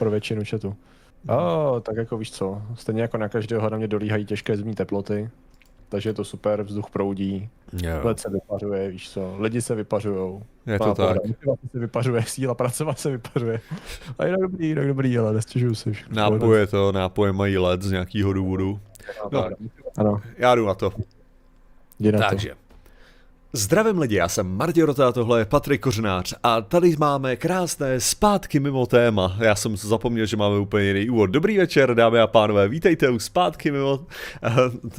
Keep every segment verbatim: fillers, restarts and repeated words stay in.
pro většinu chatu. Oh, tak jako víš co, stejně jako na každého na mě dolíhají těžké zimní teploty, takže je to super, vzduch proudí, yeah. Led se vypařuje, víš co, lidi se vypařujou. Je to tak. Motivace se vypařuje, síla pracovat se vypařuje. A jinak dobrý, jinak dobrý, ale nestěžuju se. Nápoje to, nápoje mají led z nějakého důvodu. No, ano. Já jdu na to. Jdu na takže. To. Zdravím lidi, já jsem Martin Rota a tohle je Patrik Kořinář a tady máme krásné Zpátky mimo téma. Já jsem se zapomněl, že máme úplně jiný úvod. Dobrý večer, dámy a pánové, vítejte u Zpátky mimo,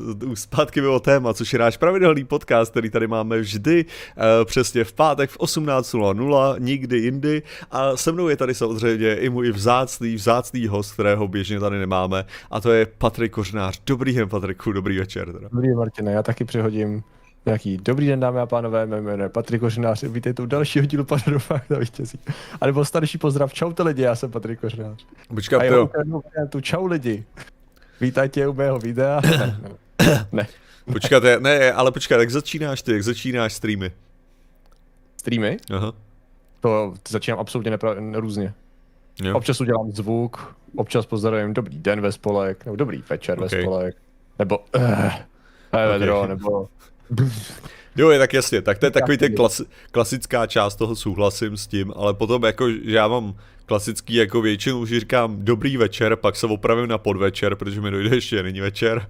uh, u Zpátky mimo téma, což je náš pravidelný podcast, který tady máme vždy uh, přesně v pátek v osmnáct hodin, nikdy jindy. A se mnou je tady samozřejmě i můj vzácný, vzácný host, kterého běžně tady nemáme, a to je Patrik Kořinář. Dobrý den, Patriku, dobrý večer. Teda. Dobrý, Martine, já taky přihodím. Nějaký dobrý den, dámy a pánové, mé jméno je Patrik Kořinář, vítejte u dalšího dílu Paradofách na vítězí. A nebo starší pozdrav, čaute lidi, já jsem Patrik Kořinář. Počkat, jo. Tu čau lidi, vítajte u mého videa. Ne, ne. ne. Počkat, ne, ale počkat, jak začínáš ty, jak začínáš streamy? Streamy? Aha. To začínám absolutně nepra- různě. Jo. Občas udělám zvuk, občas pozdravím dobrý den ve spolek, nebo dobrý večer okay. ve spolek, nebo uh, okay. vedro, nebo... Jo, tak jasně, tak to je takový ten klasi- klasická část toho, souhlasím s tím, ale potom jako, že já mám klasický jako většinu, že říkám dobrý večer, pak se opravím na podvečer, protože mi dojde ještě není večer,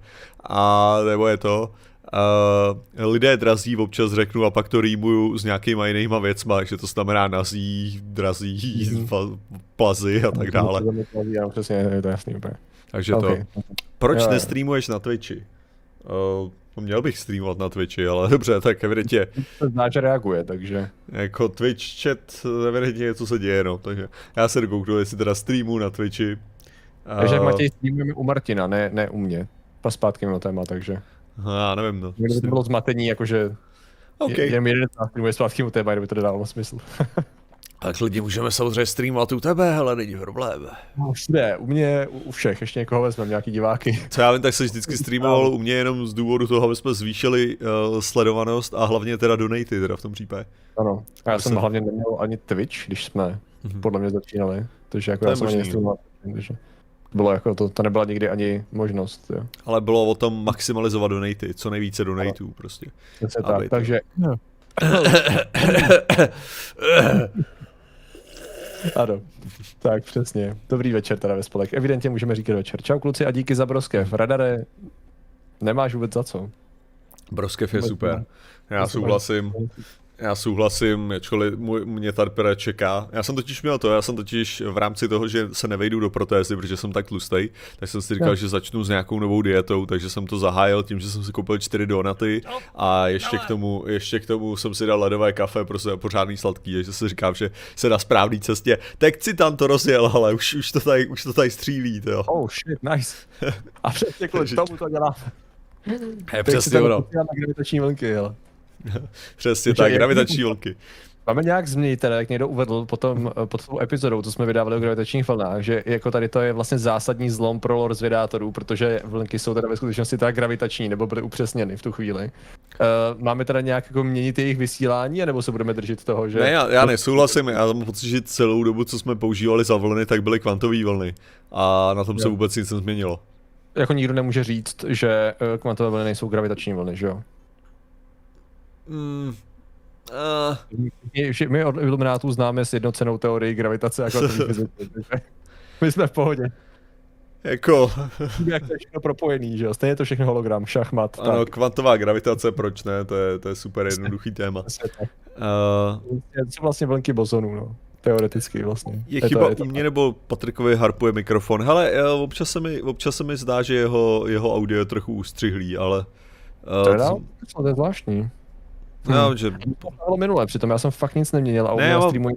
a nebo je to, uh, lidé drazí občas řeknu a pak to rýmuju s nějakýma jinýma věcma, takže to znamená nazí, drazí, pla- plazy a tak dále. Já přesně, je to jasný úplně. Takže to, proč nestreamuješ na Twitchi? Uh, Měl bych streamovat na Twitchi, ale dobře, tak evidentně... To znáč reaguje, takže... Jako Twitch chat, evidentně co se děje, no, takže... Já se dokouknu, jestli teda streamu na Twitchi. Takže jak Matěj streamujeme u Martina, ne, ne u mě. Pa Zpátky mimo téma, takže... Já nevím, no. Kdyby to bylo zmatení, jakože... OK. Jen jeden streamuje Zpátky mimo téma, kdyby to nedávalo smysl. Tak lidi, můžeme samozřejmě streamovat u tebe, hele, není problém. Ne, u mě, u, u všech, ještě někoho vezmeme, nějaký diváky. Co já vím, tak se vždycky streamoval u mě jenom z důvodu toho, aby jsme zvýšili uh, sledovanost a hlavně teda donaty teda v tom případě. Ano, a já jsem hlavně neměl ani Twitch, když jsme mm-hmm. podle mě začínali, takže jako to já jsem ani streamoval, takže bylo jako to, to nebyla nikdy ani možnost, jo. Ale bylo o tom maximalizovat donaty, co nejvíce donatů ano. prostě. Tak, takže... No. Ano, tak přesně. Dobrý večer teda ve spolek. Evidentně můžeme říkat večer. Čau kluci a díky za broskev. Radare, nemáš vůbec za co. Broskev je super. Já souhlasím. Já souhlasím, ačkoliv mě tady čeká. Já jsem totiž měl to, já jsem totiž v rámci toho, že se nevejdu do protézy, protože jsem tak tlustej, tak jsem si říkal, no. že začnu s nějakou novou dietou, takže jsem to zahájil tím, že jsem si koupil čtyři donaty a ještě k tomu, ještě k tomu jsem si dal ledové kafe, prostě pořádný sladký, takže si říkám, že se na správný cestě. Tak si tam to rozjel, ale už, už to tady, už to tady střílí, jo. Oh shit, nice. A přesně kvůli tomu to dělám. Je přesně ono. Přesně tak, gravitační vlnky. Máme nějak změnit, teda, jak někdo uvedl potom pod tou epizodou, co jsme vydávali o gravitačních vlnách, že jako tady to je vlastně zásadní zlom pro lore zvědátorů, protože vlnky jsou teda ve skutečnosti tak gravitační, nebo byly upřesněny v tu chvíli. Uh, máme teda nějak jako měnit jejich vysílání, nebo se budeme držet toho, že... Ne, já, já nesouhlasím, já mám pocit, že celou dobu, co jsme používali za vlny, tak byly kvantové vlny a na tom se vůbec nic nezměnilo. Jako nikdo nemůže říct, že kvantové vlny nejsou gravitační vlny, že jo? Mm, uh... My od Iluminátů známe sjednocenou teorii gravitace a kvantových fyziky. My jsme v pohodě. Jako... Jak to je všechno propojený, že jo? Stejně je to všechno hologram, šachmat. Ano, tak. Kvantová gravitace, proč ne? To je, to je super jednoduchý téma. Uh... To jsou vlastně vlnky bozonů, no. Teoreticky vlastně. Je, je chyba to, je u mě to... nebo Patrikovi harpuje mikrofon. Hele, občas se mi, občas se mi zdá, že jeho, jeho audio je trochu ústřihlý, ale... Uh, to je, dál, to je zvláštní. No, hmm. že... To minule, přitom já jsem fakt nic neměnil a u mě streamuji.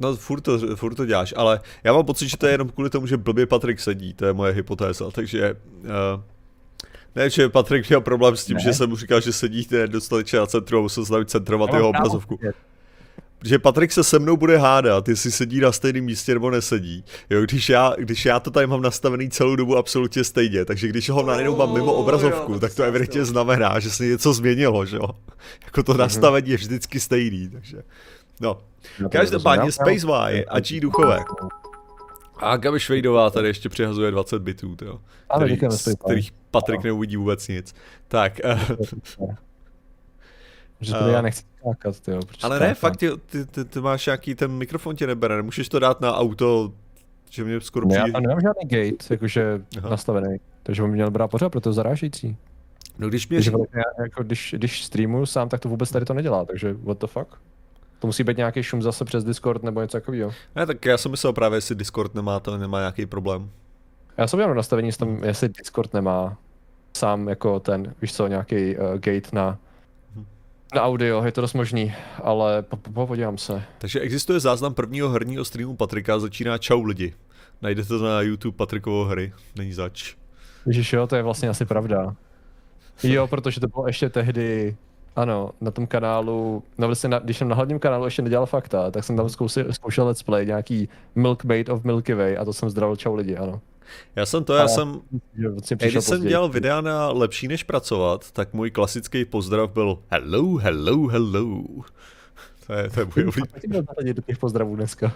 No furt to, furt to děláš, ale já mám pocit, že to je jenom kvůli tomu, že blbě Patrik sedí, to je moje hypotéza, takže... Uh, ne, že Patrik měl problém s tím, ne. že jsem mu říkal, že sedíte dostatečně na centru a musel se centrovat jeho obrazovku. Že Patrik se se mnou bude hádat, jestli sedí na stejném místě nebo nesedí. Jo, když já, když já to tady mám nastavený celou dobu absolutně stejně, takže když ho najednou mám mimo obrazovku, oh, tak to evidentně znamená, že se něco změnilo, že jo. Jako to nastavení je vždycky stejný, takže... No. Každopádně SpaceY a G duchové. A Gabi Švejdová tady ještě přihazuje dvacet bitů, jo, který, z kterých Patrik neuvidí vůbec nic. Tak. Že to já nechci skákat, jo. Ale ne, fakt, ty, ty, ty máš nějaký, ten mikrofon tě nebere, nemůžeš to dát na auto, že mě skoro přijde. Já tam nemám žádný gate, jakože aha, nastavený, takže on mě měl brát pořád, proto je zarážející. No když mě... Když, jako, když, když streamuju sám, tak to vůbec tady to nedělá, takže what the fuck? To musí být nějaký šum zase přes Discord nebo něco takového. Ne, tak já jsem myslel právě, jestli Discord nemá, to nemá nějaký problém. Já jsem měl nastavení, jestli, tam, jestli Discord nemá sám jako ten, víš co, nějaký uh, gate na, na audio, je to dost možný, ale po, po, podívám se. Takže existuje záznam prvního herního streamu Patrika, začíná Čau lidi. Najdete to na YouTube Patrikovo hry, není zač. Ježiš jo, to je vlastně asi pravda. Jo, protože to bylo ještě tehdy, ano, na tom kanálu, no vlastně na, když jsem na hlavním kanálu ještě nedělal fakta, tak jsem tam zkoušel, zkoušel let's play, nějaký Milkmaid of Milky Way a to jsem zdravil Čau lidi, ano. Já jsem to, já, já jsem, vlastně když později jsem dělal videa na Lepší než pracovat, tak můj klasický pozdrav byl hello, hello, hello. To je, to je můj oblíbený. Do těch pozdravů dneska.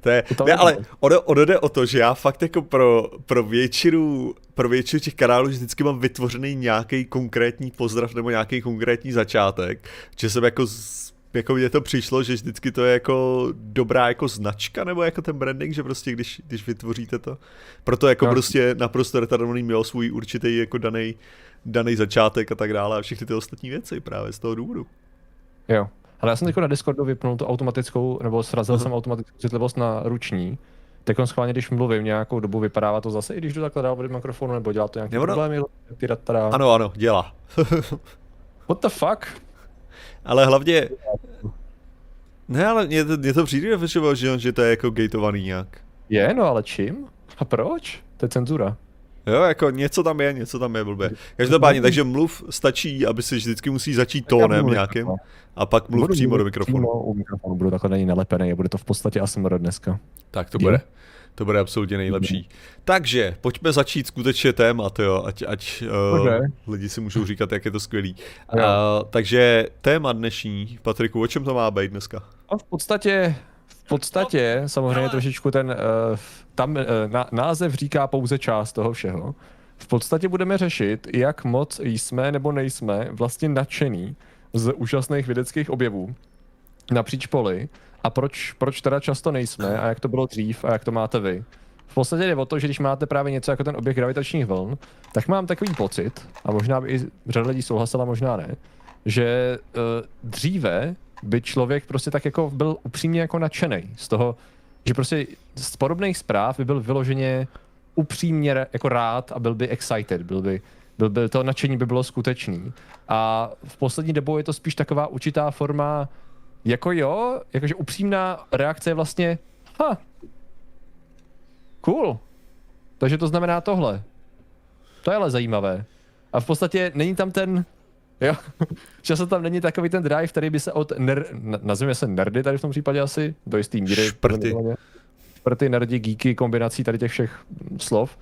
To je, ne, ale odejde o to, že já fakt jako pro, pro, většinu, pro většinu těch kanálů vždycky mám vytvořený nějaký konkrétní pozdrav nebo nějaký konkrétní začátek, že jsem jako, jako mně to přišlo, že vždycky to je jako dobrá jako značka nebo jako ten branding, že prostě když, když vytvoříte to, proto jako no, prostě naprosto retardovaný měl svůj určitý jako danej, danej začátek a tak dále a všechny ty ostatní věci právě z toho důvodu. Jo. Ale já jsem teď na Discordu vypnul tu automatickou, nebo srazil uh-huh. jsem automatickou citlivost na ruční. Teď schválně, když mluvím nějakou dobu, vypadává to zase, i když jdu takhle dál od mikrofonu, nebo dělá to nějaké Nemoda... problémy, ty ratará. Ano, ano, dělá. What the fuck? Ale hlavně... Ne, ale mě to, mě to přijde, že, že to je jako gateovaný nějak. Je, no ale čím? A proč? To je cenzura. Jo, jako něco tam je, něco tam je, blbě. Každopádně, takže mluv stačí, aby si vždycky musí začít tónem nějakým a pak mluv budu přímo do mikrofonu. U mikrofonu budu takhle není nalepený a bude to v podstatě A S M R dneska. Tak to bude, to bude absolutně nejlepší. Takže, pojďme začít skutečně témat, jo, ať, ať okay. uh, lidi si můžou říkat, jak je to skvělý. Uh, takže téma dnešní, Patriku, o čem to má být dneska? A v podstatě... V podstatě samozřejmě trošičku ten tam název říká pouze část toho všeho. V podstatě budeme řešit, jak moc jsme nebo nejsme vlastně nadšený z úžasných vědeckých objevů napříč poli a proč, proč teda často nejsme a jak to bylo dřív a jak to máte vy. V podstatě jde o to, že když máte právě něco jako ten objekt gravitačních vln, tak mám takový pocit, a možná by i řada lidí souhlasila, možná ne, že dříve by člověk prostě tak jako byl upřímně jako nadšenej z toho, že prostě z podobných zpráv by byl vyloženě upřímně jako rád a byl by excited, byl by, byl by to nadšení by bylo skutečný. A v poslední dobou je to spíš taková určitá forma, jako jo, jakože upřímná reakce je vlastně, ha, cool, takže to znamená tohle, to je ale zajímavé. A v podstatě není tam ten, jo, často tam není takový ten drive, který by se od ner, nazvíme se nerdy tady v tom případě asi, do jistý míry. Šprty. Šprty, nerdi, geeky, kombinací tady těch všech slov,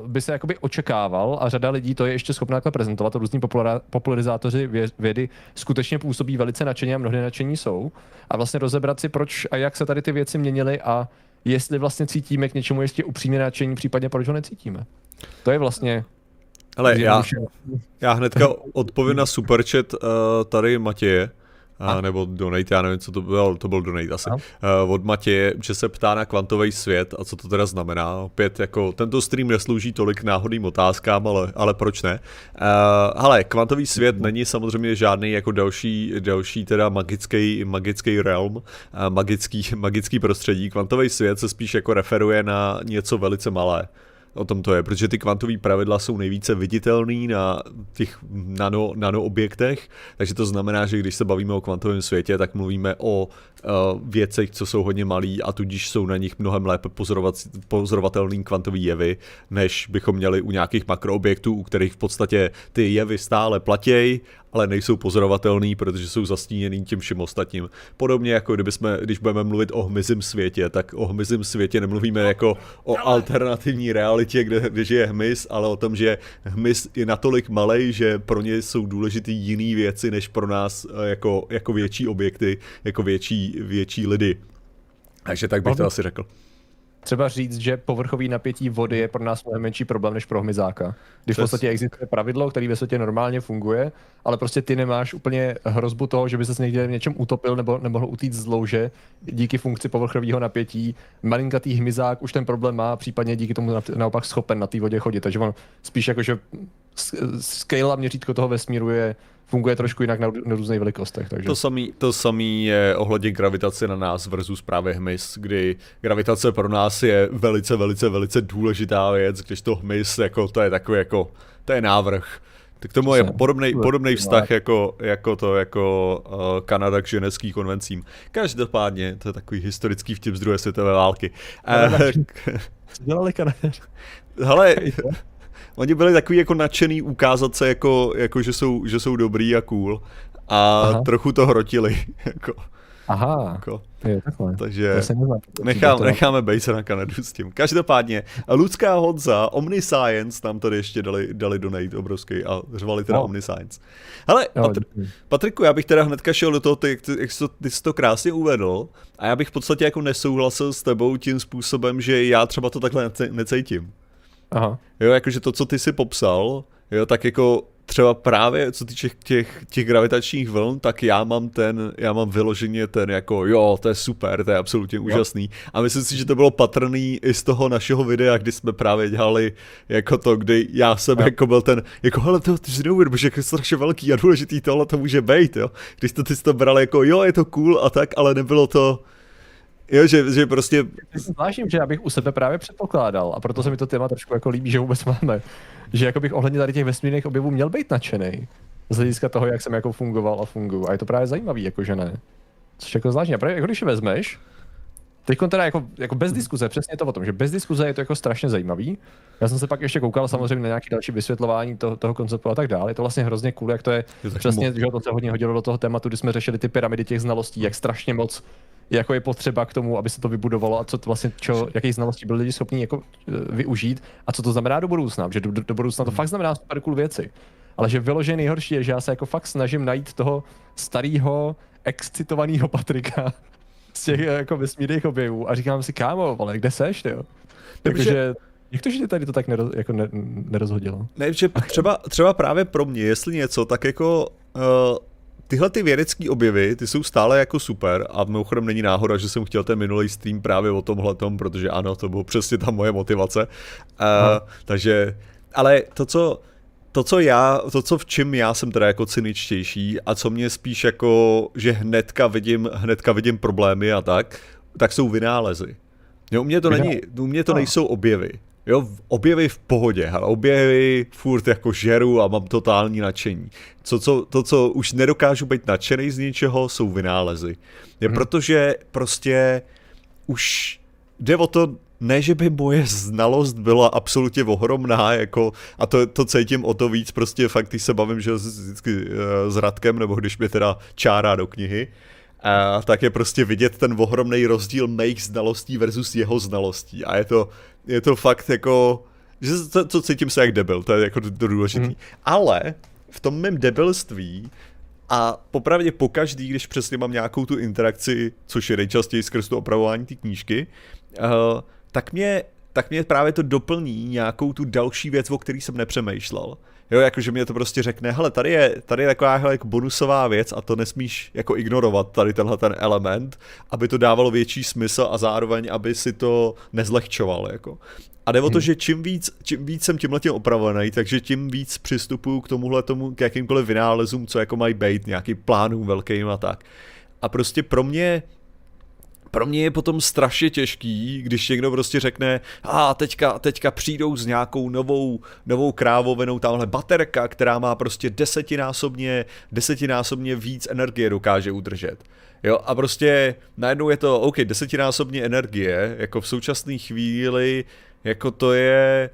uh, by se jakoby očekával a řada lidí to je ještě schopná takhle prezentovat. Různí populari- popularizátoři vědy skutečně působí velice nadšeně a mnohdy nadšení jsou. A vlastně rozebrat si, proč a jak se tady ty věci měnily a jestli vlastně cítíme k něčemu ještě upřímně nadšení, případně proč ho necítíme. To je vlastně... Ale já, já hnedka odpovím na superchat uh, tady Matěje, uh, nebo donate, já nevím, co to byl, to byl donate asi, uh, od Matěje, že se ptá na kvantový svět a co to teda znamená. Opět jako, tento stream neslouží tolik náhodným otázkám, ale, ale proč ne. Uh, hele, kvantový svět není samozřejmě žádný jako další, další teda magický, magický realm, uh, magický, magický prostředí. Kvantový svět se spíš jako referuje na něco velice malé. O tom to je, protože ty kvantové pravidla jsou nejvíce viditelný na těch nano, nanoobjektech, takže to znamená, že když se bavíme o kvantovém světě, tak mluvíme o uh, věcech, co jsou hodně malý a tudíž jsou na nich mnohem lépe pozorovat, pozorovatelný kvantový jevy, než bychom měli u nějakých makroobjektů, u kterých v podstatě ty jevy stále platěj, ale nejsou pozorovatelný, protože jsou zastíněný tím všem ostatním. Podobně jako kdybychom, když budeme mluvit o hmyzím světě, tak o hmyzím světě nemluvíme jako o alternativní realitě, kde, kde žije hmyz, ale o tom, že hmyz je natolik malej, že pro ně jsou důležitý jiný věci, než pro nás jako, jako větší objekty, jako větší, větší lidi. Takže tak bych to asi řekl. třeba říct, že povrchový napětí vody je pro nás mnohem menší problém než pro hmyzáka. Když v podstatě existuje pravidlo, který ve světě normálně funguje, ale prostě ty nemáš úplně hrozbu toho, že by ses někde v něčem utopil nebo nemohl utíct z louže díky funkci povrchového napětí. Malinkatý hmyzák už ten problém má, případně díky tomu naopak schopen na té vodě chodit. Takže on spíš jakože scale a měřítko toho vesmíru je funguje trošku jinak na, na různých velikostech. Takže. To samý, to samý je ohledně gravitace na nás versus právě hmyz, kdy gravitace pro nás je velice, velice, velice důležitá věc, když to hmyz, jako to je takový jako, to je návrh. Tak tomu je podobný vztah jako, jako to, jako uh, Kanada k ženevským konvencím. Každopádně, to je takový historický vtip z druhé světové války. Dělali Kanaděři. Hele, oni byli takový jako nadšený ukázat se, jako, jako že, jsou, že jsou dobrý a cool. A Aha. trochu to hrotili. Jako, Aha, jako. Je, takhle. Takže nechám, necháme bejce na Kanadu s tím. Každopádně, Loucká Honda, Omni Science, nám tady ještě dali, dali donate obrovský a řvali teda no. Omni Science. Hele, no, Patr- Patriku, já bych teda hnedka šel do toho, ty, ty, ty jsi to krásně uvedl a já bych v podstatě jako nesouhlasil s tebou tím způsobem, že já třeba to takhle nece- necítím. Aha. Jo, jakože to, co ty si popsal, jo, tak jako třeba právě co týče těch, těch gravitačních vln, tak já mám ten, já mám vyloženě ten jako jo, to je super, to je absolutně jo. úžasný. A myslím si, že to bylo patrný i z toho našeho videa, kdy jsme právě dělali jako to, kdy já jsem jo. jako byl ten, jako hele, to ty si neuvědomíš, jak je strašně velký a důležitý, tohle to může být, jo. Když to ty jsi to bral jako jo, je to cool a tak, ale nebylo to... Jo, že, že prostě... Zvláštním, že já bych u sebe právě předpokládal a proto se mi to téma trošku jako líbí, že vůbec máme, že jako bych ohledně tady těch vesmírných objevů měl být nadšenej z hlediska toho, jak jsem jako fungoval a funguji. A je to právě zajímavý, jakože ne. Což jako zvláštní. A právě jako když je vezmeš, teď teda jako, jako bez diskuze, přesně to o tom, že bez diskuze je to jako strašně zajímavý. Já jsem se pak ještě koukal samozřejmě na nějaké další vysvětlování toho, toho konceptu a tak dále. Je to vlastně hrozně cool, jak to je, je přesně, že to se hodně hodilo do toho tématu, kdy jsme řešili ty pyramidy těch znalostí, jak strašně moc jako je potřeba k tomu, aby se to vybudovalo a co to vlastně, čo, jakých znalostí byli lidi schopni jako využít a co to znamená do budoucna, že do, do budoucna to fakt znamená super cool věci, ale že vyloženě nejhorší je, že já se jako fakt snažím najít toho starého, excitovaného Patrika z těch jako vesmírných objevů a říkám si, kámo, ale kde seš, jo? Takže... Jak to, že tě tady to tak neroz, jako ne, nerozhodilo? Ne, že třeba, třeba právě pro mě, jestli něco, tak jako... Uh... Tyhle ty vědecké objevy, ty jsou stále jako super a mimochodem není náhoda, že jsem chtěl ten minulý stream právě o tomhletom, protože ano, to bylo přesně ta moje motivace. Uh, takže, ale to co, to, co já, to, co v čem já jsem teda jako cyničtější a co mě spíš jako, že hnedka vidím, hnedka vidím problémy a tak, tak jsou vynálezy. Jo, u mě to není, u mě to nejsou objevy. Jo, objevy v pohodě, ale objevy furt jako žeru a mám totální nadšení. Co, co, to, co už nedokážu být nadšený z ničeho, jsou vynálezy. Je, hmm. Protože prostě už jde o to, ne, že by moje znalost byla absolutně ohromná, jako, a to, to cítím o to víc, prostě fakt když se bavím, že vždycky s Radkem, nebo když mě teda čárá do knihy, a tak je prostě vidět ten ohromný rozdíl mých znalostí versus jeho znalostí. A je to, je to fakt jako, že to, to cítím se jak debil, to je jako důležitý. Mm. Ale v tom mém debilství a popravdě pokaždý, když přesně mám nějakou tu interakci, což je nejčastěji skrz to opravování té knížky, uh, tak, mě, tak mě právě to doplní nějakou tu další věc, o který jsem nepřemýšlel. Jo, jakože mě to prostě řekne, hele, tady je, tady je taková hele, jako bonusová věc a to nesmíš jako ignorovat tady tenhle ten element, aby to dávalo větší smysl a zároveň, aby si to nezlehčoval, jako. A jde o to, že čím víc, čím víc jsem tímhletím opravený, takže tím víc přistupuju k tomuhle tomu, k jakýmkoliv vynálezům, co jako mají být, nějakým plánům velkým a tak. A prostě pro mě... Pro mě je potom strašně těžký, když někdo prostě řekne, a ah, teďka, teďka přijdou s nějakou novou, novou krávovinou, tamhle baterka, která má prostě desetinásobně, desetinásobně víc energie dokáže udržet. Jo, a prostě najednou je to, OK, desetinásobně energie, jako v současné chvíli, jako to je,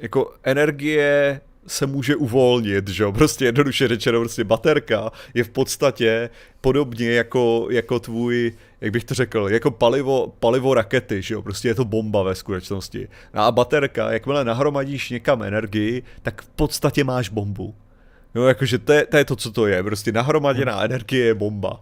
jako energie... se může uvolnit, že jo, prostě jednoduše řečeno, prostě baterka je v podstatě podobně jako, jako tvůj, jak bych to řekl, jako palivo, palivo rakety, že jo, prostě je to bomba ve skutečnosti. A baterka, jakmile nahromadíš někam energii, tak v podstatě máš bombu. No, jakože to je to, je to co to je, prostě nahromaděná energie je bomba.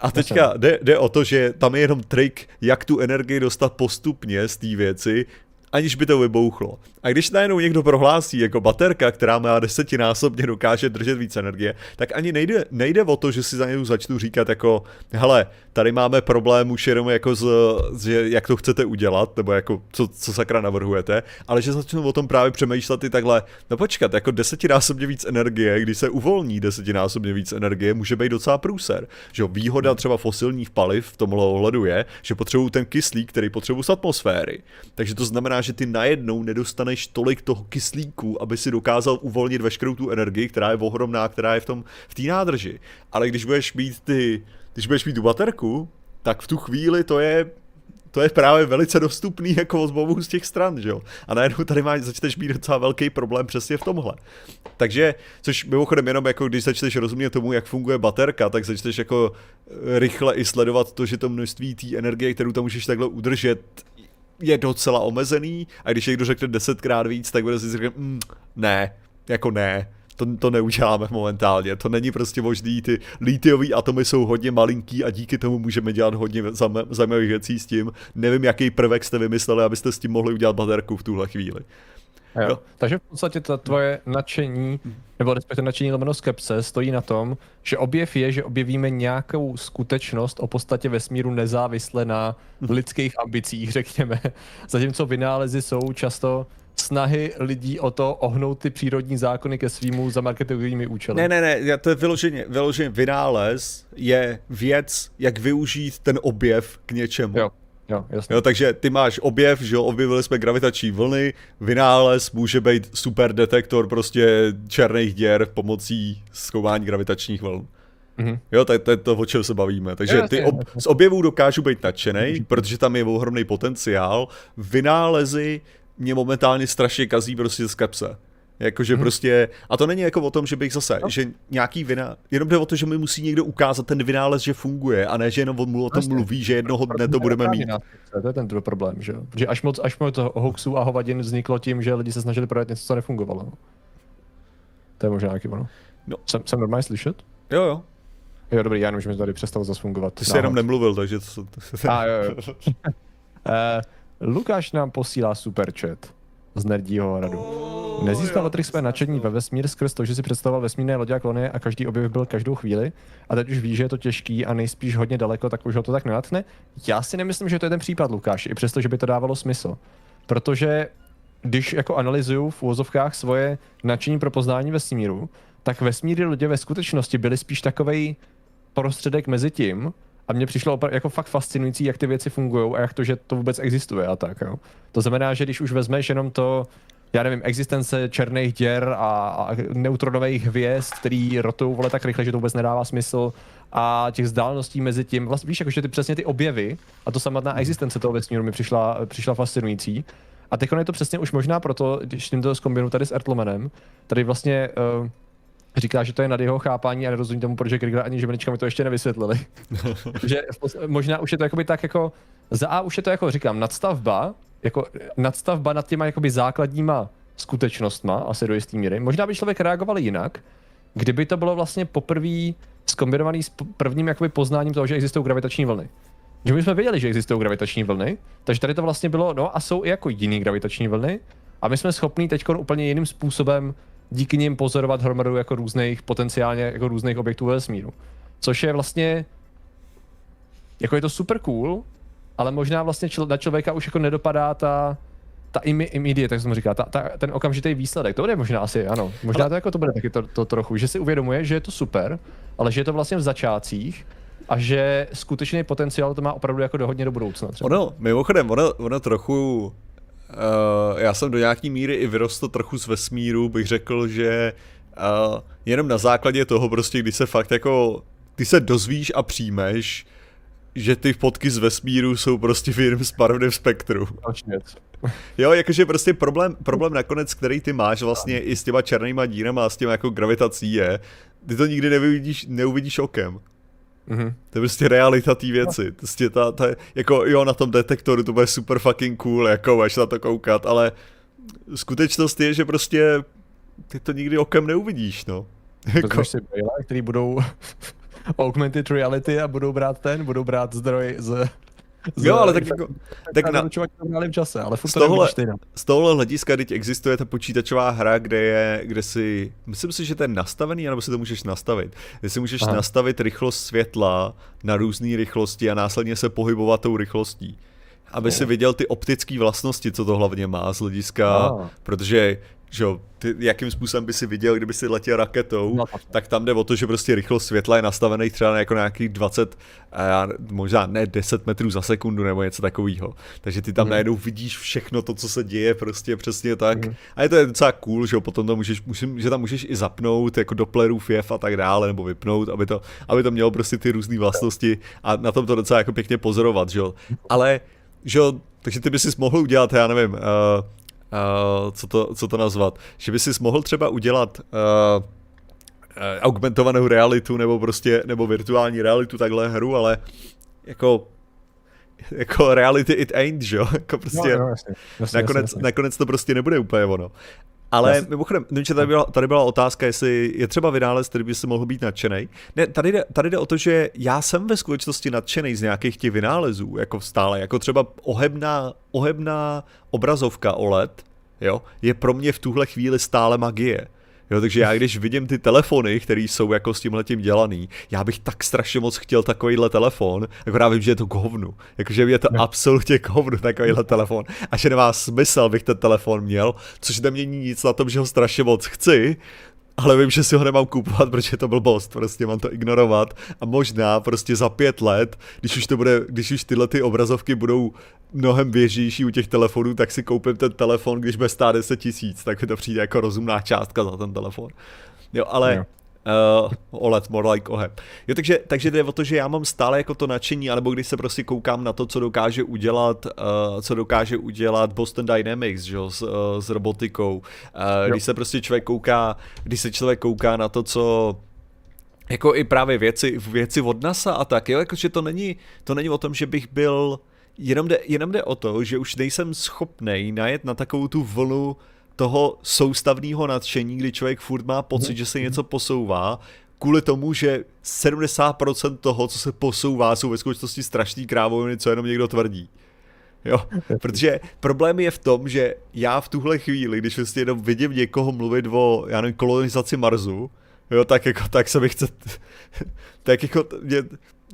A teďka jde, jde o to, že tam je jenom trik, jak tu energii dostat postupně z té věci, aniž by to vybouchlo. A když najednou někdo prohlásí jako baterka, která má desetinásobně dokáže držet víc energie, tak ani nejde, nejde o to, že si za něj začnu říkat jako hele, tady máme problém už jenom jako z, z, jak to chcete udělat, nebo jako co, co sakra navrhujete, ale že začnu o tom právě přemýšlet i takhle, no počkat, jako desetinásobně víc energie, když se uvolní desetinásobně víc energie, může být docela průser. Že výhoda třeba fosilních paliv v tomhle ohledu je, že potřebují ten kyslík, který potřebují z atmosféry. Takže to znamená, že ty najednou nedostaneš tolik toho kyslíku, aby si dokázal uvolnit veškerou tu energii, která je ohromná, která je v tom v té nádrži. Ale když budeš mít ty, když budeš mít tu baterku, tak v tu chvíli to je to je právě velice dostupný jako z obou z těch stran, že jo. A najednou tady máš začneš mít docela velký problém přesně v tomhle. Takže což mimochodem jenom jako když začneš rozumět tomu, jak funguje baterka, tak začneš jako rychle i sledovat to, že to množství té energie, kterou tam můžeš takhle udržet, je docela omezený a když někdo řekne desetkrát víc, tak bude si říkat, mm, ne, jako ne, to, to neuděláme momentálně, to není prostě možný, ty litiový atomy jsou hodně malinký a díky tomu můžeme dělat hodně zajímavých věcí s tím, nevím, jaký prvek jste vymysleli, abyste s tím mohli udělat baterku v tuhle chvíli. Jo. Jo. Takže v podstatě to tvoje nadšení, nebo respektive nadšení lomeno skepse, stojí na tom, že objev je, že objevíme nějakou skutečnost o podstatě vesmíru nezávisle na lidských ambicích, řekněme. Zatímco vynálezy jsou často snahy lidí o to ohnout ty přírodní zákony ke svýmu za marketingovými účely. Ne, ne, ne, to je vyloženě, vyloženě vynález je věc, jak využít ten objev k něčemu. Jo. Jo, jasně. Jo, takže ty máš objev, že jo, objevili jsme gravitační vlny, vynález může být super detektor prostě černých děr pomocí zkoumání gravitačních vln. Mm-hmm. Jo, tak to je to, o čem se bavíme. Takže ty ob- z objevů dokážu být nadšenej, protože tam je ohromný potenciál. Vynálezy mě momentálně strašně kazí prostě skepse. Jakože hmm. prostě, a to není jako o tom, že bych zase, no. že nějaký vynález, jenom jde o to, že mi musí někdo ukázat ten vynález, že funguje, a ne, že jenom on o tom mluví, že jednoho dne to budeme mít. To je ten druhý problém, že jo? Protože až moc, až moc hoaxů a hovadin vzniklo tím, že lidi se snažili prodat něco, co nefungovalo. To je možná nějaký ono. No. Jsem, jsem normálně slyšet? Jo, jo. Jo, dobrý, já jenom, že mi tady přestalo zas fungovat. Ty jsi jenom nemluvil, takže to... a, jo, jo. uh, Lukáš nám posílá superchat z Nerdího radu. Nezískal Patrik své nadšení ve vesmír skrz to, že si představoval vesmírné lodě a klonie a každý objev byl každou chvíli a teď už ví, že je to těžký a nejspíš hodně daleko, tak už ho to tak nenatchne. Já si nemyslím, že to je ten případ, Lukáš, i přesto, že by to dávalo smysl. Protože když jako analyzuju v úvozovkách svoje nadšení pro poznání vesmíru, tak vesmírní lodě ve skutečnosti byly spíš takovej prostředek mezi tím, a mně přišlo opra- jako fakt fascinující, jak ty věci fungují a jak to, že to vůbec existuje a tak, jo. To znamená, že když už vezmeš jenom to, já nevím, existence černých děr a, a neutronových hvězd, který rotují vole tak rychle, že to vůbec nedává smysl, a těch vzdáleností mezi tím, vlastně víš, jakože ty přesně ty objevy a to samotná existence toho vesmíru mi přišla, přišla fascinující. A teď je to přesně už možná proto, když tím to zkombinu tady s Ertlmanem, tady vlastně... Uh, říká, že to je nad jeho chápání a nerozumí tomu, protože Krigla ani žemlička mi to ještě nevysvětlili. Že možná už je to jakoby tak jako, za A už je to jako říkám nadstavba, jako nadstavba nad těma jakoby základníma skutečnostma, asi do jistý míry. Možná by člověk reagoval jinak, kdyby to bylo vlastně poprvé zkombinovaný s prvním jakoby poznáním toho, že existují gravitační vlny. Že my jsme věděli, že existují gravitační vlny, takže tady to vlastně bylo, no a jsou i jako jiný gravitační vlny a my jsme schopní teďkon úplně jiným způsobem díky nim pozorovat hromadu jako různých, potenciálně jako různých objektů ve vesmíru. Což je vlastně, jako je to super cool, ale možná vlastně člo, na člověka už jako nedopadá ta, ta imi, immediate, tak jsem říkal, ta, ta, ten okamžitý výsledek, to bude možná asi, ano, možná ale... to jako to bude taky to, to trochu, že si uvědomuje, že je to super, ale že je to vlastně v začátcích, a že skutečný potenciál to má opravdu jako do hodně do budoucna třeba. Ono, mimochodem, ono, ono trochu... Uh, já jsem do nějaký míry i vyrostl trochu z vesmíru, bych řekl, že uh, jenom na základě toho prostě, když se fakt jako, ty se dozvíš a přijmeš, že ty fotky z vesmíru jsou prostě v jiném barevném spektru. Jo, jakože prostě problém, problém nakonec, který ty máš vlastně i s těma černýma dírama a s těma jako gravitací je, ty to nikdy neuvidíš, neuvidíš okem. Mm-hmm. To je prostě realita té věci, prostě ta, ta, jako jo, na tom detektoru to bude super fucking cool, jako máš na to koukat, ale skutečnost je, že prostě ty to nikdy okem neuvidíš, no. Jako... Vezmeš si brýle, který budou augmented reality a budou brát ten, budou brát zdroj z... Z, jo, ale tak jako, tak na, v čase, ale z, tohle, z tohle hlediska, teď existuje ta počítačová hra, kde je, kde si, myslím si, že to je nastavený, anebo si to můžeš nastavit, kde si můžeš Aha. nastavit rychlost světla na různé rychlosti a následně se pohybovat tou rychlostí. Aby oh. si viděl ty optické vlastnosti, co to hlavně má z hlediska, oh. protože že jo, ty, jakým způsobem by si viděl, kdyby si letěl raketou, no, tak. tak tam jde o to, že prostě rychlost světla je nastavený třeba na jako nějakých dvacet, a možná ne deset metrů za sekundu nebo něco takového. Takže ty tam mm. najednou vidíš všechno to, co se děje, prostě přesně tak. Mm. A je to docela cool, že jo, potom to můžeš, musím, že tam můžeš i zapnout jako Dopplerův jev a tak dále, nebo vypnout, aby to, aby to mělo prostě ty různé vlastnosti a na tom to docela jako pěkně pozorovat, že jo. Ale, že jo, takže ty bys mohl udělat, já nevím, uh, Uh, co, to, co to nazvat, že by si mohl třeba udělat uh, uh, augmentovanou realitu nebo prostě, nebo virtuální realitu, takhle hru, ale jako jako reality it ain't, že jo, jako prostě no, no, jasný, jasný, nakonec, jasný. nakonec to prostě nebude úplně ono. Ale mimochodem, tady byla, tady byla otázka, jestli je třeba vynález, který by si mohl být nadšenej. Ne, tady jde, tady jde o to, že já jsem ve skutečnosti nadšenej z nějakých těch vynálezů, jako stále, jako třeba ohebná, ohebná obrazovka O L E D, jo, je pro mě v tuhle chvíli stále magie. Jo, takže já když vidím ty telefony, které jsou jako s tímhletím dělaný, já bych tak strašně moc chtěl takovýhle telefon, akorát vím, že je to k hovnu. Jakože je to ne. absolutně k hovnu takovýhle telefon. A že nemá smysl, bych ten telefon měl, což nemění nic na tom, že ho strašně moc chci, ale vím, že si ho nemám kupovat, protože je to blbost, prostě mám to ignorovat a možná prostě za pět let, když už to bude, když už tyhle ty obrazovky budou mnohem běžnější u těch telefonů, tak si koupím ten telefon, když bude stát deset tisíc, tak mi to přijde jako rozumná částka za ten telefon. Jo, ale... No. Uh, O L E D, more like oheb. Jo, takže, takže jde o to, že já mám stále jako to nadšení, anebo když se prostě koukám na to, co dokáže udělat, uh, co dokáže udělat Boston Dynamics, že jo, s, uh, s robotikou. Uh, když se prostě člověk kouká, když se člověk kouká na to, co jako i právě věci, věci od NASA a tak, jo, jakože to není, to není o tom, že bych byl, jenom jde, jenom jde o to, že už nejsem schopnej najet na takovou tu vlnu toho soustavného nadšení, kdy člověk furt má pocit, že se něco posouvá, kvůli tomu, že sedmdesát procent toho, co se posouvá, jsou ve skutečnosti strašný krávoviny, co jenom někdo tvrdí. Jo, protože problém je v tom, že já v tuhle chvíli, když vlastně jenom vidím někoho mluvit o, já nevím, kolonizaci Marsu, jo, tak jako, tak se mi chce, tak jako, mě,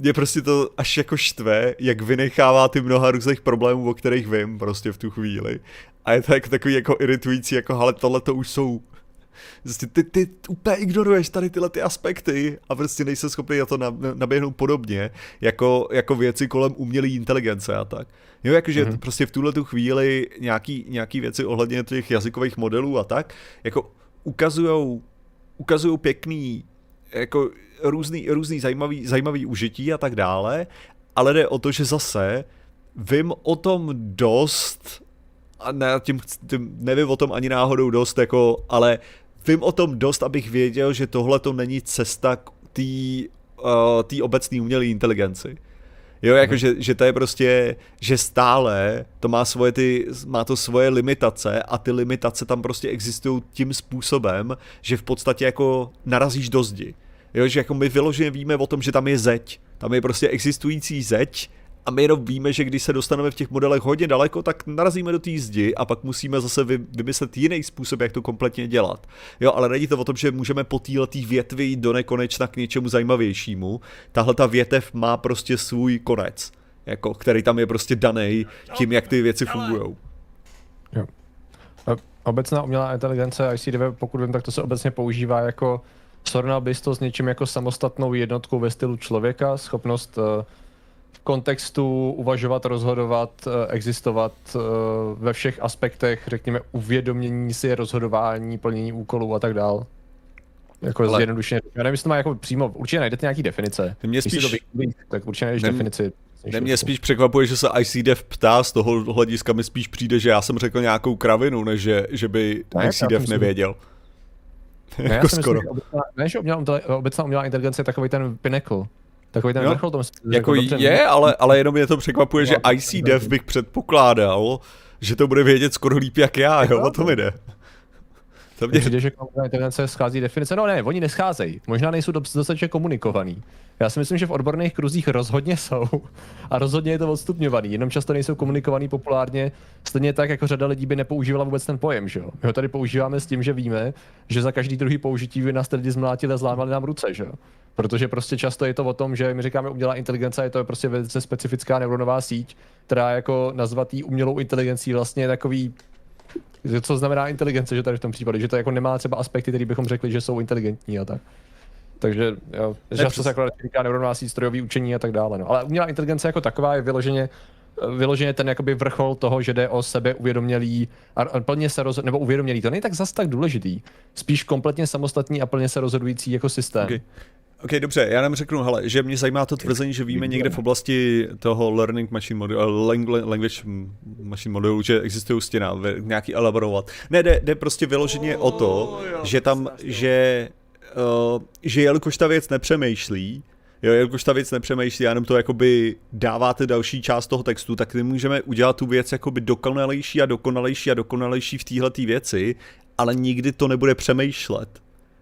mě prostě to až jako štve, jak vynechává ty mnoha různých problémů, o kterých vím prostě v tu chvíli. A je to jako takový jako iritující, jako hele, tohle to už jsou, prostě ty, ty úplně ignoruješ tady tyhle ty aspekty a prostě nejsem schopný na to naběhnout podobně, jako, jako věci kolem umělé inteligence a tak. Jo, jakože mm-hmm. prostě v tuhle tu chvíli nějaký, nějaký věci ohledně těch jazykových modelů a tak, jako ukazujou, ukazujou pěkný, jako různý, různý zajímavý, zajímavý užití a tak dále, ale jde o to, že zase vím o tom dost, a ne, tím, tím nevím o tom ani náhodou dost, jako, ale vím o tom dost, abych věděl, že tohle to není cesta k té uh, obecné umělé inteligenci. Jo, jako, mm. že, že to je prostě, že stále to má, svoje ty, má to svoje limitace a ty limitace tam prostě existují tím způsobem, že v podstatě jako narazíš do zdi. Jo, že jako my vyloženě víme o tom, že tam je zeď, tam je prostě existující zeď, a my jenom víme, že když se dostaneme v těch modelech hodně daleko, tak narazíme do té zdi a pak musíme zase vymyslet jiný způsob, jak to kompletně dělat. Jo, ale není to o tom, že můžeme po této větvi jít do nekonečna k něčemu zajímavějšímu. Tahle ta větev má prostě svůj konec, jako, který tam je prostě daný tím, jak ty věci fungujou. Jo. Obecná umělá inteligence I C D, pokud vím, tak to se obecně používá jako srovnal bys to s něčím jako samostatnou jednotkou ve stylu člověka, schopnost kontextu uvažovat, rozhodovat, existovat ve všech aspektech, řekněme, uvědomění si, rozhodování, plnění úkolů a tak dál. Jako ale... zjednodušeně. Já nevím, jestli to má jako přímo, určitě najdete nějaký definice. Mě spíš... Když si to vyklí, tak určitě najdeš Nem... definici. Ne, mě spíš překvapuje, že se I C D ptá, z toho hlediska mi spíš přijde, že já jsem řekl nějakou kravinu, než že, že by ne, I C D nevěděl. Ne, jako skoro. Ne, že obecná umělá inteligence je takový ten pinnacle. Takový ten vrchol tom jako jako je, ale, ale jenom mě to překvapuje, že I C D bych předpokládal, že to bude vědět skoro líp jak já, jo, o to mi jde. To mě... Přijde, že komunitní inteligence schází definice. No ne, oni nescházejí. Možná nejsou dostatečně komunikovaný. Já si myslím, že v odborných kruzích rozhodně jsou a rozhodně je to odstupňovaný, jenom často nejsou komunikovaný populárně, stejně tak, jako řada lidí by nepoužívala vůbec ten pojem, že jo. My ho tady používáme s tím, že víme, že za každý druhý použití by nás tedy zmlátili a zlámali nám ruce, že jo. Protože prostě často je to o tom, že my říkáme umělá inteligence, je to prostě velice specifická neuronová síť, která jako nazvatý umělou inteligencí vlastně takový, co znamená inteligence, že tady v tom případě, že to jako nemá třeba aspekty, které bychom řekli, že jsou inteligentní a tak. Takže jo, často se akorát říká neuronová síť, strojový učení a tak dále, no. Ale umělá inteligence jako taková je vyloženě, vyloženě ten jakoby vrchol toho, že jde o sebe uvědomělý a plně se rozho- nebo uvědomělý, to není tak zas tak důležitý, spíš kompletně samostatný a plně se rozhodující jako systém. Okay. OK, dobře, já nám řeknu, hele, že mě zajímá to tvrzení, že víme někde v oblasti toho learning machine modelu, language machine modelu, že existují stěna, nějaký elaborovat. Ne, jde, jde prostě vyloženě o to, že tam, že, uh, že jelikož ta věc nepřemýšlí, jo, jelikož ta věc nepřemýšlí, já jenom to jakoby dáváte další část toho textu, tak nemůžeme udělat tu věc jakoby dokonalejší a dokonalejší a dokonalejší v téhletý věci, ale nikdy to nebude přemýšlet.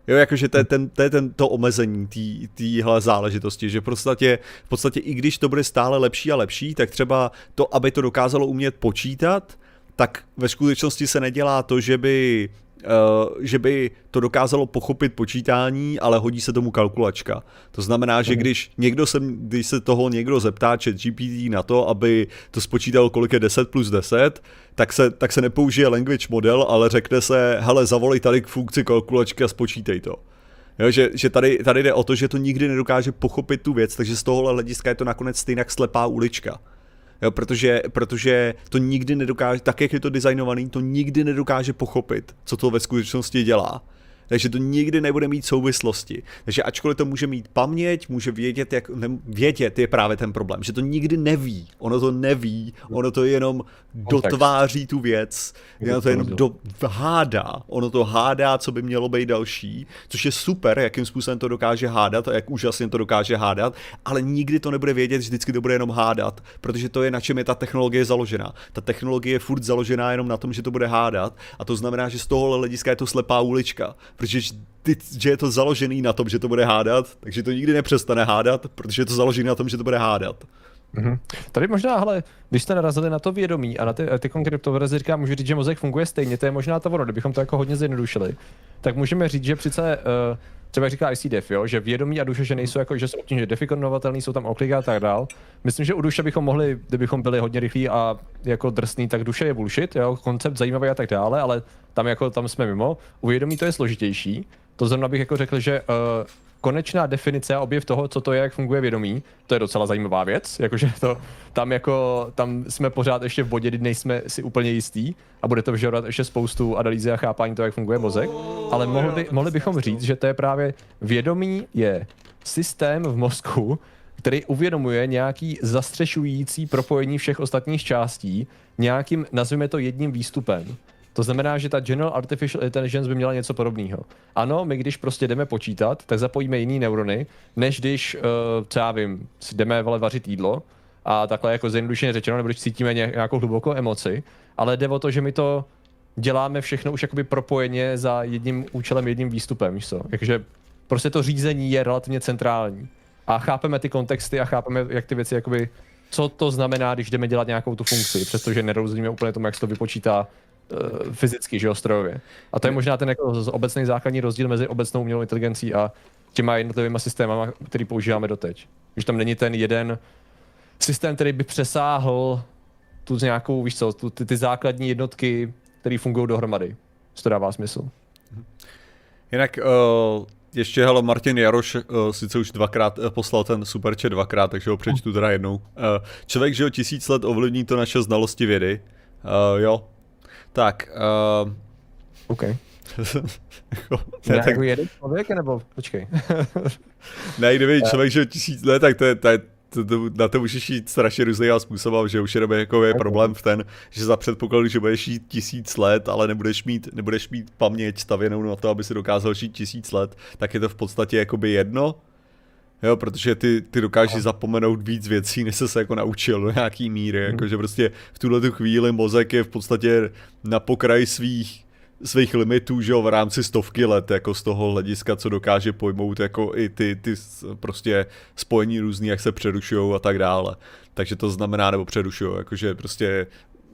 Jo, jakože to je, ten, to, je ten, to omezení téhle záležitosti, že prostě, v podstatě i když to bude stále lepší a lepší, tak třeba to, aby to dokázalo umět počítat, tak ve skutečnosti se nedělá to, že by, uh, že by to dokázalo pochopit počítání, ale hodí se tomu kalkulačka. To znamená, že když, někdo se, když se toho někdo zeptá ChatGPT na to, aby to spočítalo, kolik je deset plus deset, tak se, tak se nepoužije language model, ale řekne se, hele, zavolej tady k funkci kalkulačky a spočítej to. Jo, že že tady, tady jde o to, že to nikdy nedokáže pochopit tu věc, takže z tohohle hlediska je to nakonec stejnak slepá ulička. Jo, protože, protože to nikdy nedokáže, tak jak je to designovaný, to nikdy nedokáže pochopit, co to ve skutečnosti dělá. Takže to nikdy nebude mít souvislosti. Takže ačkoliv to může mít paměť, může vědět, jak ne, vědět je právě ten problém, že to nikdy neví. Ono to neví, ono to jenom dotváří tu věc, ono to jenom do, hádá, ono to hádá, co by mělo být další, což je super, jakým způsobem to dokáže hádat a jak úžasně to dokáže hádat, ale nikdy to nebude vědět, vždycky to bude jenom hádat, protože to je, na čem je ta technologie založená. Ta technologie je furt založená jenom na tom, že to bude hádat, a to znamená, že z tohohle hlediska je to slepá ulička. Protože ty, že je to založený na tom, že to bude hádat, takže to nikdy nepřestane hádat, protože je to založený na tom, že to bude hádat. Mm-hmm. Tady možná, hele, když jste narazili na to vědomí a na ty, ty kryptoverze, říkám, můžu říct, že mozek funguje stejně, to je možná to ono, kdybychom to jako hodně zjednodušili, tak můžeme říct, že přece, uh, třeba říká I C D, jo, že vědomí a duše, že nejsou jako, že jsou obtížně definovatelný, jsou tam okliky a tak dál. Myslím, že u duše bychom mohli, kdybychom byli hodně rychlí a jako drsný, tak duše je bullshit, jo, koncept zajímavý a tak dále, ale tam jako tam jsme mimo. U vědomí to je složitější. To zrovna bych jako řekl, že uh, konečná definice a objev toho, co to je, jak funguje vědomí, to je docela zajímavá věc, jakože to tam jako tam jsme pořád ještě v bodě, kdy nejsme si úplně jistí a bude to vyžadovat ještě spoustu analýzy a chápání toho, jak funguje mozek, ale mohli, by, mohli bychom říct, že to je právě vědomí je systém v mozku, který uvědomuje nějaký zastřešující propojení všech ostatních částí nějakým, nazveme to jedním výstupem. To znamená, že ta General Artificial Intelligence by měla něco podobného. Ano, my když prostě jdeme počítat, tak zapojíme jiný neurony, než když, co já vím, si jdeme vole vařit jídlo a takhle jako zjednodušeně řečeno, nebo když cítíme nějakou hlubokou emoci, ale jde o to, že my to děláme všechno už jakoby propojeně za jedním účelem, jedním výstupem, víš co? Takže prostě to řízení je relativně centrální a chápeme ty kontexty a chápeme, jak ty věci jakoby, co to znamená, když jdeme dělat nějakou tu funkci, přestože nerozumíme úplně tomu, jak se to vypočítá fyzicky, že jo, strojově. A to je možná ten jako obecný základní rozdíl mezi obecnou umělou inteligencí a těma jednotlivými systémama, který používáme doteď. Že tam není ten jeden systém, který by přesáhl tu nějakou, víš co, tu, ty, ty základní jednotky, které fungují dohromady. To dává smysl. Jinak uh, ještě, hele, Martin Jaroš uh, sice už dvakrát uh, poslal ten superchat dvakrát, takže ho přečtu teda jednou. Uh, člověk, že jo, tisíc let ovlivní to naše znalosti vědy. Uh, jo. Tak, uh... OK. ne, tak... Jeden člověk, nebo počkej. ne, kdyby člověk žil tisíc let, tak to je, to je, to, to, na to můžeš jít strašně různýma způsobem, že už jenom jako je problém v ten, že za předpokladu, že budeš žít tisíc let, ale nebudeš mít, nebudeš mít paměť stavěnou na to, aby si dokázal žít tisíc let, tak je to v podstatě jakoby jedno. Jo, protože ty, ty dokážeš zapomenout víc věcí, než jsi se jako naučil do nějaký míry, jakože prostě v tuhletu chvíli mozek je v podstatě na pokraji svých svých limitů, že jo, v rámci stovky let, jako z toho hlediska, co dokáže pojmout, jako i ty, ty prostě spojení různý, jak se přerušujou a tak dále. Takže to znamená, nebo přerušujou, jakože prostě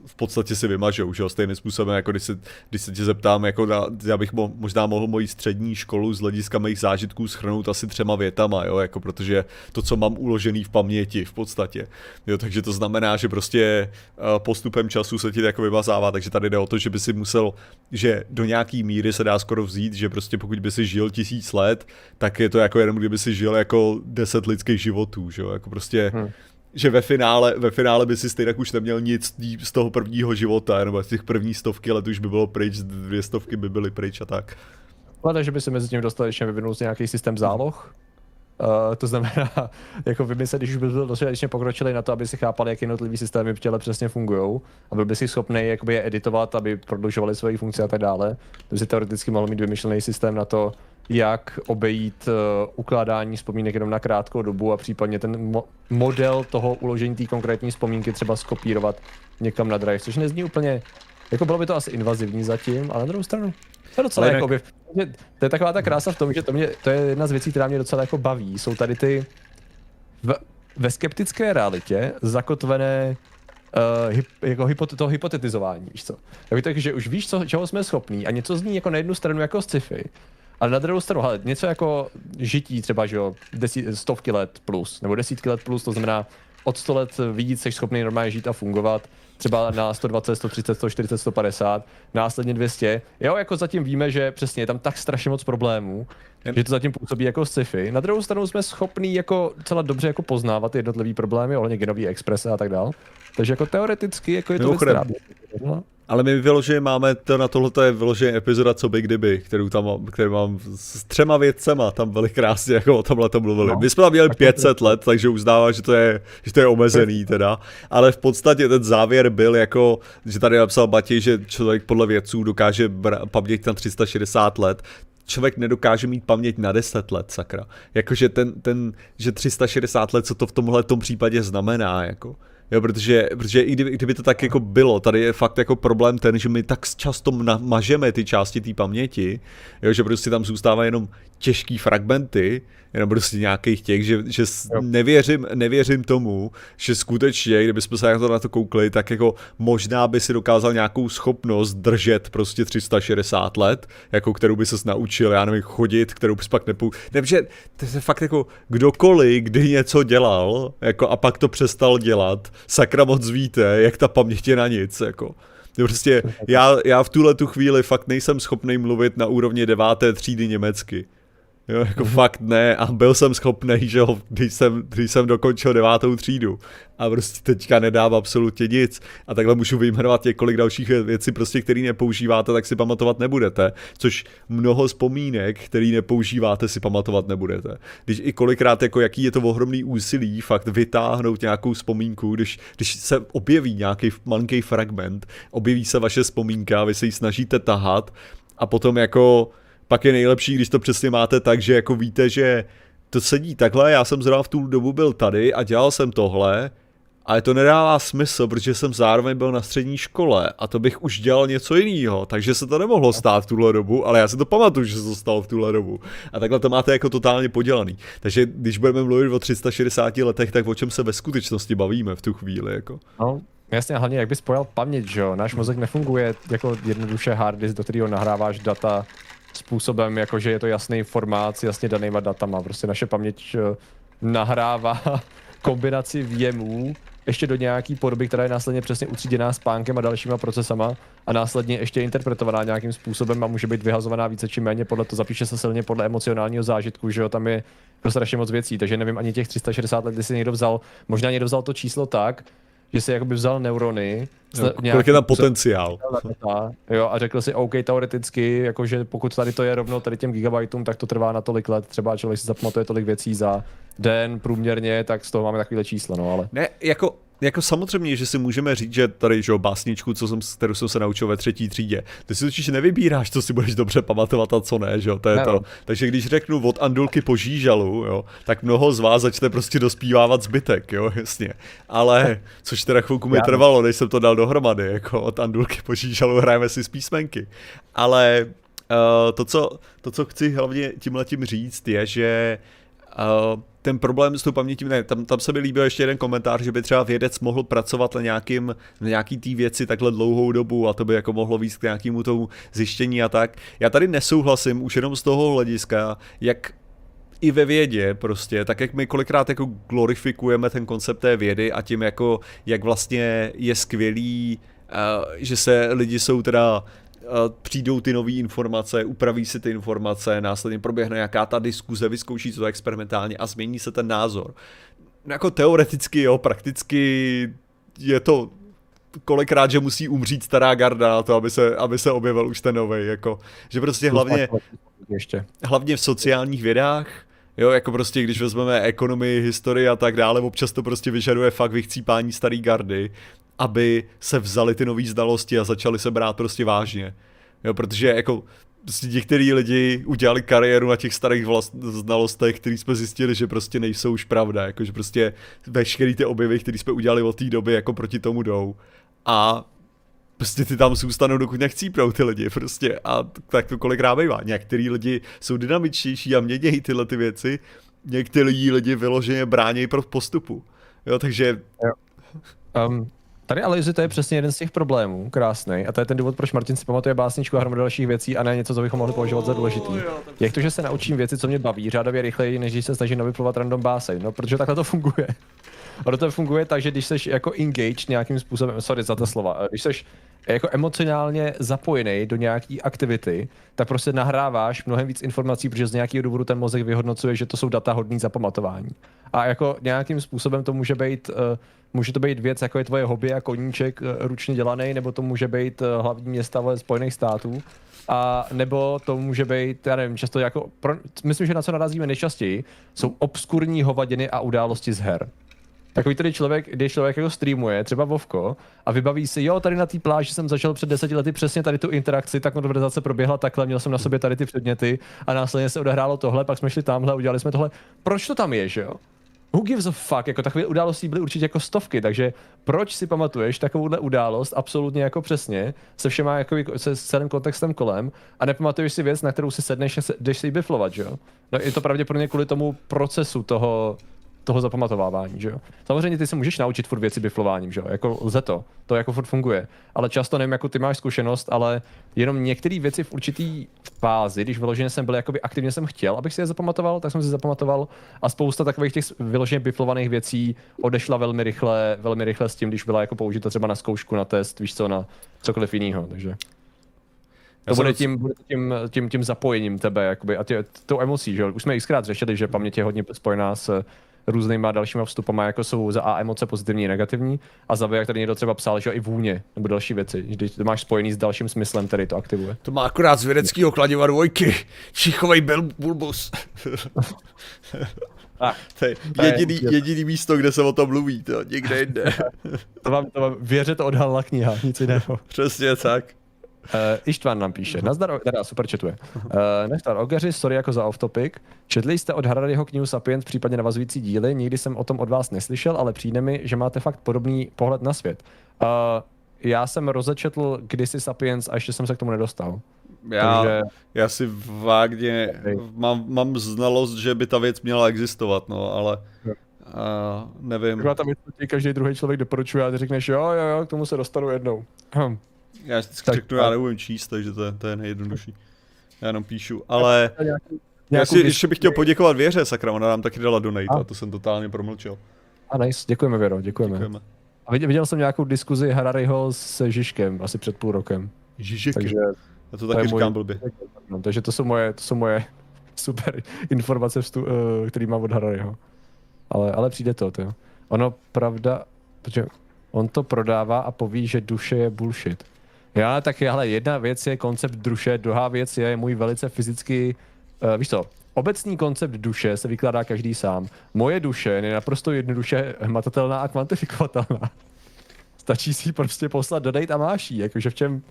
v podstatě si vymažou, že jo, stejným způsobem, jako když se, když se tě zeptám, jako na, já bych mo, možná mohl moji střední školu z hlediska mých zážitků shrnout asi třema větama, jo, jako protože to, co mám uložený v paměti, v podstatě, jo, takže to znamená, že prostě postupem času se ti to jako vymazává, takže tady jde o to, že by si musel, že do nějaký míry se dá skoro vzít, že prostě pokud by si žil tisíc let, tak je to jako jenom, kdyby si žil jako deset lidských životů, že jo, jako prostě... Hmm. Že ve finále, ve finále by si stejně už neměl nic z toho prvního života, nebo z těch první stovky let už by bylo pryč, dvě stovky by byly pryč a tak. Hleda, že by se mezi tím dostatečně vyvinul nějaký systém záloh. Uh, to znamená, jako vymyslet, když už by byl dostatečně pokročilý na to, aby si chápali, jak jednotlivý systémy v těle přesně fungují, a byl by si schopný jakoby je editovat, aby prodlužovali svoji funkci a tak dále. To by si teoreticky mohl mít vymyšlený systém na to, jak obejít uh, ukládání vzpomínek jenom na krátkou dobu a případně ten mo- model toho uložení té konkrétní vzpomínky třeba skopírovat někam na drive, což nezní úplně, jako bylo by to asi invazivní zatím, ale na druhou stranu to je docela ale jako ne... objev. To je taková ta krása v tom, že to, mě, to je jedna z věcí, která mě docela jako baví, jsou tady ty v, ve skeptické realitě zakotvené Uh, hyp, jako hypo, to hypotetizování, víš co. Takže už víš, co, čeho jsme schopní a něco zní jako na jednu stranu jako sci-fi, ale na druhou stranu, hele, něco jako žití třeba, že jo, desí, stovky let plus, nebo desítky let plus, to znamená od sto let víc jsi schopný normálně žít a fungovat, třeba na sto dvacet, sto třicet, sto čtyřicet, sto padesát, následně dvě stě, jo, jako zatím víme, že přesně je tam tak strašně moc problémů, že to zatím působí jako sci-fi. Na druhou stranu jsme schopní jako docela dobře jako poznávat jednotlivý problémy, ohledně genový exprese a tak dál. Takže jako teoreticky jako je to věc rád. Ale my vyloženě máme, to na tohle to je vyloženě epizoda Co by kdyby, kterou tam mám, kterou mám s třema vědcema, tam byli krásně jako o tomhle to mluvili. No, my jsme tam měli pět set let, takže uznávám, že to je, že to je omezený teda, ale v podstatě ten závěr byl jako, že tady napsal Matěj, že člověk podle vědců dokáže br- paměť na tři sta šedesát let, člověk nedokáže mít paměť na deset let, sakra. Jakože ten, ten, že tři sta šedesát let, co to v tomhle tom případě znamená, jako. Jo, protože, protože i kdyby, kdyby to tak jako bylo, tady je fakt jako problém ten, že my tak často mažeme ty části té paměti, jo, že prostě tam zůstávají jenom těžký fragmenty, jenom prostě nějakých těch, že, že nevěřím, nevěřím tomu, že skutečně, kdybychom se na to koukli, tak jako možná by si dokázal nějakou schopnost držet prostě tři sta šedesát let, jako kterou by ses naučil, já nevím, chodit, kterou bys pak nepou... Ne, protože to je fakt jako kdokoliv, kdy něco dělal, jako a pak to přestal dělat, sakra moc víte, jak ta paměť je na nic, jako. Prostě já, já v tuhle tu chvíli fakt nejsem schopný mluvit na úrovni deváté třídy německy. Jo, jako fakt ne, a byl jsem schopnej, že jo, když jsem, když jsem dokončil devátou třídu a prostě teďka nedám absolutně nic a takhle můžu vyjmenovat několik dalších věcí, prostě který nepoužíváte, tak si pamatovat nebudete, což mnoho vzpomínek, který nepoužíváte, si pamatovat nebudete. Když i kolikrát, jako jaký je to ohromný úsilí fakt vytáhnout nějakou vzpomínku, když, když se objeví nějaký malinký fragment, objeví se vaše vzpomínka, vy se ji snažíte tahat a potom jako... Pak je nejlepší, když to přesně máte tak, že jako víte, že to sedí takhle, já jsem zrovna v tu dobu byl tady a dělal jsem tohle, ale to nedává smysl, protože jsem zároveň byl na střední škole a to bych už dělal něco jiného, takže se to nemohlo stát v tuhle dobu, ale já si to pamatuju, že se to stalo v tuhle dobu. A takhle to máte jako totálně podělaný. Takže když budeme mluvit o tři sta šedesáti letech, tak o čem se ve skutečnosti bavíme v tu chvíli, jako. No. Jasně, hlavně jak bys spojil paměť, že jo? Náš mozek nefunguje jako jednoduše hard disk, do kterého nahráváš data způsobem, jakože je to jasný formát s jasně danýma datama. Prostě naše paměť nahrává kombinaci věmů ještě do nějaký podoby, která je následně přesně utříděná spánkem a dalšíma procesama a následně ještě interpretovaná nějakým způsobem a může být vyhazovaná více či méně podle toho, zapíše se silně podle emocionálního zážitku, že jo, tam je prostě strašně moc věcí, takže nevím ani těch tři sta šedesát let, kdy si někdo vzal, možná někdo vzal to číslo tak, že si jakoby vzal neurony, no, kolik je tam potenciál. Jo, a řekl si, OK, teoreticky, jakože pokud tady to je rovno tady těm gigabajtům, tak to trvá na tolik let, třeba člověk si zapamatuje tolik věcí za den průměrně, tak z toho máme takovýhle čísla, no ale... Ne, jako jako samozřejmě, že si můžeme říct, že tady, že jo, básničku, co jsem, kterou jsem se naučil ve třetí třídě, ty si totiž nevybíráš, co si budeš dobře pamatovat a co ne, že jo, to je no. to. Takže když řeknu od Andulky po Žížalu, jo, tak mnoho z vás začne prostě dospívávat zbytek, jo, jasně. Ale, což teda chvilku mi trvalo, než jsem to dal dohromady, jako od Andulky po Žížalu hrajeme si z písmenky. Ale uh, to, co, to, co chci hlavně tímhletím říct, je, že Uh, ten problém s tou pamětí, ne, tam, tam se mi líbil ještě jeden komentář, že by třeba vědec mohl pracovat na, nějakým, na nějaký té věci takhle dlouhou dobu a to by jako mohlo víc k nějakému tomu zjištění a tak. Já tady nesouhlasím už jenom z toho hlediska, jak i ve vědě prostě, tak jak my kolikrát jako glorifikujeme ten koncept té vědy a tím jako, jak vlastně je skvělý, uh, že se lidi jsou teda přijdou ty nové informace, upraví si ty informace, následně proběhne nějaká ta diskuze, vyzkouší to experimentálně a změní se ten názor. No jako teoreticky, jo, prakticky je to kolikrát, že musí umřít stará garda na to, aby se, aby se objevil už ten novej, jako, že prostě hlavně, hlavně v sociálních vědách, jo, jako prostě, když vezmeme ekonomii, historii a tak dále, občas to prostě vyžaduje fakt vychcípání starý gardy, aby se vzali ty nový znalosti a začali se brát prostě vážně. Jo, protože jako prostě některý lidi udělali kariéru na těch starých vlast- znalostech, které jsme zjistili, že prostě nejsou už pravda, jako, že prostě veškerý ty objevy, které jsme udělali od té doby, jako proti tomu jdou. A prostě ty tam zůstanou, dokud nechcípnou ty lidi prostě a tak to kolikrát bývá. Některý lidi jsou dynamičtější a měnějí tyhle ty věci, některý lidi vyloženě brání pro postupu. Jo, takže... Um. Tady ale to je přesně jeden z těch problémů, krásnej, a to je ten důvod, proč Martin si pamatuje básničku a hromadu dalších věcí a ne něco, co bychom mohli považovat za důležitý. Jak to, že se naučím věci, co mě baví, řádově rychleji, než když se snažím navyplovat random básej, no protože takhle to funguje. A to funguje tak, že když seš jako engaged nějakým způsobem, sorry za ta slova, když seš jako emocionálně zapojený do nějaký aktivity, tak prostě nahráváš mnohem víc informací, protože z nějakého důvodu ten mozek vyhodnocuje, že to jsou data hodný za pamatování. A jako nějakým způsobem to může být, může to být věc, jako je tvoje hobby a koníček ručně dělaný, nebo to může být hlavní města Spojených států. A nebo to může být, já nevím, často jako, pro, myslím, že na co narazíme nejčastěji, jsou obskurní hovadiny a události z her. Takový tady člověk, když člověk jako streamuje, třeba Vovko, a vybaví si, jo, tady na té pláži jsem začal před deseti lety přesně tady tu interakci, ta konverzace proběhla takhle, měl jsem na sobě tady ty předměty a následně se odehrálo tohle, pak jsme šli tamhle, udělali jsme tohle. Proč to tam je, že jo? Who gives a fuck? Jako takové události byly určitě jako stovky, takže proč si pamatuješ takovouhle událost absolutně jako přesně, se všema jako se celým kontextem kolem a nepamatuješ si věc, na kterou si sedneš, jdeš si ji biflovat, že jo? No je to pravděpodobně kvůli tomu procesu toho toho zapamatovávání, že jo. Samozřejmě ty se můžeš naučit furt věci biflováním, že jo, jako lze to, to jako furt funguje, ale často nevím, jako ty máš zkušenost, ale jenom některé věci v určitý fázi, když vyloženě jsem byl, jakoby aktivně jsem chtěl, abych si je zapamatoval, tak jsem si zapamatoval a spousta takových těch vyloženě biflovaných věcí odešla velmi rychle, velmi rychle s tím, když byla jako použita třeba na zkoušku, na test, víš co, na cokoliv jiného, takže. To bude tím, bude tím, tím, tím zapojením tebe, jakoby, a tě, tou emocí, že jo, už jsme xkrát řešili, že paměť je hodně spojená s různýma dalšíma vstupama, jako jsou za A emoce pozitivní a negativní a za B, jak tady někdo třeba psal, že i vůně nebo další věci, když to máš spojený s dalším smyslem, který to aktivuje. To má akorát z vědeckýho kladiva dvojky, čichovej bulbus. A, to je jediný, jediný místo, kde se o tom mluví, to nikde jinde. To vám, to vám věře to odhalila kniha, nic jiného. Přesně tak. Uh, Ištvan nám píše, nazdar, teda superčetuje. Uh, Nechtar Ogeři, sorry jako za off-topic. Četli jste od Harariho knihu Sapiens, případně navazující díly, nikdy jsem o tom od vás neslyšel, ale přijde mi, že máte fakt podobný pohled na svět. Uh, já jsem rozečetl kdysi Sapiens a ještě jsem se k tomu nedostal. Já, takže... já si vágně mám, mám znalost, že by ta věc měla existovat, no, ale... Uh, nevím. Když tam je každý druhý člověk doporučuje a ty řekneš, jo, jo, jo, k tomu se dostanu jednou. Hm. Já vždycky tak, řeknu, já neumím číst, takže to, to je nejjednodušší. Já jenom píšu, ale... Nějakou, já si ještě bych chtěl poděkovat Věře, sakra, ona nám taky dala donate a, a to jsem totálně promlčel. A nice, děkujeme Věro, děkujeme. děkujeme. A viděl, viděl jsem nějakou diskuzi Harariho s Žižkem, asi před půl rokem. Žižeky, takže já to taky to říkám blbě. No, takže to jsou moje, to jsou moje super informace, vstu, který mám od Harariho. Ale, ale přijde to, to jo. Ono pravda, protože on to prodává a poví, že duše je bullshit. Já tak je, hele, jedna věc je koncept duše, druhá věc je můj velice fyzicky uh, víš co, obecný koncept duše se vykládá každý sám. Moje duše je naprosto jednoduše hmatatelná a kvantifikovatelná. Stačí si prostě poslat, dodejt a máš jí, jakože v čem...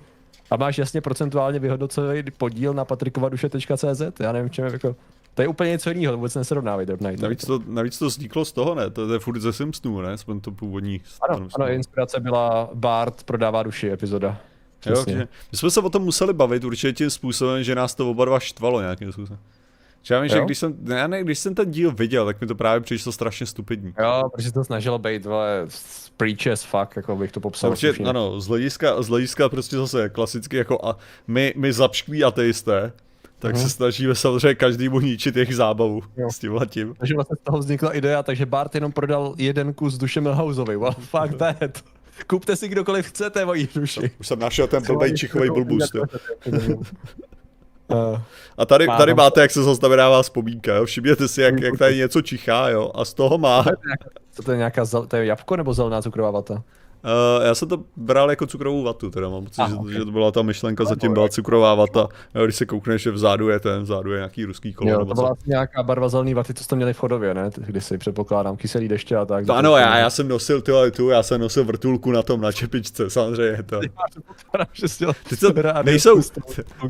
A máš jasně procentuálně vyhodnocený podíl na patrikovaduše tečka cé zet, já nevím v čem, jako... To je úplně něco jiného, to vůbec neserovnávej Drobnej. Navíc to, navíc to vzniklo z toho, ne? To, to je furt ze Simpsonů, ne? Jsme to původní... Ano, ano, inspirace byla Bart prodává duši epizoda. Jo, my jsme se o tom museli bavit určitě tím způsobem, že nás to oba dva štvalo nějakým způsobem. Já vím, že když jsem, ne, ne, když jsem ten díl viděl, tak mi to právě přišlo strašně stupidní. Jo, protože to snažilo být, vole, preach as fuck, jako bych to popsal. Určitě, ano, z hlediska, z hlediska prostě zase klasicky, jako a my, my zapšklí ateisté, tak hmm. se snažíme samozřejmě každému ničit jejich zábavu jo. s tímhletím. Takže vlastně z toho vznikla idea, takže Bart jenom prodal jeden kus duše Milhouseovi, well fuck that. Kupte si kdokoliv chcete, mojí duši. Už jsem našel ten blbej čichovej blbůst. A tady, tady máte, jak se zaznamenává vzpomínka, jo? Všimněte si, jak, jak tady něco čichá, jo? A z toho má... Co to je nějaká, to je jabko nebo zelená cukrová vata? Uh, já jsem to bral jako cukrovou vatu, teda mám pocit, že, okay. že to byla ta myšlenka, zatím byla cukrová vata. Jo, když se koukneš, že vzadu je ten, vzadu je nějaký ruský kolo. Jo, to byla co? Nějaká barva zelený vaty, co jste měli v Chodově, ne? Když si předpokládám, kyselý deště a tak. To ano, já, já jsem nosil tyhle tu, já jsem nosil vrtulku na tom, na čepičce, samozřejmě. To. Ty to nejsou,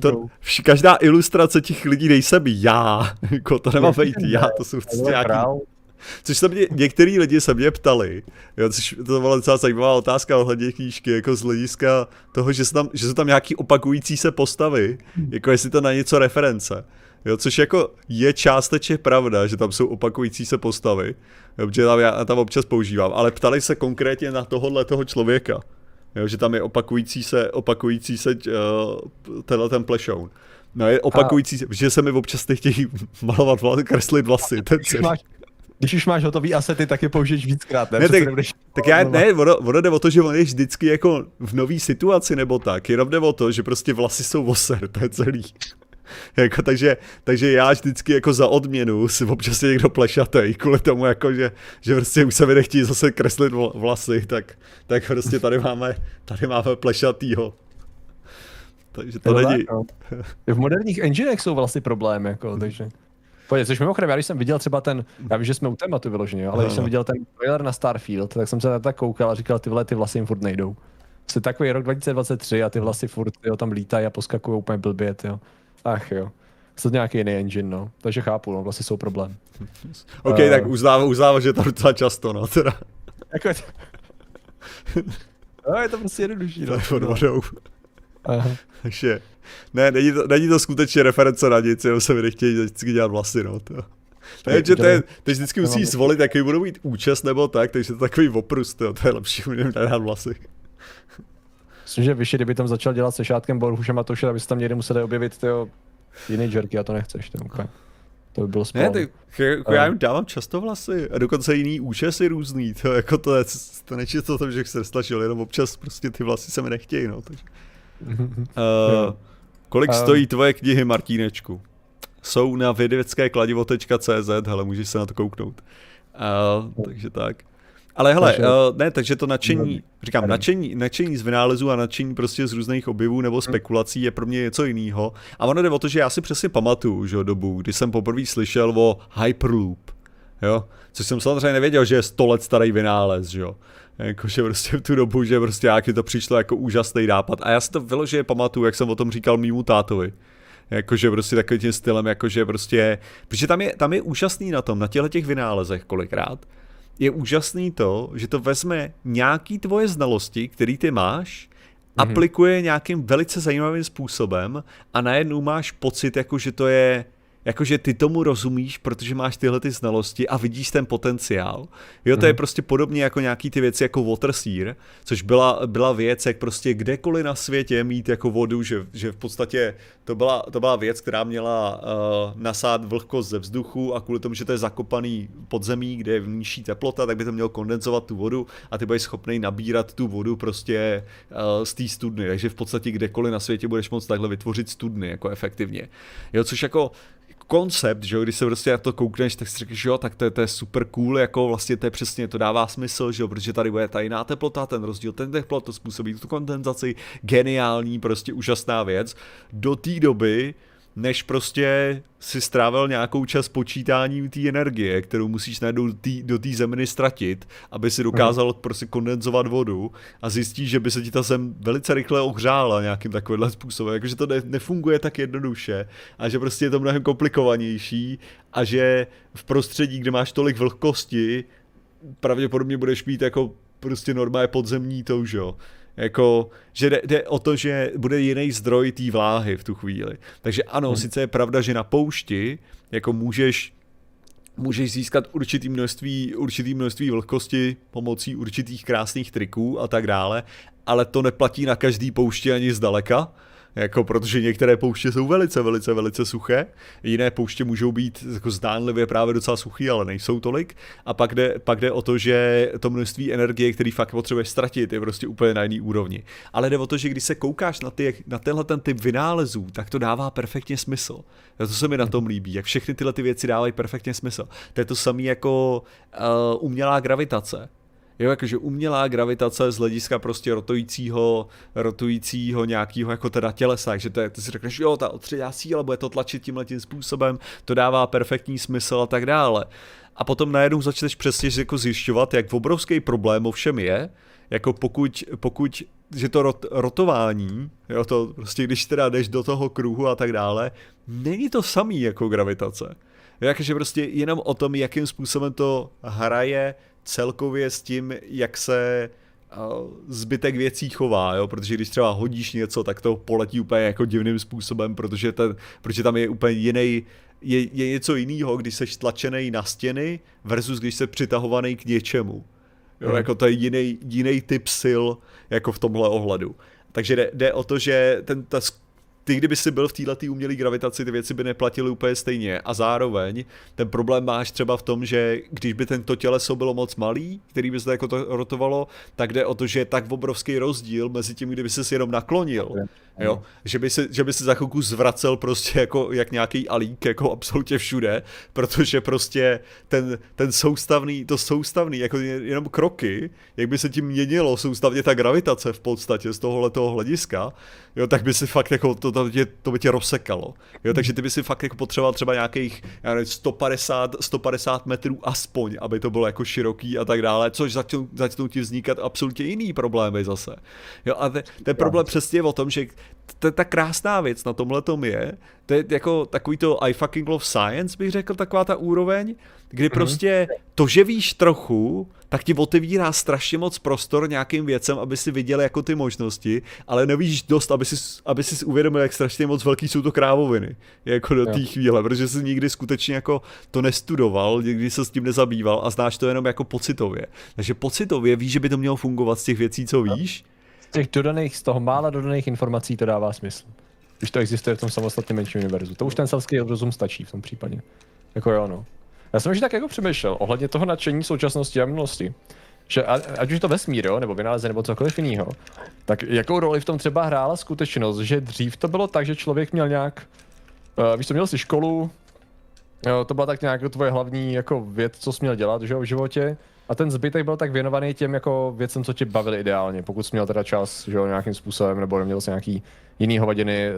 to, každá ilustrace těch lidí nejsem já, jako to nemá vejít, já, to jsou nějaký... Což se mě, některý lidi se mě ptali, jo, což to byla docela zajímavá otázka ohledně knížky, jako z hlediska toho, že jsou tam, že jsou tam nějaký opakující se postavy, jako jestli to na něco reference. Jo, což jako je částečně pravda, že tam jsou opakující se postavy, jo, protože tam já tam občas používám, ale ptali se konkrétně na tohohle toho člověka, jo, že tam je opakující se, opakující se uh, tenhle ten plešoun. No je opakující se, že se mi občas nechtějí malovat, vla, kreslit vlasy, ten celý. Když už máš hotový asety, tak je použiješ víckrát, ne? ne tak nebudeš... tak já, ne, ono, ono jde o to, že on je vždycky jako v nový situaci nebo tak, jenom jde o to, že prostě vlasy jsou voser, to je celý. Jako, takže, takže já vždycky jako za odměnu si občas někdo plešatej, kvůli tomu jako, že, že prostě už se mi nechtí zase kreslit vlasy, tak, tak prostě tady máme, tady máme plešatýho. Takže to je není... Tak, no. V moderních enginech jsou vlasy problém, jako, takže... Pojď, což mimochodem, já když jsem viděl třeba ten, já vím, že jsme u tématu vyloženě, ale když jsem viděl ten trailer na Starfield, tak jsem se na tak koukal a říkal, ty vole, ty vlasy jim furt nejdou. Jsi takový rok dva tisíce dvacet tři a ty vlasy furt, jo, tam lítají a poskakují úplně blbě, jo. Ach jo. To je nějaký jiný engine, no. Takže chápu, no, vlasy jsou problém. OK, uh, tak uznávám, uznávám, že je tam docela často, no, teda. Jako je to... No, je to prostě jednodušší, no. Aha. Takže, ne, není to, není to skutečně reference na nic, jenom se mi nechtějí vždycky dělat vlasy, no. To. Ne, že to je, teď vždycky musíš zvolit, jaký budou mít účast nebo tak, takže to je takový oprus, to je lepší, budeme dělat vlasy. Myslím, že vyšší, kdyby tam začal dělat se Šátkem, Borhušem a Toušem, aby se tam někde museli objevit, tyjo, teenagerky a to nechceš, tyjo, okay. To by bylo spolu. Ne, jako já jim dávám často vlasy a dokonce jiný účesy různý, tyjo, jako to je, to nečistilo tam, že se stačil, jenom občas prostě ty vlasy se mi nechtějí, no, takže. Uh, kolik stojí tvoje knihy, Martínečku? Jsou na vědecké kladivo tečka cé zet, hele, můžeš se na to kouknout. Uh, takže tak. Ale hele, uh, ne, takže to nadšení, říkám, nadšení, nadšení z vynálezu a nadšení prostě z různých objevů nebo spekulací je pro mě něco jiného. A ono jde o to, že já si přesně pamatuju, že dobu, kdy jsem poprvé slyšel o Hyperloop, jo, což jsem samozřejmě nevěděl, že je sto let starý vynález, že jo. Jakože prostě v tu dobu, že prostě jak to přišlo jako úžasný nápad. A já si to vyložil pamatuju, jak jsem o tom říkal mému tátovi. Jakože prostě takovým tím stylem, jakože prostě... Protože tam je, tam je úžasný na tom, na těchto těch vynálezech kolikrát, je úžasný to, že to vezme nějaký tvoje znalosti, který ty máš, mm-hmm. aplikuje nějakým velice zajímavým způsobem a najednou máš pocit, jakože to je... Jakože ty tomu rozumíš, protože máš tyhle ty znalosti a vidíš ten potenciál. Jo, to mm. je prostě podobně jako nějaký ty věci jako Waterseer, což byla, byla věc, jak prostě kdekoliv na světě mít jako vodu, že, že v podstatě to byla, to byla věc, která měla uh, nasát vlhkost ze vzduchu a kvůli tomu, že to je zakopaný podzemí, kde je nižší teplota, tak by to mělo kondenzovat tu vodu a ty budeš schopnej nabírat tu vodu prostě uh, z té studny. Takže v podstatě kdekoliv na světě budeš moct takhle vytvořit studny jako efektivně. Jo, což jako koncept, že jo, když se prostě na to koukneš, tak si řekneš, jo, tak to je, to je super cool, jako vlastně to je přesně, to dává smysl, že jo, protože tady bude tajná teplota, ten rozdíl, ten teplot, to způsobí tu kondenzaci, geniální, prostě úžasná věc. Do té doby, než prostě si strávil nějakou čas počítáním té energie, kterou musíš najednou tý, do té zeminy ztratit, aby si dokázal hmm. prostě kondenzovat vodu, a zjistíš, že by se ti ta zem velice rychle ohřála nějakým takovýmhle způsobem. Jakože to ne, nefunguje tak jednoduše a že prostě je to mnohem komplikovanější a že v prostředí, kde máš tolik vlhkosti, pravděpodobně budeš mít jako prostě normálně podzemní to, že jo. Jako, že jde, jde o to, že bude jiný zdroj té vláhy v tu chvíli. Takže ano, hmm. sice je pravda, že na poušti jako můžeš, můžeš získat určitý množství, určitý množství vlhkosti pomocí určitých krásných triků a tak dále, ale to neplatí na každý poušti ani zdaleka. Jako, protože některé pouště jsou velice, velice, velice suché, jiné pouště můžou být jako zdánlivě právě docela suchý, ale nejsou tolik. A pak jde, pak jde o to, že to množství energie, který fakt potřebuješ ztratit, je prostě úplně na jiný úrovni. Ale jde o to, že když se koukáš na, ty, na tenhle ten typ vynálezů, tak to dává perfektně smysl. To se mi na tom líbí, jak všechny tyhle ty věci dávají perfektně smysl. To je to samé jako uh, umělá gravitace. Jo, jakože umělá gravitace z hlediska prostě rotujícího, rotujícího nějakého jako teda tělesa, takže to je, ty si řekneš, jo, ta otředá síla bude to tlačit tímhletím způsobem, to dává perfektní smysl a tak dále. A potom najednou začneš přesně jako zjišťovat, jak obrovský problém ovšem je, jako pokud, pokud že to rot, rotování, jo, to prostě když teda jdeš do toho kruhu a tak dále, není to samý jako gravitace. Jakože prostě jenom o tom, jakým způsobem to hraje celkově s tím, jak se zbytek věcí chová, jo? Protože když třeba hodíš něco, tak to poletí úplně jako divným způsobem, protože, ten, protože tam je úplně jiný, je, je něco jiného, když seš tlačený na stěny versus když se přitahovaný k něčemu. Jo? Hmm. Jako to je jiný, jiný typ sil jako v tomhle ohledu. Takže jde, jde o to, že ten, ta ty, kdyby si byl v této umělé gravitaci, ty věci by neplatily úplně stejně. A zároveň ten problém máš třeba v tom, že když by tento těleso bylo moc malý, který by se jako to rotovalo, tak jde o to, že je tak obrovský rozdíl mezi tím, kdyby se jenom naklonil. Jo? Že by se, že by se za chvilku zvracel prostě jako jak nějaký alík, jako absolutně všude, protože prostě ten, ten soustavný, to soustavný, jako jenom kroky, jak by se tím měnilo soustavně ta gravitace v podstatě z tohohletoho hlediska, jo, tak by si fakt jako to To, tě, to by tě rozsekalo. Jo, takže ty by si fakt jako potřeboval třeba nějakých já nevím, sto padesát metrů aspoň, aby to bylo jako široký a tak dále, což začnou, začnou ti vznikat absolutně jiný problémy zase. Jo, a te, ten problém přesně o tom, že ta, ta krásná věc na tomhletom je, to je jako takový to I fucking love science, bych řekl, taková ta úroveň, kdy prostě to, že víš trochu, tak ti otevírá strašně moc prostor nějakým věcem, aby si viděl jako ty možnosti, ale nevíš dost, aby si, aby si uvědomil, jak strašně moc velký jsou to krávoviny, jako do té chvíle, protože jsi nikdy skutečně jako to nestudoval, nikdy se s tím nezabýval a znáš to jenom jako pocitově. Takže pocitově víš, že by to mělo fungovat z těch věcí, co víš. Z těch dodaných, z toho mála dodaných informací to dává smysl. Když to existuje v tom samostatně menším univerzu. To už ten selský rozum stačí v tom případě. Jako jo, no. Já jsem už tak jako přemýšlel ohledně toho nadšení současnosti a minulosti. Že ať už to vesmír, jo, nebo vynálezy, nebo cokoliv jiného, tak jakou roli v tom třeba hrála skutečnost, že dřív to bylo tak, že člověk měl nějak, uh, víš, to měl si školu, jo, to byla tak nějak tvoje hlavní jako věc, co jsi měl dělat, že jo, v životě, a ten zbytek byl tak věnovaný těm jako věcem, co tě bavili ideálně, pokud jsi měl teda čas, že jo, nějakým způsobem, nebo neměl jsi nějaký jiný hovadiny, e,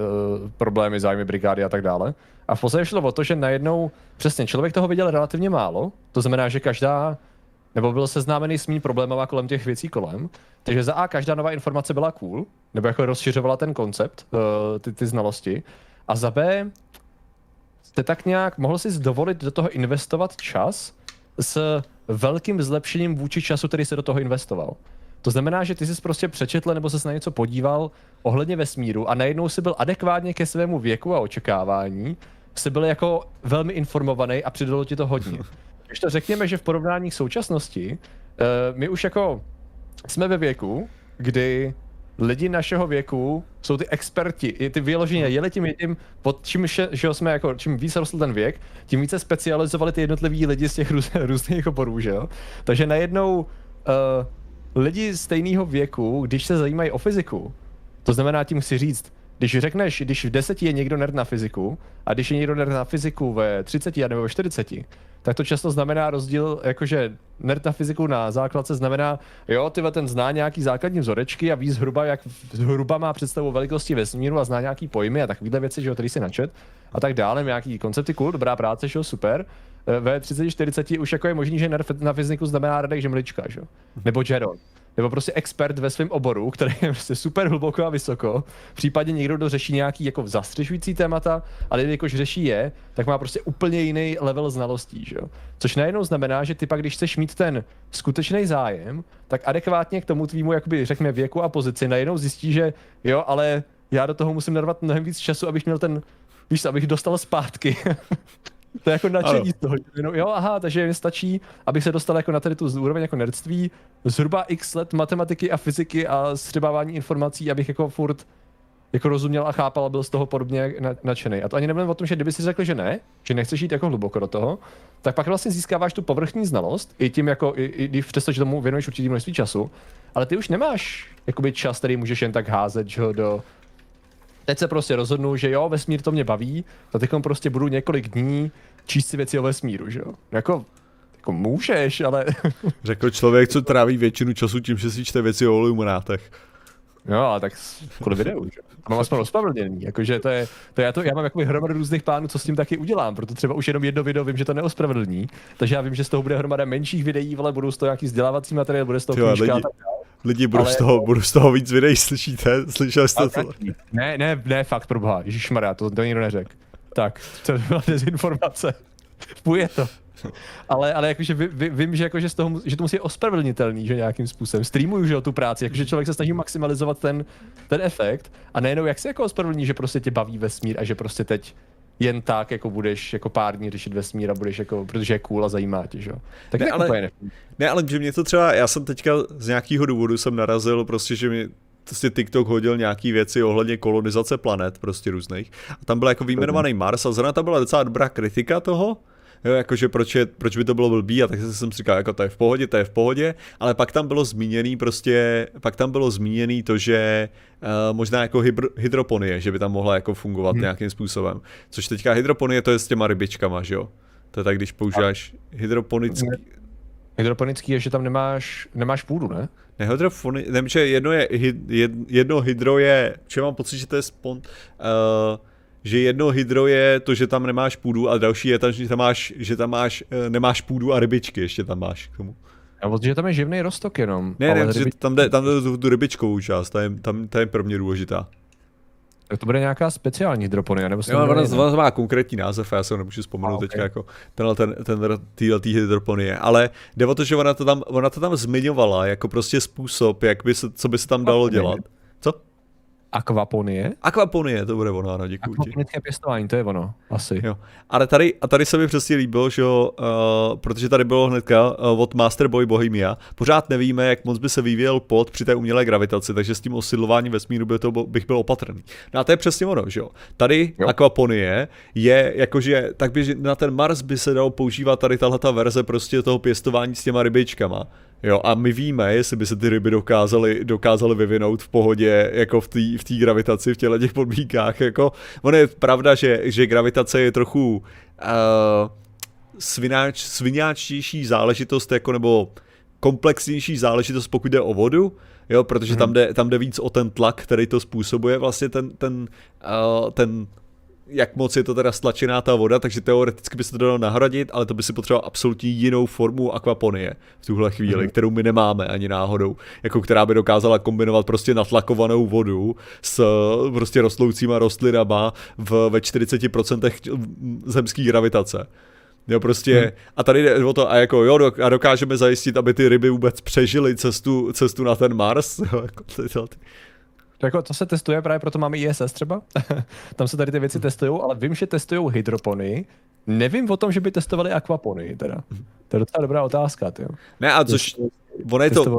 problémy, zájmy, brigády a tak dále. A v podstatě šlo o to, že najednou, přesně, člověk toho viděl relativně málo, to znamená, že každá, nebo byl seznámený s méně problémama kolem těch věcí kolem, takže za A každá nová informace byla cool, nebo jako rozšiřovala ten koncept, e, ty, ty znalosti, a za B jste tak nějak, mohl si dovolit do toho investovat čas s velkým zlepšením vůči času, který se do toho investoval. To znamená, že ty jsi prostě přečetl nebo ses na něco podíval ohledně vesmíru a najednou jsi byl adekvátně ke svému věku a očekávání, jsi byl jako velmi informovaný a přidalo ti to hodně. Když to řekněme, že v porovnání k současnosti, my už jako jsme ve věku, kdy lidi našeho věku jsou ty experti, ty vyloženě jeli tím jedním, pod čím, že jsme jako, čím víc rostl ten věk, tím více specializovali ty jednotliví lidi z těch růz, různých oborů, že jo? Takže najednou uh, lidi stejného věku, když se zajímají o fyziku, to znamená, tím chci říct, když řekneš, když v deseti je někdo nerd na fyziku a když je někdo nerd na fyziku ve třiceti nebo ve čtyřiceti, tak to často znamená rozdíl, jakože nerd na fyziku na základce znamená, jo, tyhle ten zná nějaký základní vzorečky a ví zhruba, jak zhruba má představu o velikosti vesmíru a zná nějaký pojmy a takovýhle věci, že jo, který si načet a tak dále, nějaký koncepty, cool, dobrá práce, že jo, super. Ve třicet čtyřicet už jako je možný, že nerd na fyziku znamená Radek Žemlička, že jo, nebo Jeron. Nebo prostě expert ve svém oboru, který je prostě super hluboko a vysoko. Případně někdo, kdo řeší nějaký jako zastřešující témata, ale jakož řeší je, tak má prostě úplně jiný level znalostí, že jo. Což najednou znamená, že ty pak, když chceš mít ten skutečný zájem, tak adekvátně k tomu tvýmu, jakoby řekněme, věku a pozici, najednou zjistí, že jo, ale já do toho musím narvat mnohem víc času, abych měl ten, víš, abych dostal zpátky. To je jako nadšení z toho, no, jo, aha, takže mi stačí, abych se dostal jako na tady tu úroveň jako nerdství, zhruba x let matematiky a fyziky a střebávání informací, abych jako furt jako rozuměl a chápal a byl z toho podobně nadšený. A to ani nemluvím o tom, že kdyby si řekl, že ne, že nechceš jít jako hluboko do toho, tak pak vlastně získáváš tu povrchní znalost, i tím jako, i, i přesto, že tomu věnuješ určitý množství času, ale ty už nemáš jakoby čas, který můžeš jen tak házet, že ho do... Teď se prostě rozhodnu, že jo, vesmír to mě baví, tak teď prostě budu několik dní číst si věci o vesmíru, že jo. Jako, jako můžeš, ale... Řekl člověk, co tráví většinu času tím, že si čte věci o iluminátech. No, a tak kvůli videu, že jo. Mám aspoň ospravedlnění, jakože to je, to já, to, já mám jakoby hromadu různých plánů, co s tím taky udělám, proto třeba už jenom jedno video vím, že to neospravedlní, takže já vím, že z toho bude hromada menších videí, ale budou z toho nějaký vzdělávací materiál, bude z toho jo, knížka lidi... a tak dále. Lidi, budu, ale, z toho, budu z toho víc videí, slyšíte? Slyšel jste to? Ne, ne, ne, fakt, proboha, ježišmarja, to, to nikdo neřekl. Tak, to byla dezinformace. Půjde to. Ale, ale jakože vy, vy, vím, že, jakože z toho, že to musí být ospravedlnitelný, že nějakým způsobem. Streamuju, že o tu práci, jakože člověk se snaží maximalizovat ten, ten efekt. A nejenom jak se jako ospravedlní, že prostě tě baví vesmír a že prostě teď jen tak jako budeš jako pár dní řešit vesmír a budeš jako, protože je cool a zajímá tě, že jo. Tak ne, ale, ne. ne, ale že mě to třeba, já jsem teďka z nějakého důvodu jsem narazil prostě, že mi prostě TikTok hodil nějaký věci ohledně kolonizace planet prostě různých. A tam byl jako vyjmenovaný Mars a zrovna tam byla docela dobrá kritika toho, jo, jakože proč, je, proč by to bylo blbý a tak jsem si říkal, jako to je v pohodě, to je v pohodě, ale pak tam bylo zmíněný prostě, pak tam bylo zmíněný to, že uh, možná jako hybr, hydroponie, že by tam mohla jako fungovat hmm. nějakým způsobem, což teďka hydroponie to je s těma rybičkama, že jo, to je tak, když používáš hydroponický... Hydroponický je, že tam nemáš, nemáš půdu, ne? Ne, hydroponi... ne, jedno je, jedno hydro je, že mám pocit, že to je spont... Uh, že jedno hydro je to, že tam nemáš půdu a další je tam, že tam máš, že tam máš, nemáš půdu a rybičky ještě tam máš k tomu. A protože tam je živný roztok jenom. Ne, ne, rybič... tam jde, tam jde tu, tu rybičkovou část, ta je, tam, ta je pro mě důležitá. Tak to bude nějaká speciální hydroponie, nebo se... Jo, ona má konkrétní název, já se ho nemůžu vzpomenout okay. Teďka jako tenhle ten, ten, týhletý hydroponie, ale jde o to, že ona to tam, ona to tam zmiňovala jako prostě způsob, jak by se, co by se tam dalo dělat. Co? Akvaponie? Akvaponie, to bude ono, ano, děkuji. Akvaponické pěstování, to je ono, asi. Jo. Ale tady, a tady se mi přesně líbilo, že jo, uh, protože tady bylo hnedka uh, od Masterboy Bohemia, pořád nevíme, jak moc by se vyvíjel pod při té umělé gravitaci, takže s tím osidlováním vesmíru by to, bych byl opatrný. No a to je přesně ono, že jo. Tady jo. Akvaponie je jakože, tak by na ten Mars by se dalo používat tady tahleta verze prostě toho pěstování s těma rybičkama. Jo, a my víme, jestli by se ty ryby dokázaly, dokázaly vyvinout v pohodě, jako v té v té gravitaci, v těchto těch podmínkách, jako, ono je pravda, že, že gravitace je trochu uh, svináč, svináčtější záležitost, jako, nebo komplexnější záležitost, pokud jde o vodu, jo, protože hmm. tam, jde, tam jde víc o ten tlak, který to způsobuje, vlastně ten, ten, uh, ten jak moc je to teda stlačená ta voda, takže teoreticky by se to dalo nahradit, ale to by si potřeboval absolutně jinou formu akvaponie v tuhle chvíli, mm. kterou my nemáme ani náhodou, jako která by dokázala kombinovat prostě natlakovanou vodu s prostě rostloucíma rostlinama v, ve čtyřicet procent zemský gravitace. Jo, prostě, hmm. a tady jde o to, a jako jo, dok, a dokážeme zajistit, aby ty ryby vůbec přežily cestu, cestu na ten Mars, jo, jako ty, ty. Jako to se testuje, právě proto máme I S S třeba, tam se tady ty věci testujou, ale vím, že testujou hydropony, nevím o tom, že by testovali akvapony teda. To je docela dobrá otázka, tyjo. Ne, a což, ono je to,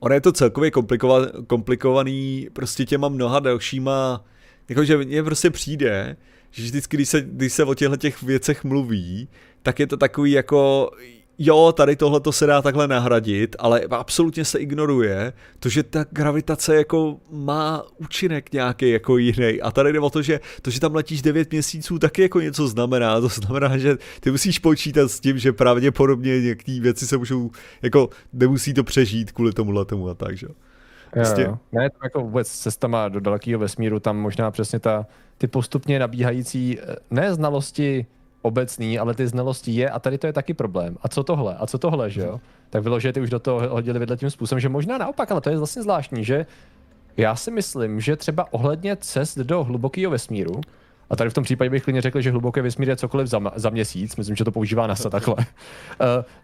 ono je to celkově komplikova, komplikovaný prostě těma mnoha dalšíma, jakože mně prostě přijde, že vždycky, když se, když se o těchto těch věcech mluví, tak je to takový jako... jo, tady tohleto se dá takhle nahradit, ale absolutně se ignoruje to, že ta gravitace jako má účinek nějaký jako jiný. A tady jde o to, že to, že tam letíš devět měsíců, taky jako něco znamená. To znamená, že ty musíš počítat s tím, že pravděpodobně některé věci se můžou, jako nemusí to přežít kvůli tomuhle tomu a tak, že vlastně. Jo. Ne, to jako vůbec cestama do dalekého vesmíru, tam možná přesně ta, ty postupně nabíhající ne znalosti obecný, ale ty znalosti je a tady to je taky problém. A co tohle? A co tohle, že jo? Tak vyložili, ty už do toho hodili vedle tím způsobem, že možná naopak, ale to je vlastně zvláštní, že já si myslím, že třeba ohledně cest do hlubokého vesmíru, a tady v tom případě bych klidně řekl, že hluboké vesmír je cokoliv za, za měsíc, myslím, že to používá NASA takhle, uh,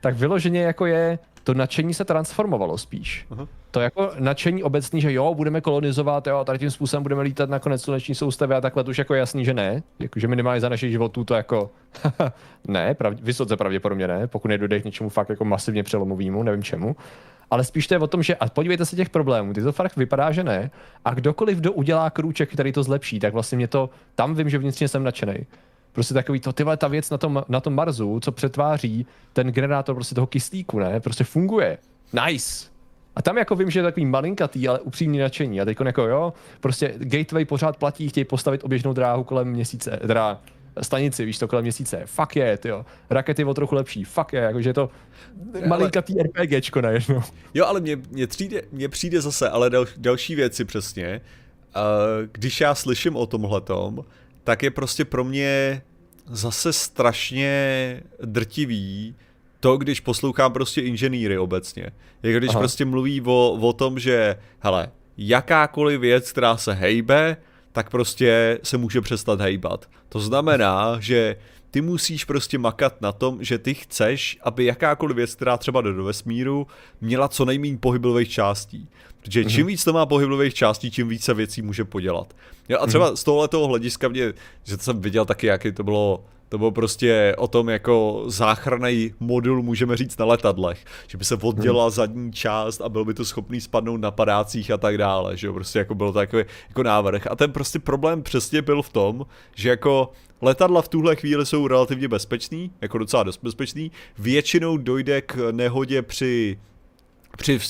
tak vyloženě jako je, to nadšení se transformovalo spíš. Aha. To jako nadšení obecný, že jo, budeme kolonizovat, jo, tady tím způsobem budeme lítat na konec sluneční soustavy a takhle, to už jako jasný, že ne, jakože minimálně za našich životů to jako ne, pravdě, vysoce pravděpodobně ne, pokud nedojde k něčemu fakt jako masivně přelomovýmu, nevím čemu. Ale spíš to je o tom, že a podívejte se těch problémů, ty to fakt vypadá, že ne. A kdokoliv, kdo udělá krůček, který to zlepší, tak vlastně mě to, tam vím, že vnitřně jsem nadšenej. Prostě takový to, tyhle ta věc na tom, na tom Marsu, co přetváří ten generátor prostě toho kyslíku, ne, prostě funguje. Nice. A tam jako vím, že je takový malinkatý, ale upřímný nadšení. A teďkon jako jo, prostě Gateway pořád platí, chtějí postavit oběžnou dráhu kolem měsíce, teda stanici, víš to, kolem měsíce, fuck je, yeah, jo. Rakety o trochu lepší, fuck je, yeah, jakože je to malinkatý ale... RPGčko najednou. Jo, ale mně, mně, přijde, mně přijde zase, ale dal, další věci přesně, uh, když já slyším o tomhletom, tak je prostě pro mě zase strašně drtivý to, když poslouchám prostě inženýry obecně. Jako když Aha. prostě mluví o, o tom, že hele, jakákoliv věc, která se hejbe, tak prostě se může přestat hejbat. To znamená, že ty musíš prostě makat na tom, že ty chceš, aby jakákoliv věc, která třeba jde do vesmíru, měla co nejméně pohyblivých částí. Protože čím víc to má pohyblivých částí, tím více věcí může podělat. A třeba z tohoto hlediska mě, že to jsem viděl taky, jaký to bylo, to bylo prostě o tom jako záchranný modul, můžeme říct, na letadlech. Že by se oddělala zadní část a byl by to schopný spadnout na padácích a tak dále. Že prostě jako byl takový jako návrh. A ten prostě problém přesně byl v tom, že jako letadla v tuhle chvíli jsou relativně bezpečný, jako docela dost bezpečný. Většinou dojde k nehodě při... při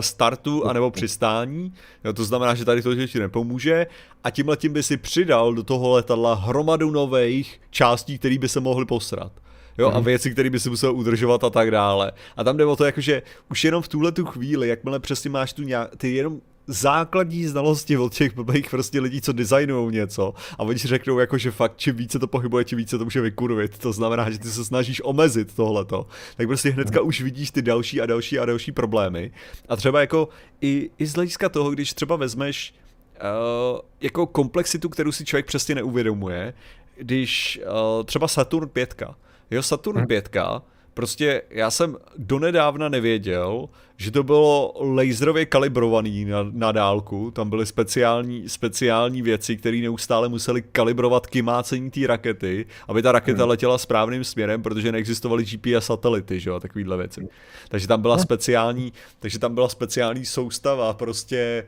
startu anebo přistání, no, to znamená, že tady to ti nepomůže a tímhletím by si přidal do toho letadla hromadu nových částí, které by se mohly posrat. Jo, a věci, které by si musel udržovat a tak dále. A tam jde o to, jakože už jenom v tuhle tu chvíli, jakmile přesně máš tu nějak, ty jenom základní znalosti od těch blbých prostě lidí, co designujou něco a oni řeknou jako, že fakt čím více to pohybuje, čím více to může vykurvit, to znamená, že ty se snažíš omezit tohleto, tak prostě hnedka už vidíš ty další a další a další problémy a třeba jako i, i z hlediska toho, když třeba vezmeš uh, jako komplexitu, kterou si člověk přesně neuvědomuje, když uh, třeba Saturn pět, jo, Saturn pět, prostě já jsem donedávna nevěděl, že to bylo laserově kalibrovaný na, na dálku, tam byly speciální, speciální věci, které neustále museli kalibrovat kymácení té rakety, aby ta raketa hmm. letěla správným směrem, protože neexistovaly G P S satelity, že jo, takovýhle věci. Takže tam byla speciální, takže tam byla speciální soustava prostě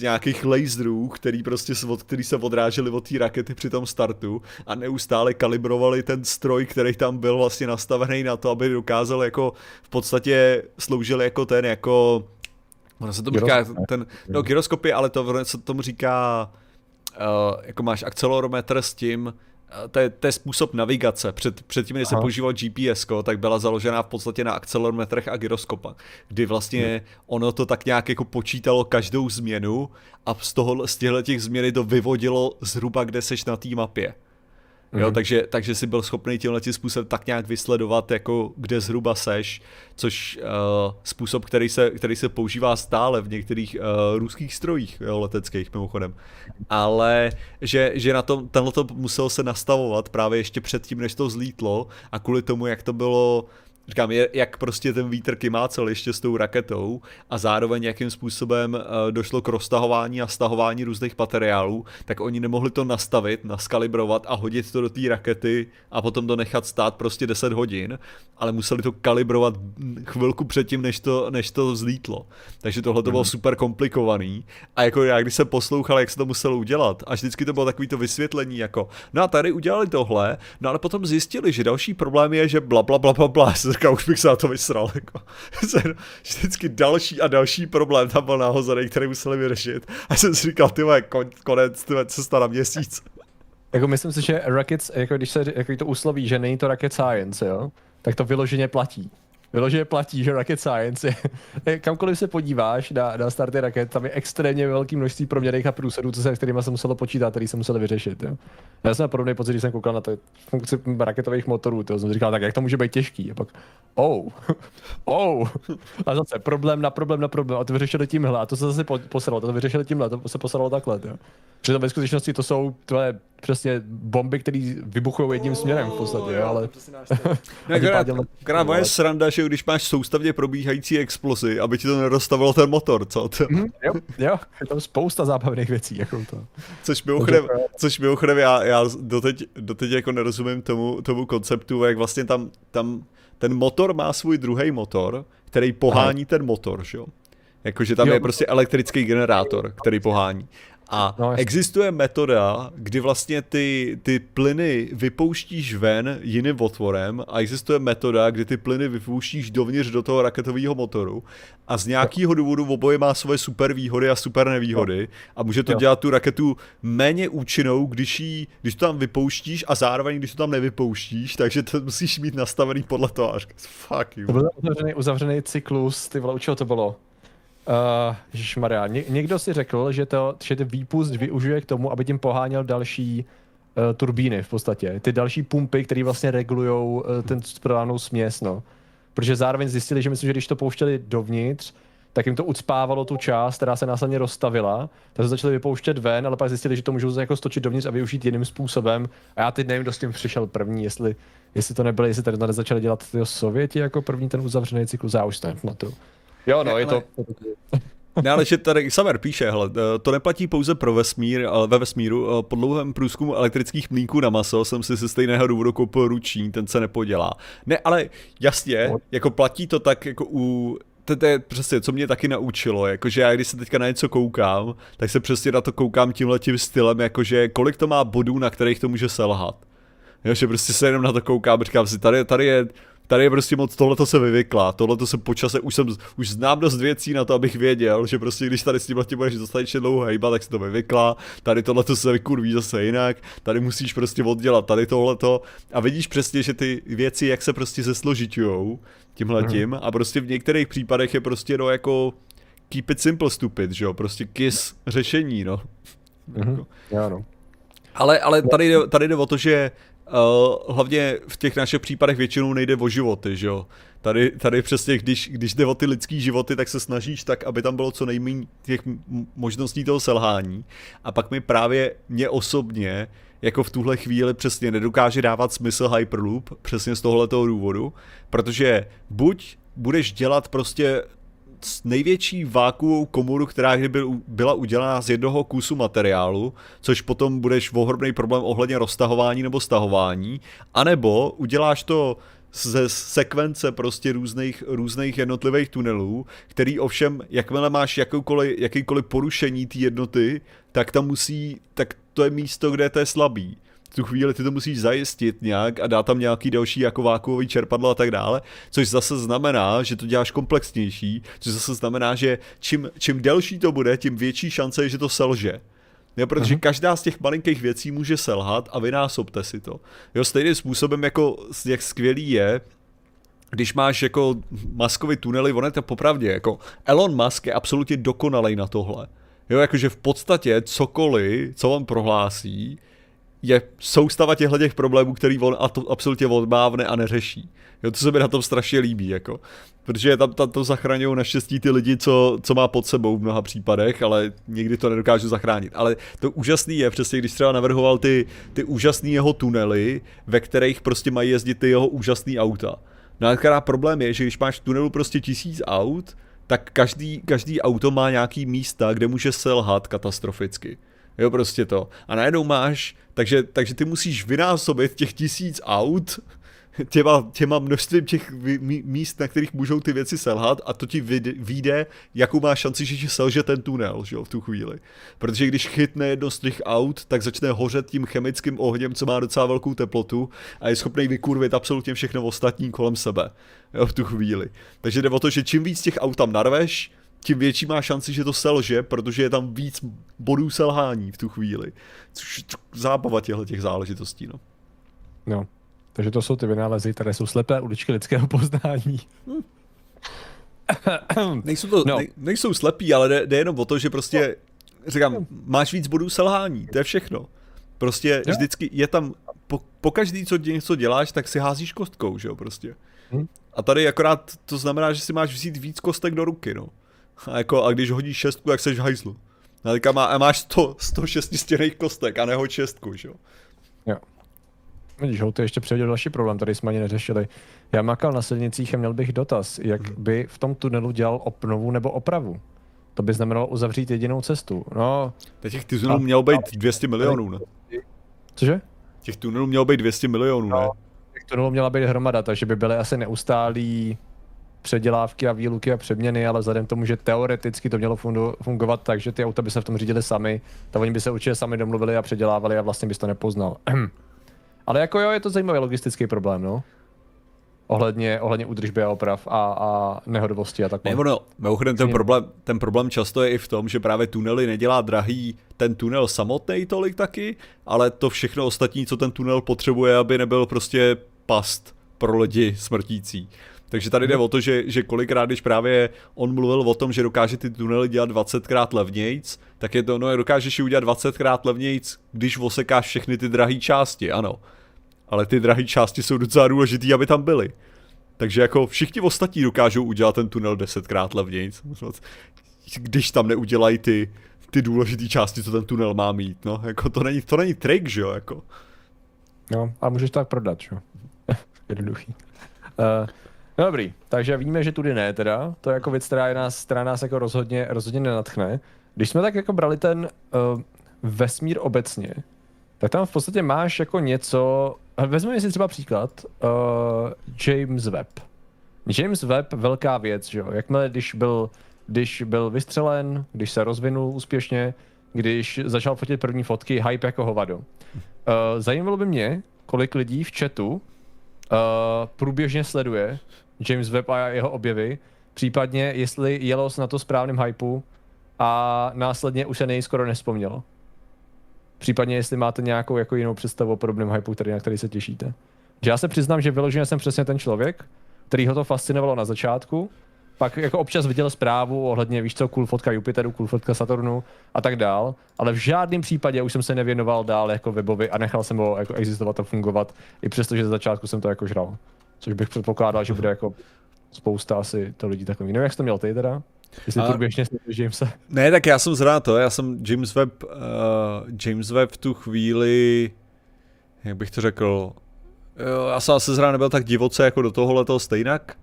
nějakých laserů, který prostě od, který se odrážely od té rakety při tom startu a neustále kalibrovali ten stroj, který tam byl vlastně nastavený na to, aby dokázal jako v podstatě sloužil jako ten jako, ono se tomu gyroskop, říká, ten, no gyroskopy, ale to, co tomu říká, uh, jako máš akcelerometr s tím, uh, to, je, to je způsob navigace, před, před tím, když se používal G P S, tak byla založená v podstatě na akcelerometrech a gyroskopách, kdy vlastně hmm. ono to tak nějak jako počítalo každou změnu a z, toho, z těchto těch změny to vyvodilo zhruba, kde seš na té mapě. Jo, mm-hmm. takže, takže jsi byl schopný tímhle tím způsobem tak nějak vysledovat, jako kde zhruba seš, což uh, způsob, který se, který se používá stále v některých uh, ruských strojích, jo, leteckých mimochodem. Ale že, že na tom, tenhle to muselo se nastavovat právě ještě předtím, než to zlítlo a kvůli tomu, jak to bylo, říkám, jak prostě ten vítr kymácel ještě s tou raketou a zároveň jakým způsobem došlo k roztahování a stahování různých materiálů, tak oni nemohli to nastavit, naskalibrovat a hodit to do té rakety a potom to nechat stát prostě deset hodin, ale museli to kalibrovat chvilku předtím, než to, než to vzlítlo. Takže tohle to bylo super komplikovaný a jako já, když jsem poslouchal, jak se to muselo udělat a vždycky to bylo takový to vysvětlení jako, no a tady udělali tohle, no ale potom zjistili, že další problém je, že bla bla bla bla bla říkal, už bych se na to vysral. Jako. Vždycky další a další problém tam byl nahozený, který museli vyřešit. A jsem si říkal, ty moje, konec, ty moje cesta na měsíc. Jako myslím si, že rockets, jako když se jako to usloví, že není to rocket science, jo, tak to vyloženě platí. Vyloženě platí, že rocket science je, kamkoliv se podíváš na, na starty raket, tam je extrémně velké množství proměrných a průsedů, co se, kterýma se muselo počítat, který se museli vyřešit. Jo. Já jsem na podobný pocit, když jsem koukal na to funkci raketových motorů, to jsem říkal, tak jak to může být těžký? A pak, oh, oh, a zase problém na problém na problém, a to vyřešili tímhle, a to se zase poslalo, to vyřešili tímhle, to se poslalo takhle. Jo. Přitom ve skutečnosti to jsou tvoje přesně bomby, které vybuchují jedním směrem v podstatě, jo, ale... Krá moje sranda, že když máš soustavně probíhající explozi, aby ti to nedostavilo ten motor, co? Mm, jo, jo, je tam spousta zábavných věcí, jako to. Což mimochodem, což mimochodem já, já doteď, doteď jako nerozumím tomu, tomu konceptu, jak vlastně tam, tam ten motor má svůj druhý motor, který pohání Aha. ten motor, že jo? Jakože tam jo, je prostě elektrický generátor, který pohání. A existuje metoda, kdy vlastně ty, ty plyny vypouštíš ven jiným otvorem a existuje metoda, kdy ty plyny vypouštíš dovnitř do toho raketového motoru a z nějakého důvodu oboje má svoje super výhody a super nevýhody a může to dělat tu raketu méně účinnou, když, jí, když to tam vypouštíš a zároveň, když to tam nevypouštíš, takže to musíš mít nastavený podle toho a říkáš, fuck you. To byl uzavřený, uzavřený cyklus, ty vole, u čeho to bylo? Uh, Ježišmarja, Ně- někdo si řekl, že, to, že ten výpust využije k tomu, aby tím poháněl další uh, turbíny v podstatě. Ty další pumpy, které vlastně regulujou uh, ten správnou směs, no. Protože zároveň zjistili, že myslím, že když to pouštěli dovnitř, tak jim to ucpávalo tu část, která se následně rozstavila, tak se začali vypouštět ven, ale pak zjistili, že to můžou jako stočit dovnitř a využít jiným způsobem. A já teď nevím, kdo s tím přišel první, jestli, jestli to nebylo, jestli tady začali dělat Sověti jako první ten uzavřený cyklus, já už na to. Jo, no, ne, je to... Ne, ale že tady Samer píše, hele, to neplatí pouze pro vesmír, ale ve vesmíru. Po dlouhém průzkumu elektrických mlýnků na maso jsem si ze stejného důvodu koupil ruční, ten se nepodělá. Ne, ale jasně, jako platí to tak jako u... To je přesně, co mě taky naučilo, jakože já když se teďka na něco koukám, tak se přesně na to koukám tímhletím stylem, jakože kolik to má bodů, na kterých to může selhat. Jo, že prostě se jenom na to koukám, říkám si, tady, tady je... Tady je prostě moc, tohleto se vyvykla, tohleto se po čase, už, jsem, už znám dost věcí na to, abych věděl, že prostě když tady s tímhle tím budeš dostatečně dlouho hejba, tak se to vyvykla, tady tohleto se vykurví zase jinak, tady musíš prostě oddělat tady tohleto a vidíš přesně, že ty věci jak se prostě zesložitujou tímhletím mm. a prostě v některých případech je prostě no jako keep it simple stupid, že jo, prostě kiss řešení, no. Mm-hmm. Já, no. Ale, ale tady, jde, tady jde o to, že Uh, hlavně v těch našich případech většinou nejde o životy, že jo. Tady, tady přesně, když, když jde o ty lidský životy, tak se snažíš tak, aby tam bylo co nejméně těch možností toho selhání. A pak mi právě, mě osobně, jako v tuhle chvíli přesně nedokáže dávat smysl Hyperloop, přesně z tohohletoho důvodu, protože buď budeš dělat prostě největší vákuovou komoru, která kdyby byla udělána z jednoho kusu materiálu, což potom budeš ohromný problém ohledně roztahování nebo stahování, anebo uděláš to ze sekvence prostě různých, různých jednotlivých tunelů, který ovšem, jakmile máš jakoukoliv, jakýkoliv porušení té jednoty, tak tam musí, tak to je místo, kde to je slabý. V tu chvíli ty to musíš zajistit nějak a dát tam nějaký další jako vákuový čerpadlo a tak dále, což zase znamená, že to děláš komplexnější, což zase znamená, že čím, čím delší to bude, tím větší šance je, že to selže. Jo, protože Aha. každá z těch malinkých věcí může selhat a vynásobte si to. Jo, stejným způsobem, jako jak skvělý je, když máš jako Muskovy tunely, on je to popravdě, jako Elon Musk je absolutně dokonalej na tohle. Jo, jakože v podstatě cokoliv, co on prohlásí, je soustava těchto těch problémů, který on absolutně odmávne a neřeší. Jo, to se mi na tom strašně líbí, jako. Protože tam, tam to zachraňují naštěstí ty lidi, co, co má pod sebou v mnoha případech, ale někdy to nedokážu zachránit. Ale to úžasné je přesně, když třeba navrhoval ty, ty úžasné jeho tunely, ve kterých prostě mají jezdit ty jeho úžasné auta. No a problém je, že když máš v tunelu prostě tisíc aut, tak každý, každý auto má nějaký místa, kde může selhat katastroficky. Jo, prostě to. A najednou máš, takže, takže ty musíš vynásobit těch tisíc aut, těma, těma množstvím těch míst, na kterých můžou ty věci selhat, a to ti vyjde, jakou má šanci, že selže ten tunel, že jo, v tu chvíli. Protože když chytne jedno z těch aut, tak začne hořet tím chemickým ohněm, co má docela velkou teplotu a je schopný vykurvit absolutně všechno ostatní kolem sebe, jo, v tu chvíli. Takže jde o to, že čím víc těch aut tam narveš, tím větší má šanci, že to selže, protože je tam víc bodů selhání v tu chvíli. Což zábava těchto těch záležitostí, no. No, takže to jsou ty vynálezy, které jsou slepé uličky lidského poznání. Hmm. nejsou, to, no. nej, nejsou slepí, ale jde, jde jenom o to, že prostě, no. říkám, máš víc bodů selhání, to je všechno. Prostě no. vždycky je tam, po, po každý, co něco děláš, tak si házíš kostkou, že jo, prostě. Hmm. A tady akorát to znamená, že si máš vzít víc kostek do ruky, no. A, jako, a když hodíš šestku, jak seš v hajzlu. A teďka má, máš sto, sto šestistěnných kostek a nehoď šestku, že jo. Jo. Vidíš, houty, ještě přihodil další problém, tady jsme ani neřešili. Já makal na silnicích a měl bych dotaz, jak hmm. by v tom tunelu dělal obnovu nebo opravu. To by znamenalo uzavřít jedinou cestu. No. Teď těch tunelů mělo být dvě stě milionů, ne? Cože? Těch tunelů mělo být dvě stě milionů, no, ne? Těch tunelů měla být hromada, takže by byly asi neustálí předělávky a výluky a přeměny, ale vzhledem k tomu, že teoreticky to mělo fungu- fungovat tak, že ty auta by se v tom řídili sami, tak oni by se určitě sami domluvili a předělávali a vlastně bys to nepoznal. Ale jako jo, je to zajímavý logistický problém, no. Ohledně, ohledně údržby a oprav a, a nehodovosti a takové. Ne, ono, mimochodem ten problém, ten problém často je i v tom, že právě tunely nedělá drahý ten tunel samotný tolik taky, ale to všechno ostatní, co ten tunel potřebuje, aby nebyl prostě past pro lidi smrtící. Takže tady jde o to, že, že kolikrát, když právě on mluvil o tom, že dokáže ty tunely dělat dvacetkrát levnějc, tak je to, no dokážeš ji udělat dvacetkrát levnějc, když osekáš všechny ty drahé části, ano. Ale ty drahé části jsou docela důležitý, aby tam byly. Takže jako všichni ostatní dokážou udělat ten tunel desetkrát levnějc, když tam neudělají ty, ty důležité části, co ten tunel má mít, no. Jako to není, to není trik, že jo, jako. No, a můžeš tak prodat, že jo. Jednoduchý. Uh... No dobrý, takže víme, že tudy ne teda, to je jako věc, která nás, která nás jako rozhodně, rozhodně nenadchne. Když jsme tak jako brali ten uh, vesmír obecně, tak tam v podstatě máš jako něco, vezmeme si třeba příklad, uh, James Webb. James Webb, velká věc, že jo, jakmile když byl, když byl vystřelen, když se rozvinul úspěšně, když začal fotit první fotky, hype jako hovado. Uh, zajímalo by mě, kolik lidí v chatu uh, průběžně sleduje James Webb a jeho objevy, případně jestli jelo na to správným hypeu a následně už se nej skoro nespomnělo. Případně jestli máte nějakou jako jinou představu o podobném hypeu, který, na který se těšíte. Že já se přiznám, že vyloženě jsem přesně ten člověk, který ho to fascinovalo na začátku, pak jako občas viděl zprávu ohledně, víš co, cool fotka Jupiteru, cool fotka Saturnu a tak dál, ale v žádném případě už jsem se nevěnoval dál jako webovi a nechal jsem ho jako existovat a fungovat, i přestože ze začátku jsem to jako žral. Což bych předpokládal, že bude jako spousta asi to lidí takový. Nevím, jak jsi to měl ty teda? Jestli a... průběžně sleduješ Jamesa? Ne, tak já jsem zhrál to, já jsem James Webb, uh, James Webb v tu chvíli, jak bych to řekl, jo, já jsem asi zhrál nebyl tak divoce jako do tohohletoho stejnak.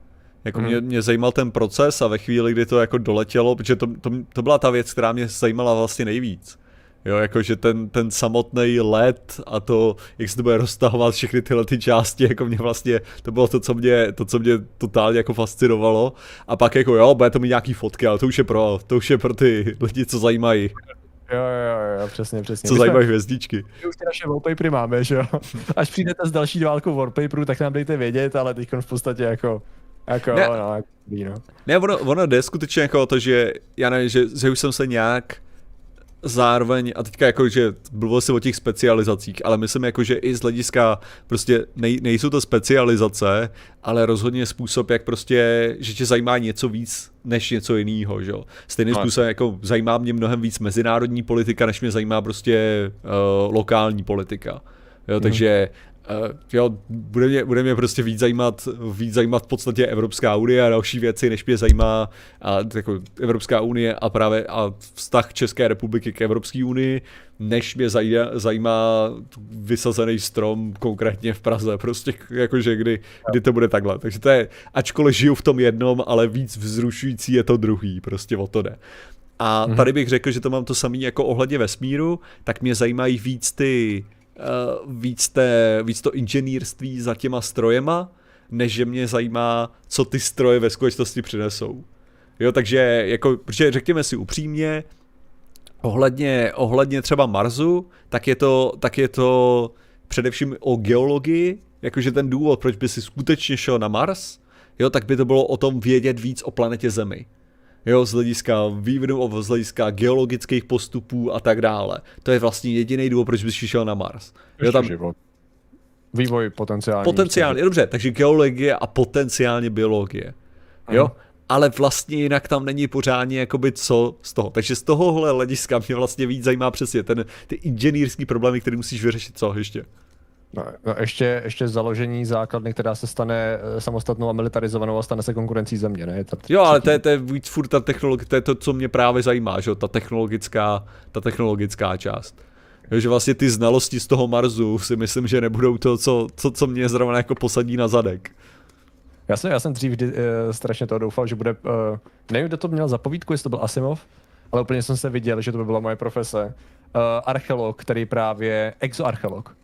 Jako mm. mě, mě zajímal ten proces a ve chvíli, kdy to jako doletělo, protože to, to, to byla ta věc, která mě zajímala vlastně nejvíc. Jo, jakože ten, ten samotný let a to, jak se to bude roztahovat všechny tyhle ty části, jako mě vlastně, to bylo to, co mě, to, co mě totálně jako fascinovalo. A pak jako jo, bude to mít nějaký fotky, ale to už je pro, to už je pro ty lidi, co zajímají. Jo, jo, jo, přesně, přesně. Co zajímají hvězdičky. My už ty naše wallpapery máme, že jo. Až přijdete s další dálkou wallpaperů, tak nám dejte vědět, ale teď v podstatě jako... Jako, ne, no, jako, no. ne ono, ono jde skutečně jako o to, že já nevím, že, že už jsem se nějak zároveň, a teďka jako, že bylo se o těch specializacích, ale myslím jako, že i z hlediska prostě nej, nejsou to specializace, ale rozhodně způsob, jak prostě, že tě zajímá něco víc než něco jiného, že jo. Stejným způsobem jako zajímá mě mnohem víc mezinárodní politika, než mě zajímá prostě uh, lokální politika, jo, mm. takže... Uh, jo, bude mě, bude mě prostě víc zajímat, víc zajímat v podstatě Evropská unie a další věci, než mě zajímá a, jako, Evropská unie a právě a vztah České republiky k Evropské unii, než mě zajímá, zajímá vysazený strom konkrétně v Praze, prostě jakože kdy, kdy to bude takhle. Takže to je, ačkoliv žiju v tom jednom, ale víc vzrušující je to druhý, prostě o to jde. A tady bych řekl, že to mám to samý jako ohledně vesmíru, tak mě zajímají víc ty víc, té, víc to inženýrství za těma strojema, než že mě zajímá, co ty stroje ve skutečnosti přinesou. Jo, takže jako, protože řekněme si upřímně, ohledně, ohledně třeba Marsu, tak je to, tak je to především o geologii, jakože ten důvod, proč by si skutečně šel na Mars, jo, tak by to bylo o tom vědět víc o planetě Zemi. Jo, z hlediska vývinu, z hlediska geologických postupů a tak dále. To je vlastně jediný důvod, proč bys šel na Mars. Jo, tam... Vývoj potenciální. Potenciální, dobře, takže geologie a potenciálně biologie. Jo, aha. Ale vlastně jinak tam není pořádně jakoby co z toho. Takže z tohohle hlediska mě vlastně víc zajímá přesně ten, ty inženýrský problémy, které musíš vyřešit, co ještě. No, no ještě, ještě založení základny, která se stane samostatnou a militarizovanou a stane se konkurencí země, ne? Ta, jo, ale to je, to je víc furt ta technologie, to je to, co mě právě zajímá, že jo, ta technologická, ta technologická část. Jo, že vlastně ty znalosti z toho Marsu si myslím, že nebudou to, co, co, co mě zrovna jako posadí na zadek. Já jsem, já jsem dřív uh, strašně toho doufal, že bude, uh, nevím, kdo to měl za povídku, jestli to byl Asimov, ale úplně jsem se viděl, že to by byla moje profese. Uh, archeolog, který právě, exoarcheolog.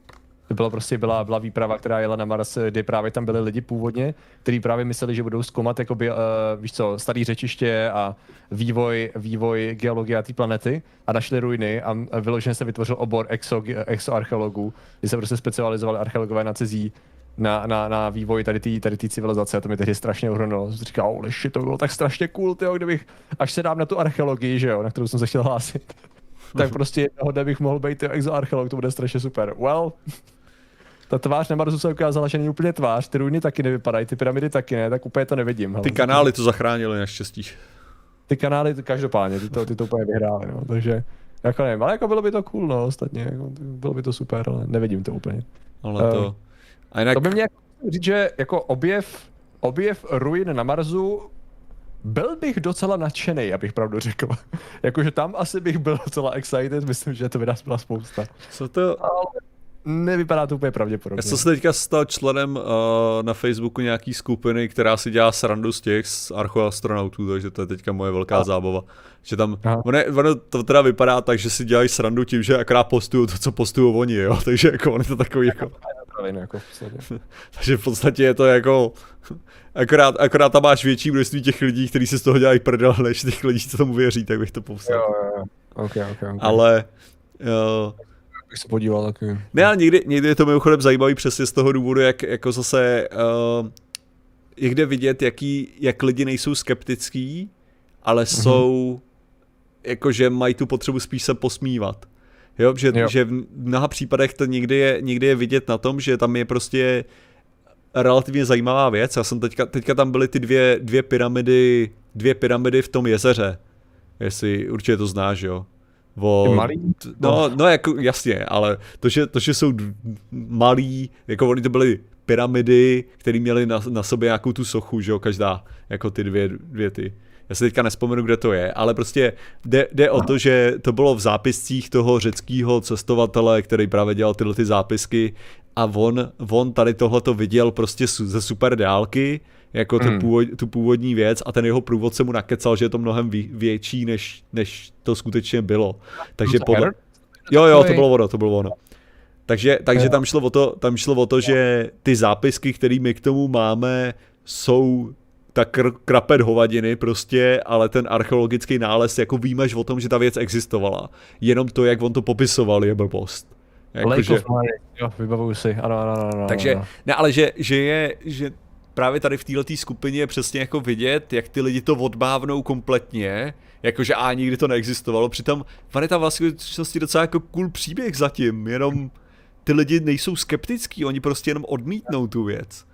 To byla prostě byla, byla výprava, která jela na Mars, kdy právě tam byli lidi původně, kteří právě mysleli, že budou zkoumat jakoby, uh, víš co, starý řečiště a vývoj, vývoj geologie a té planety a našli ruiny a vyloženě se vytvořil obor exo, exoarcheologů, kdy se prostě specializovali archeologové na cizí, na, na, na vývoj tady té tady tý civilizace a to mi tehdy strašně uhrnulo. Říkal, oh, shit, to bylo tak strašně cool, tyjo, kdybych až se dám na tu archeologii, že jo, na kterou jsem se chtěl hlásit. Tak prostě jednoho dne bych mohl být exoarcheolog, to bude strašně super. Well. Ta tvář na Marsu se ukázala, že není úplně tvář, ty ruiny taky nevypadají, ty pyramidy taky ne, tak úplně to nevidím. Hele. Ty kanály to zachránily naštěstí. Ty kanály každopádně, ty to, ty to úplně vyhrály, no, takže jako nevím, ale jako bylo by to cool, no, ostatně, jako, bylo by to super, ale nevidím to úplně. Ale to... A jinak... To by mě jako říct, že jako objev, objev ruin na Marsu byl bych docela nadšený, abych pravdu řekl. Jakože tam asi bych byl docela excited, myslím, že to by nás byla spousta. Co to... Ale... Nevypadá to úplně pravděpodobně. Já jsem se teďka stal členem uh, na Facebooku nějaký skupiny, která si dělá srandu z těch z archoastronautů, takže to je teďka moje velká a. zábava. Že tam, ono, ono to teda vypadá tak, že si dělají srandu tím, že akorát postují to, co postují oni, jo, takže jako on je to takový jako... Jako v takže v podstatě je to jako, akorát, akorát tam máš větší množství těch lidí, kteří se z toho dělají prdel, než těch lidí, co tomu věří, tak bych to popsal. Jo, jo, okay, okay, okay. Ale... Uh, bych se podíval taky. Ne, ale někdy, někdy je to mimochodem zajímavý přesně z toho důvodu, jak jako zase uh, je kde vidět, jaký, jak lidi nejsou skeptický, ale mm-hmm. jsou, jakože mají tu potřebu spíš se posmívat. Jo, že, jo. že v mnoha případech to někdy je, někdy je vidět na tom, že tam je prostě relativně zajímavá věc. Já jsem teďka, teďka tam byly ty dvě, dvě pyramidy, dvě pyramidy v tom jezeře, jestli určitě to znáš, jo. O, no, no jako jasně, ale to, že, to, že jsou malí, jako oni to byly pyramidy, které měly na, na sobě nějakou tu sochu, že jo, každá, jako ty dvě, dvě ty. Já se teďka nespomenu, kde to je, ale prostě jde, jde o to, že to bylo v zápiscích toho řeckého cestovatele, který právě dělal tyhle ty zápisky a on, on tady tohleto viděl prostě ze super dálky, jako tu, mm. původ, tu původní věc a ten jeho průvodce mu nakecal, že je to mnohem větší, než, než to skutečně bylo. Takže podle... Jo, jo, to bylo ono, to bylo ono. Takže, takže tam šlo o to, tam šlo o to, že ty zápisky, které my k tomu máme, jsou tak kr- krapet hovadiny prostě, ale ten archeologický nález, jako víme o tom, že ta věc existovala. Jenom to, jak on to popisoval, je blbost. Jako, že... Jo, vybavuju si, ano, ano, ano. Takže, ano. Ne, ale že, že je... Že... Právě tady v této skupině je přesně jako vidět, jak ty lidi to odbávnou kompletně, jakože a nikdy to neexistovalo, přitom je tam vlastně docela jako cool příběh zatím, jenom ty lidi nejsou skeptický, oni prostě jenom odmítnou tu věc.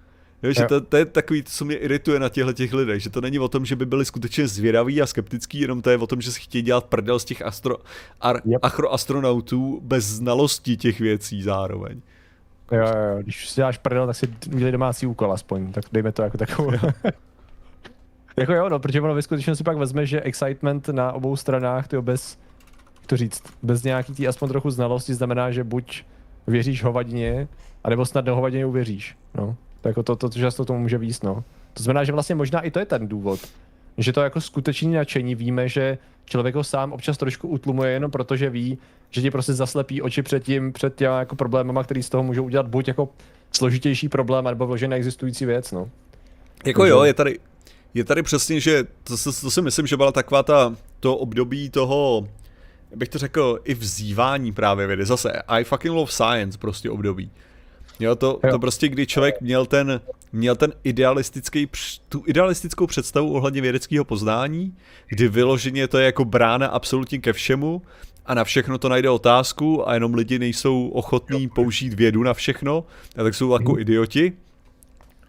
Jo, že to, to je takový, co mě irituje na těchto těch lidech, že to není o tom, že by byli skutečně zvědaví a skeptický, jenom to je o tom, že si chtějí dělat prdel z těch astro, ar, yep. achroastronautů bez znalosti těch věcí zároveň. Jo, jo, jo, když si děláš prdel, tak si udělej domácí úkol aspoň, tak dejme to jako takovou. Jako jo, no, protože ono ve skutečnosti pak vezme, že excitement na obou stranách, tyjo, bez, jak to říct, bez nějaký tý aspoň trochu znalosti znamená, že buď věříš hovadině, anebo snad hovadině uvěříš, no. Tak to, to, to často tomu může víc, no. To znamená, že vlastně možná i to je ten důvod, že to jako skutečný nadšení víme, že člověk ho sám občas trošku utlumuje jenom proto, že ví, že ti prostě zaslepí oči před tím, před těma jako problémama, který z toho můžou udělat buď jako složitější problém, nebo vložený neexistující věc, no. Jako takže... jo, je tady, je tady přesně, že to, to, to si myslím, že byla taková ta, to období toho, bych to řekl, i vzývání právě vědy, zase I fucking love science prostě období. Jo, to, to prostě, kdy člověk měl ten, měl ten idealistický, tu idealistickou představu ohledně vědeckého poznání, kdy vyloženě to je jako brána absolutně ke všemu a na všechno to najde otázku a jenom lidi nejsou ochotní použít vědu na všechno, a tak jsou jako idioti.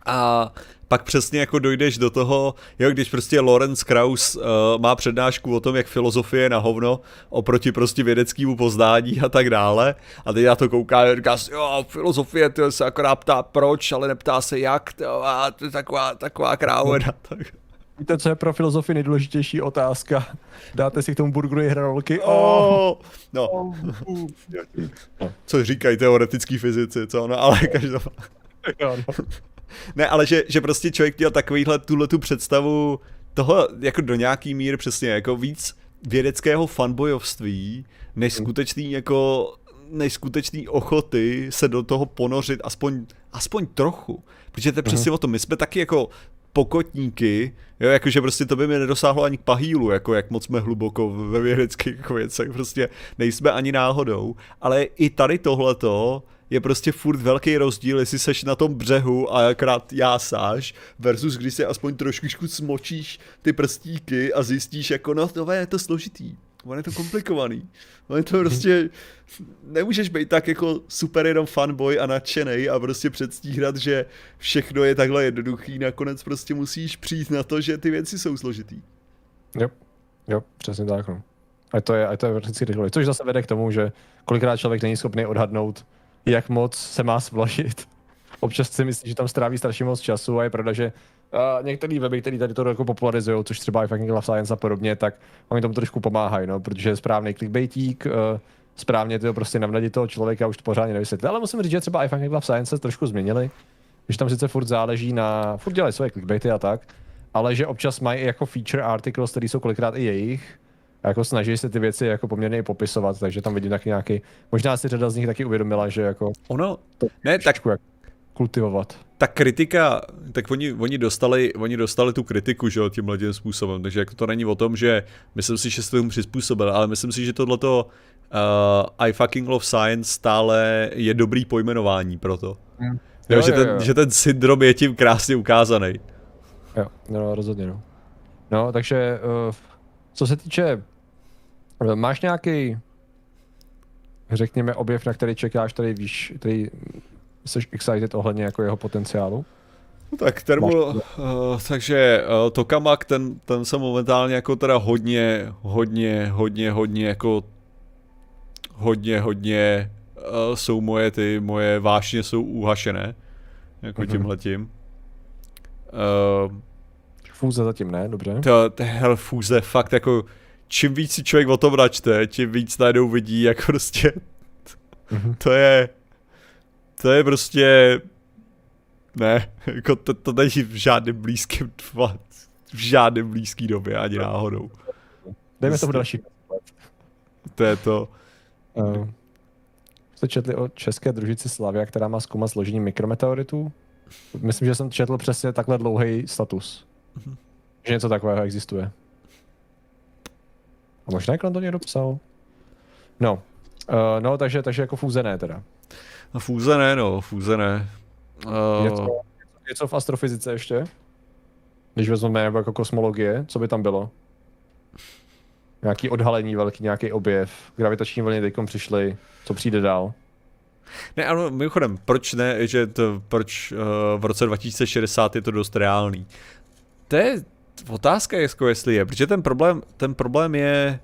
A pak přesně jako dojdeš do toho, jo, když prostě Lawrence Krauss uh, má přednášku o tom, jak filozofie je na hovno oproti prostě vědeckému poznání a tak dále. A teď já to koukám a říkám, jo, filozofie tyjo, se akorát ptá proč, ale neptá se jak, tyjo, a to je taková, taková krávena. Víte, co je pro filozofii nejdůležitější otázka? Dáte si k tomu burgeru i hranolky? Oh, no. Co říkají teoretický fyzici, co? No, ale každopádně. Ne, ale že, že prostě člověk měl takovýhle tuhletu představu toho jako do nějaký míry přesně jako víc vědeckého fanbojovství než skutečný jako než skutečný ochoty se do toho ponořit aspoň, aspoň trochu, protože to je přesně o tom, my jsme taky jako pokotníky, jo, jakože prostě to by mi nedosáhlo ani k pahýlu, jako jak moc jsme hluboko ve vědeckých jako věcech, prostě nejsme ani náhodou, ale i tady tohleto je prostě furt velký rozdíl, jestli seš na tom břehu a jakrát jásáš versus když se aspoň trošičku smočíš ty prstíky a zjistíš jako no, no je to složitý, on je to komplikovaný, on je to prostě, nemůžeš být tak jako super jenom fanboy a nadšenej a prostě předstírat, že všechno je takhle jednoduchý, nakonec prostě musíš přijít na to, že ty věci jsou složitý. Jo, jo, přesně tak, no. A to je, a to je vždycky rychle, což zase vede k tomu, že kolikrát člověk není schopný odhadnout, jak moc se má svlažit. Občas si myslím, že tam stráví strašně moc času a je pravda, že uh, některé weby, které tady to jako popularizují, což třeba i fucking Love Science a podobně, tak oni tomu trošku pomáhají, no, protože správný clickbaitík, uh, správně to prostě navnadit toho člověka už to pořádně nevysvětlí. Ale musím říct, že třeba i fucking Love Science se trošku změnili, že tam sice furt záleží na, furt dělají svoje clickbaity a tak, ale že občas mají i jako feature articles, které jsou kolikrát i jejich, a jako snaží se ty věci jako poměrně popisovat, takže tam vidím taky nějaký, možná si řada z nich taky uvědomila, že jako ono, to ne, tak jak kultivovat. Ta kritika, tak oni, oni, dostali, oni dostali tu kritiku, že jo, tímhle tím způsobem, takže jako to není o tom, že myslím si, že se tomu přizpůsobil, ale myslím si, že tohleto uh, I fucking love science stále je dobrý pojmenování pro to, mm. jo, jo, že, jo, ten, jo. že ten syndrom je tím krásně ukázaný. Jo, no rozhodně no. No, takže uh, co se týče máš nějaký, řekněme, objev, na který čekáš, který víš, který jsi excited ohledně jako jeho potenciálu? No tak termo, uh, takže uh, Tokamak, ten, ten jsem momentálně jako teda hodně, hodně, hodně, hodně jako hodně, hodně uh, jsou moje ty, moje vášně jsou uhašené, jako mm-hmm. tímhletím. Uh, fůze zatím ne, dobře. To, to hele, fůze, fakt jako čím víc si člověk o tom načte, tím víc najednou vidí, jak prostě to je, to je prostě, ne, jako to, to není v žádném blízkém, v žádném blízký době, ani náhodou. Dejme to v další. To je to. Uh, jste četli o české družici Slavia, která má zkoumat složení mikrometeoritů? Myslím, že jsem četl přesně takhle dlouhý status. Uh-huh. Že něco takového existuje. A možná jak to někdo psal. No, uh, no takže, takže jako fůze ne teda. No, fůze ne, no, fůze ne. Uh... Něco, něco v astrofyzice ještě? Když vezmeme nebo jako kosmologie, co by tam bylo? Nějaký odhalení velký, nějaký objev, gravitační vlny teďkom přišly, co přijde dál? Ne, ale mimochodem, proč ne, že to, proč uh, v roce dva tisíce šedesát je to dost reálný? To je otázka, jestli je, protože ten problém, ten problém je,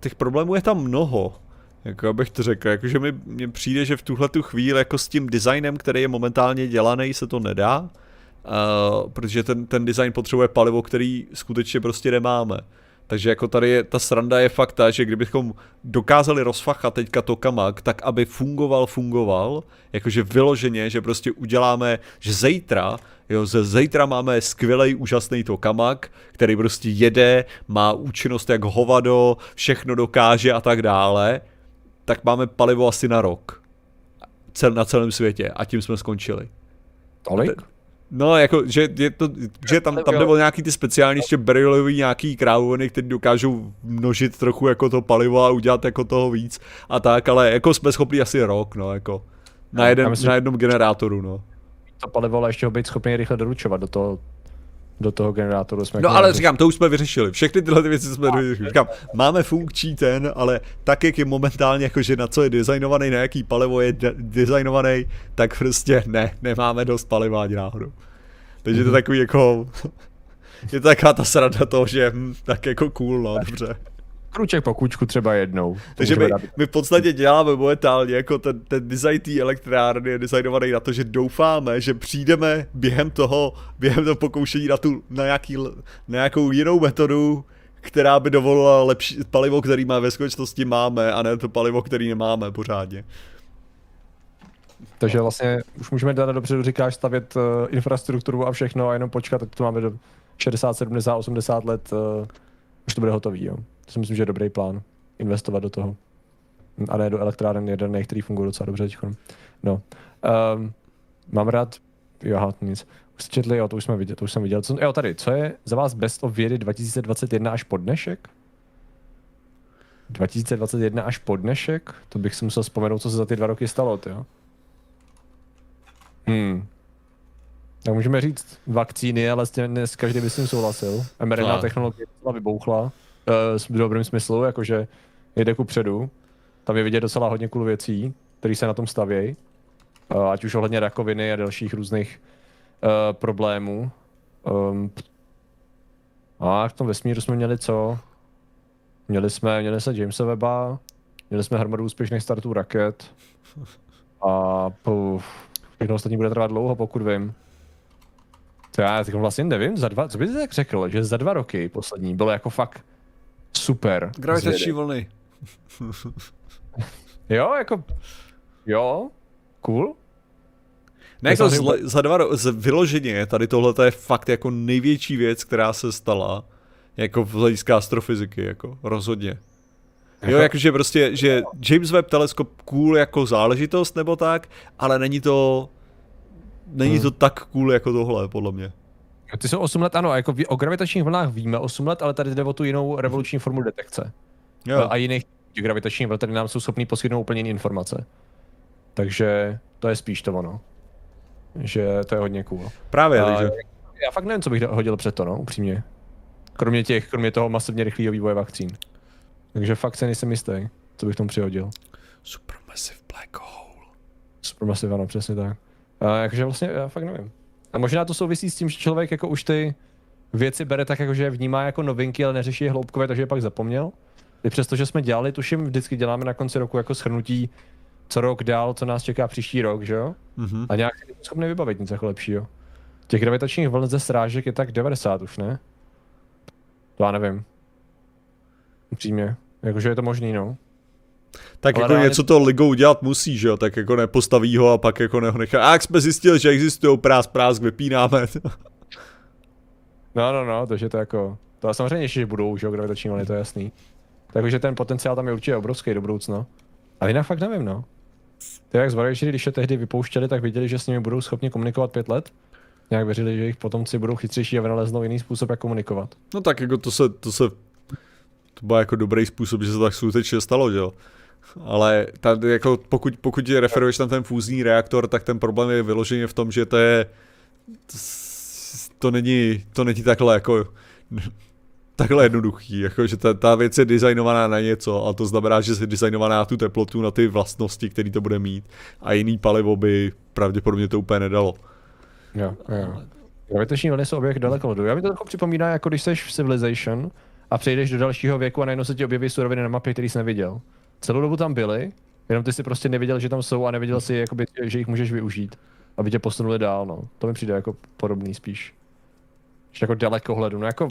těch problémů je tam mnoho, jako abych to řekl, jakože mi, mi přijde, že v tuhle tu chvíli jako s tím designem, který je momentálně dělaný, se to nedá, uh, protože ten, ten design potřebuje palivo, který skutečně prostě nemáme. Takže jako tady je, ta sranda je fakt ta, že kdybychom dokázali rozfachat teďka to kamak, tak aby fungoval, fungoval, jakože vyloženě, že prostě uděláme, že zítra, jo, ze zítra máme skvělej, úžasný to kamak, který prostě jede, má účinnost jak hovado, všechno dokáže a tak dále, tak máme palivo asi na rok. Cel, na celém světě a tím jsme skončili. Tolik? No, jako, že, je to, že tam, tam nebyl nějaký ty speciální ještě beryllový nějaký krávoviny, který dokážou množit trochu jako to palivo a udělat jako toho víc a tak, ale jako jsme schopni asi rok, no, jako, na, jeden, myslím, na jednom generátoru, no. To palivo, ale ještě ho být schopný rychle doručovat do toho, do toho generátoru. Jsme no, ale říkám, to už jsme vyřešili, všechny tyhle ty věci jsme vyřešili, říkám, máme funkční ten, ale tak, jak je momentálně, jakože na co je designovaný, na jaký palivo je de- designovaný, tak prostě ne, nemáme dost paliva ani náhodou. Takže to takový jako, je to taková ta sranda toho, že hm, tak jako cool, no, dobře. Kruček po kůčku třeba jednou. Takže my, my v podstatě děláme momentálně, jako ten, ten design té elektrárny je designovaný na to, že doufáme, že přijdeme během toho, během toho pokoušení na, tu, na, nějaký, na nějakou jinou metodu, která by dovolila lepší palivo, který má ve skutečnosti máme, a ne to palivo, který nemáme pořádně. Takže vlastně už můžeme dát dopředu, říkáš, stavět uh, infrastrukturu a všechno a jenom počkat, tak to máme do šedesát, sedmdesát, osmdesát let, uh, už to bude hotový, jo. To si myslím, že je dobrý plán, investovat do toho. A ne do elektráren jaderných, který fungují docela dobře teď. No. Um, mám rád, jo, nic. Už jste četli, jo, to už jsme viděli, to už jsem viděl. Co, jo, tady, co je za vás best of vědy dva tisíce dvacet jedna až po dnešek? dva tisíce dvacet jedna až po dnešek? To bych si musel vzpomenout, co se za ty dva roky stalo, jo. Hmm. Tak můžeme říct vakcíny, ale dnes každý by s tím souhlasil. em er en á technologie vybouchla. V dobrém smyslu, jakože jde kupředu, tam je vidět docela hodně cool věcí, které se na tom stavějí, ať už ohledně rakoviny a dalších různých uh, problémů. Um, a v tom vesmíru jsme měli co? Měli jsme, měli jsme Jamesa Webba, měli jsme hromadu úspěšných startů raket a po, všechno ostatní bude trvat dlouho, pokud vím. To já tak vlastně nevím, za dva, co bys tak řekl, že za dva roky poslední bylo jako fakt super. Gravitační vlny. Jo, jako, jo, cool. Ne, jako za, za dva roky, vyloženě, tady tohle je fakt jako největší věc, která se stala, jako v hlediska astrofyziky, jako, rozhodně. Jo, jakože prostě, že James Webb teleskop cool jako záležitost nebo tak, ale není to, není hmm. to tak cool jako tohle, podle mě. Ty jsou osm let, ano, jako o gravitačních vlnách víme osm let, ale tady jde o tu jinou revoluční formu detekce. Jo. A jiných gravitačních vln, tady nám jsou schopný poskytnout úplně jiné informace. Takže to je spíš to ono. Že to je hodně cool. Právě, a takže. Já fakt nevím, co bych hodil před to, no, upřímně. Kromě těch, kromě toho masivně rychlého vývoje vakcín. Takže fakt se nejsem jistý, co bych tomu přihodil. Supermassive black hole. Supermassive, ano, přesně tak. A jakože vlastně, já fakt nevím. A možná to souvisí s tím, že člověk jako už ty věci bere tak, jakože je vnímá jako novinky, ale neřeší je hloubkově, takže je pak zapomněl. I přesto, že jsme dělali, tuším, vždycky děláme na konci roku jako shrnutí, co rok dál, co nás čeká příští rok, že jo? Mm-hmm. A nějak jsem schopný vybavit nic jako lepšího. Těch gravitačních vln ze srážek je tak devadesát už, ne? To já nevím. Upřímně. Jakože je to možný, no. Tak ale jako něco to ligou udělat musí, že jo, tak jako nepostaví ho a pak jako neho nechá. A jak jsme zjistili, že existují prás, prás, vypínáme. No, no, no, takže to jako, to samozřejmě ještě, že budou, že jo, gravitační vlny, to je jasný. Takže ten potenciál tam je určitě obrovský do budoucna. Ale jinak fakt nevím, no. To jak z Voyagery, když je tehdy vypouštěli, tak viděli, že s nimi budou schopni komunikovat pět let. Nějak věřili, že jejich potomci budou chytřejší a vynaleznou jiný způsob, jak komunikovat. No tak jako to se, to se, to byl jako dobrý způsob, že se tak skutečně stalo, že jo. Ale ta, jako pokud, pokud referuješ na ten fúzní reaktor, tak ten problém je vyloženě v tom, že to je, to není, to není takhle jako, takhle jednoduchý, jako, že ta, ta věc je designovaná na něco a to znamená, že je designovaná na tu teplotu, na ty vlastnosti, který to bude mít a jiný palivo by pravděpodobně to úplně nedalo. Jo, jo. Gravitační vlny jsou objekt daleko ledu. Já mi to trochu připomíná, jako když jsi v Civilization a přejdeš do dalšího věku a najednou se ti objeví suroviny na mapě, který jsi neviděl. Celou dobu tam byli, jenom ty si prostě nevěděl, že tam jsou a nevěděl si, jakoby, že jich můžeš využít, aby tě posunuli dál, no. To mi přijde jako podobný spíš. Že jako dalekohledu, no jako...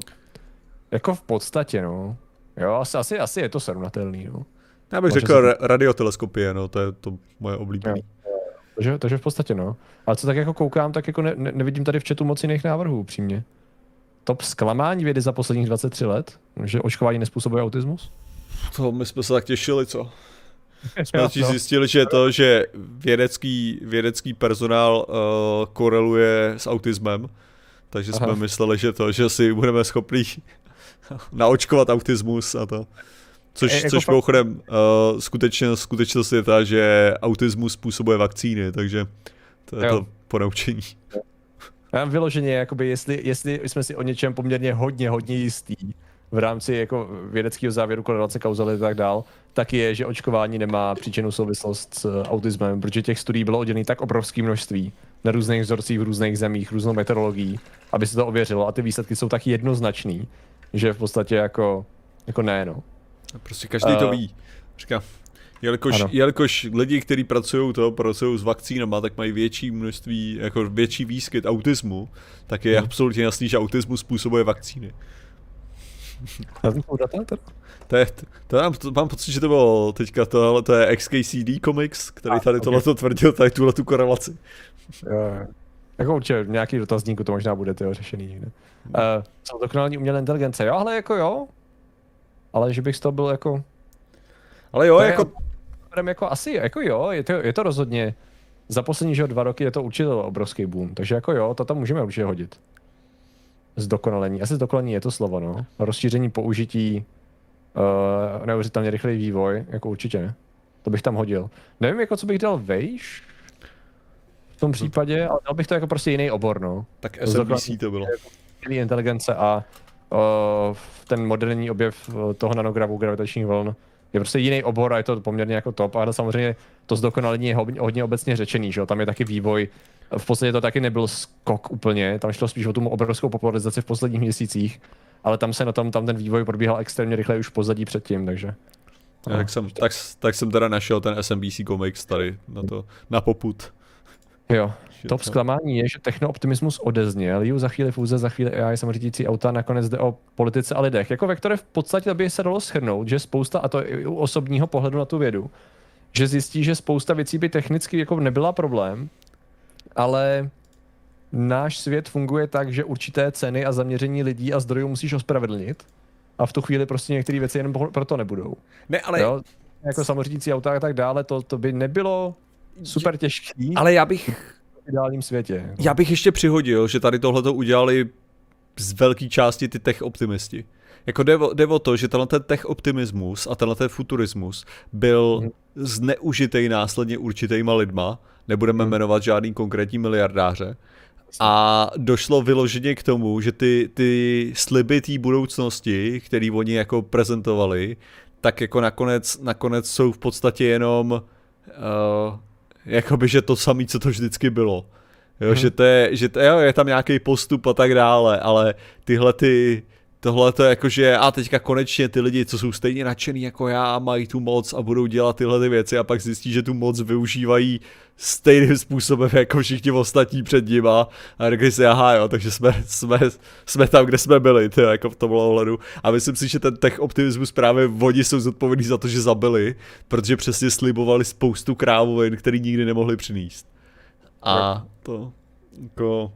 Jako v podstatě, no. Jo, asi, asi, asi je to srovnatelný, no. Já bych řekl se... radioteleskopie, no, to je to moje oblíbené. Takže, takže v podstatě, no. Ale co tak jako koukám, tak jako ne, ne, nevidím tady v chatu moc jiných návrhů, upřímně. Top zklamání vědy za posledních dvacet tři let? Že očkování nespůsobuje autismus? To my jsme se tak těšili, co? Jsme jo, no. zjistili, že to, že vědecký, vědecký personál uh, koreluje s autismem, takže Aha. jsme mysleli, že to, že si budeme schopni naočkovat autismus a to. Což, e, jako což mimochodem uh, skutečnost, skutečnost je ta, že autismus způsobuje vakcíny, takže to je jo. to ponaučení. Já vyloženě, jakoby, jestli, jestli jsme si o něčem poměrně hodně, hodně jistí v rámci jako vědeckého závěru, korelace, kauzality a tak dál, tak je, že očkování nemá příčinnou souvislost s autismem, protože těch studií bylo oddělené tak obrovské množství na různých vzorcích v různých zemích, různou meteorologií, aby se to ověřilo, a ty výsledky jsou tak jednoznačný, že v podstatě jako, jako ne, no. Prostě každý uh, to ví. Říká, jelikož, jelikož lidi, kteří pracují to, pracují s vakcínama, tak mají větší množství, jako větší výskyt autismu, tak je hmm. absolutně jasný, že autismus způsobuje vakcíny. To je, to mám, to mám pocit, že to bylo teďka tohle, to je X K C D Comics, který tady tohle to tvrdil, tady tuhle tu korelaci. Jo, jako určitě nějaký dotazníku to možná bude, tyjo, řešený někde. Uh, dokonální umělé inteligence, jo, ale jako jo. Ale že bych z toho byl jako... Ale jo, jako... Je, jako... Asi jako jo, je to, je to rozhodně... Za poslední, že dva roky je to určitě obrovský boom, takže jako jo, to tam můžeme určitě hodit. Zdokonalení, asi zdokonalení je to slovo, no. Rozšíření použití, uh, neuvěřitelně rychlý vývoj, jako určitě ne. To bych tam hodil. Nevím, jako co bych dal vejš v tom případě, ale dal bych to jako prostě jiný obor, no. Tak S M B C to bylo. Inteligence a... Uh, ten moderní objev toho nanogravu gravitačních vln je prostě jiný obor a je to poměrně jako top, ale samozřejmě to zdokonalení je hodně obecně řečený, že jo, tam je taky vývoj, v podstatě to taky nebyl skok úplně, tam šlo spíš o tu obrovskou popularizaci v posledních měsících, ale tam se na tom, tam ten vývoj probíhal extrémně rychle už v pozadí předtím, takže. Já, tak, jsem, tak, tak jsem teda našel ten S M B C Comics tady na to, na popud. Jo, top zklamání je, že techno-optimismus odezněl, ju za chvíli fůze, za chvíli A I, samořídící auta, nakonec jde o politice a lidech. Jako ve které v podstatě by se dalo shrnout, že spousta, a to i u osobního pohledu na tu vědu, že zjistí, že spousta věcí by technicky jako nebyla problém, ale náš svět funguje tak, že určité ceny a zaměření lidí a zdrojů musíš ospravedlnit a v tu chvíli prostě některé věci jen proto nebudou. Ne, ale... Jo, jako samořídící auta a tak dále, to, to by nebylo... super těžký, ale já bych v ideálním světě. Já bych ještě přihodil, že tady tohle to udělali z velké části ty tech optimisti. Jako jde o, jde o to, že tenhle ten tech optimismus a tenhle ten futurismus byl hmm. zneužitej následně určitýma lidma, nebudeme hmm. jmenovat žádný konkrétní miliardáře, a došlo vyloženě k tomu, že ty, ty sliby té budoucnosti, který oni jako prezentovali, tak jako nakonec, nakonec jsou v podstatě jenom uh, jakoby, že to samé, co to vždycky bylo. Jo, hmm. že to je, že to, jo, je tam nějaký postup a tak dále, ale tyhle ty, tohle to je jakože, a teďka konečně ty lidi, co jsou stejně nadšený jako já, mají tu moc a budou dělat tyhle ty věci a pak zjistí, že tu moc využívají stejným způsobem jako všichni ostatní před nima a řekli si, aha jo, takže jsme, jsme, jsme tam, kde jsme byli, tyjo, jako v tomhle ohledu. A myslím si, že ten tech optimismus právě oni jsou zodpovědní za to, že zabili, protože přesně slibovali spoustu krávovin, který nikdy nemohli přinést. A to jako...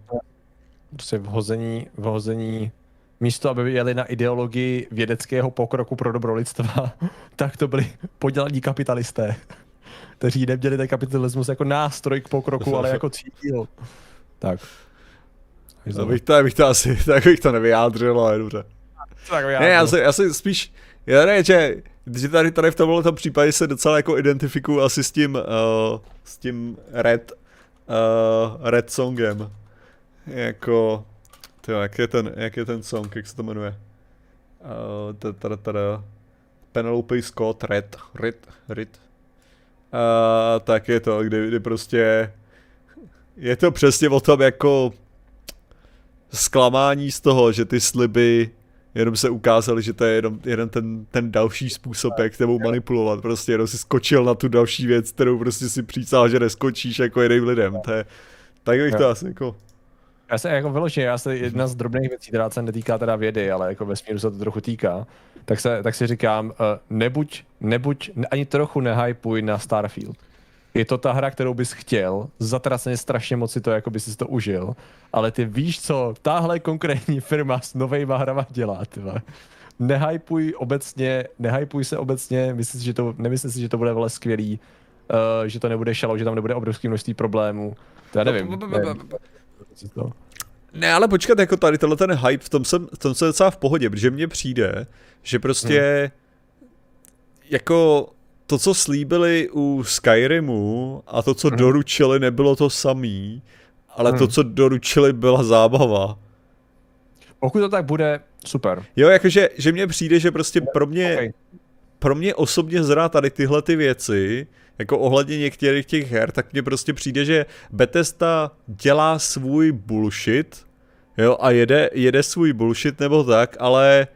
Prostě vhození, vhození... místo, aby jeli na ideologii vědeckého pokroku pro dobro lidstva, tak to byli podělaní kapitalisté, kteří neměli ten kapitalismus jako nástroj k pokroku, ale jako cíl. Tak. To bych to, bych to asi, tak bych to nevyjádřil, ale dobře. Ne, já si, já si spíš, já ne, že, že tady, tady v tomhle tom případě se docela jako identifikuju asi s tím, uh, s tím Red, uh, Red songem. Jako... Jo, jak je ten, jak je ten song, jak se to jmenuje? Uh, tada, tada, tada. Penelope Scott, Red, Red, Red. Uh, tak je to, kdy, kdy prostě... Je to přesně o tom jako... zklamání z toho, že ty sliby jenom se ukázaly, že to je jenom, jenom ten, ten další způsob, jak tebou manipulovat. Prostě jenom si skočil na tu další věc, kterou prostě si přísahal, že neskočíš jako jiným lidem. To je, tak bych to asi jako... Já se jako vyložím, já se jedna z drobných věcí, která se netýká teda vědy, ale jako vesmíru se to trochu týká, tak, se, tak si říkám, uh, nebuď, nebuď, ani trochu nehypuj na Starfield. Je to ta hra, kterou bys chtěl, zatraceně strašně moc si to, jako bys si to užil, ale ty víš, co táhle konkrétní firma s novejma hrama dělá, tyhle. Nehypuj obecně, nehypuj se obecně, myslím si, že to, nemyslím si, že to bude vele skvělý, uh, že to nebude šalo, že tam nebude obrovské množství problémů, to já nevím. To. Ne, ale počkat, jako tady tenhle ten hype, v tom jsem, v tom jsem docela v pohodě, protože mně přijde, že prostě hmm. jako to, co slíbili u Skyrimu a to, co hmm. doručili, nebylo to samý, ale hmm. to, co doručili, byla zábava. Pokud to tak bude, super. Jo, jakože, že mně přijde, že prostě pro mě, okay. pro mě osobně zrá tady tyhle ty věci, jako ohledně některých těch her, tak mně prostě přijde, že Bethesda dělá svůj bullshit, jo, a jede, jede svůj bullshit nebo tak, ale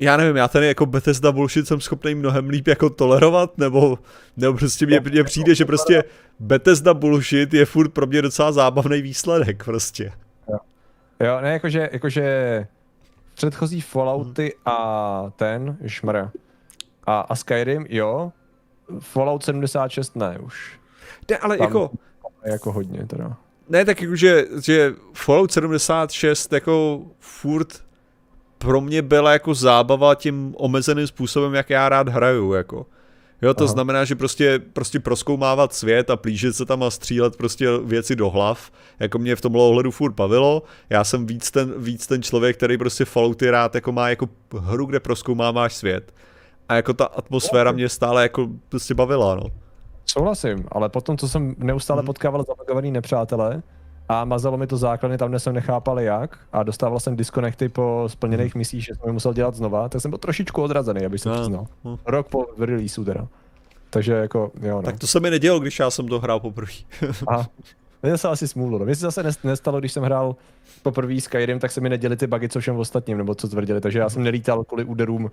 já nevím, já ten jako Bethesda bullshit jsem schopný mnohem líp jako tolerovat, nebo, nebo prostě mně, mně přijde, že prostě Bethesda bullshit je furt pro mě docela zábavný výsledek prostě. Jo, jo ne, jakože, jakože předchozí Fallouty a ten, šmr, a, a Skyrim, jo, Fallout sedmdesát šest ne už. Ne, ale tam jako... jako hodně teda. Ne, tak jako, že, že Fallout sedmdesát šest jako furt pro mě byla jako zábava tím omezeným způsobem, jak já rád hraju, jako. Jo, to Aha. znamená, že prostě, prostě prozkoumávat svět a plížit se tam a střílet prostě věci do hlav, jako mě v tomhle ohledu furt bavilo. Já jsem víc ten, víc ten člověk, který prostě Fallouty rád jako má jako hru, kde prozkoumáváš svět. A jako ta atmosféra mě stále jako prostě bavila, no. Souhlasím, ale potom, co jsem neustále hmm. potkával zabagovaný nepřátelé a mazalo mi to základně tam, kde jsem nechápal jak a dostával jsem disconnecty po splněných misích, že jsem je musel dělat znova, tak jsem byl trošičku odrazený, abych se no. přiznal. Hmm. Rok po releaseu teda. Takže jako, jo no. Tak to se mi nedělo, když já jsem to hrál poprvé. A mě se asi smůlo, no. Mně se zase nestalo, když jsem hrál poprvé Skyrim, tak se mi neděli ty bugy, co všem ostatním, nebo co tvrdili, takže já jsem nelítal kvůli úderům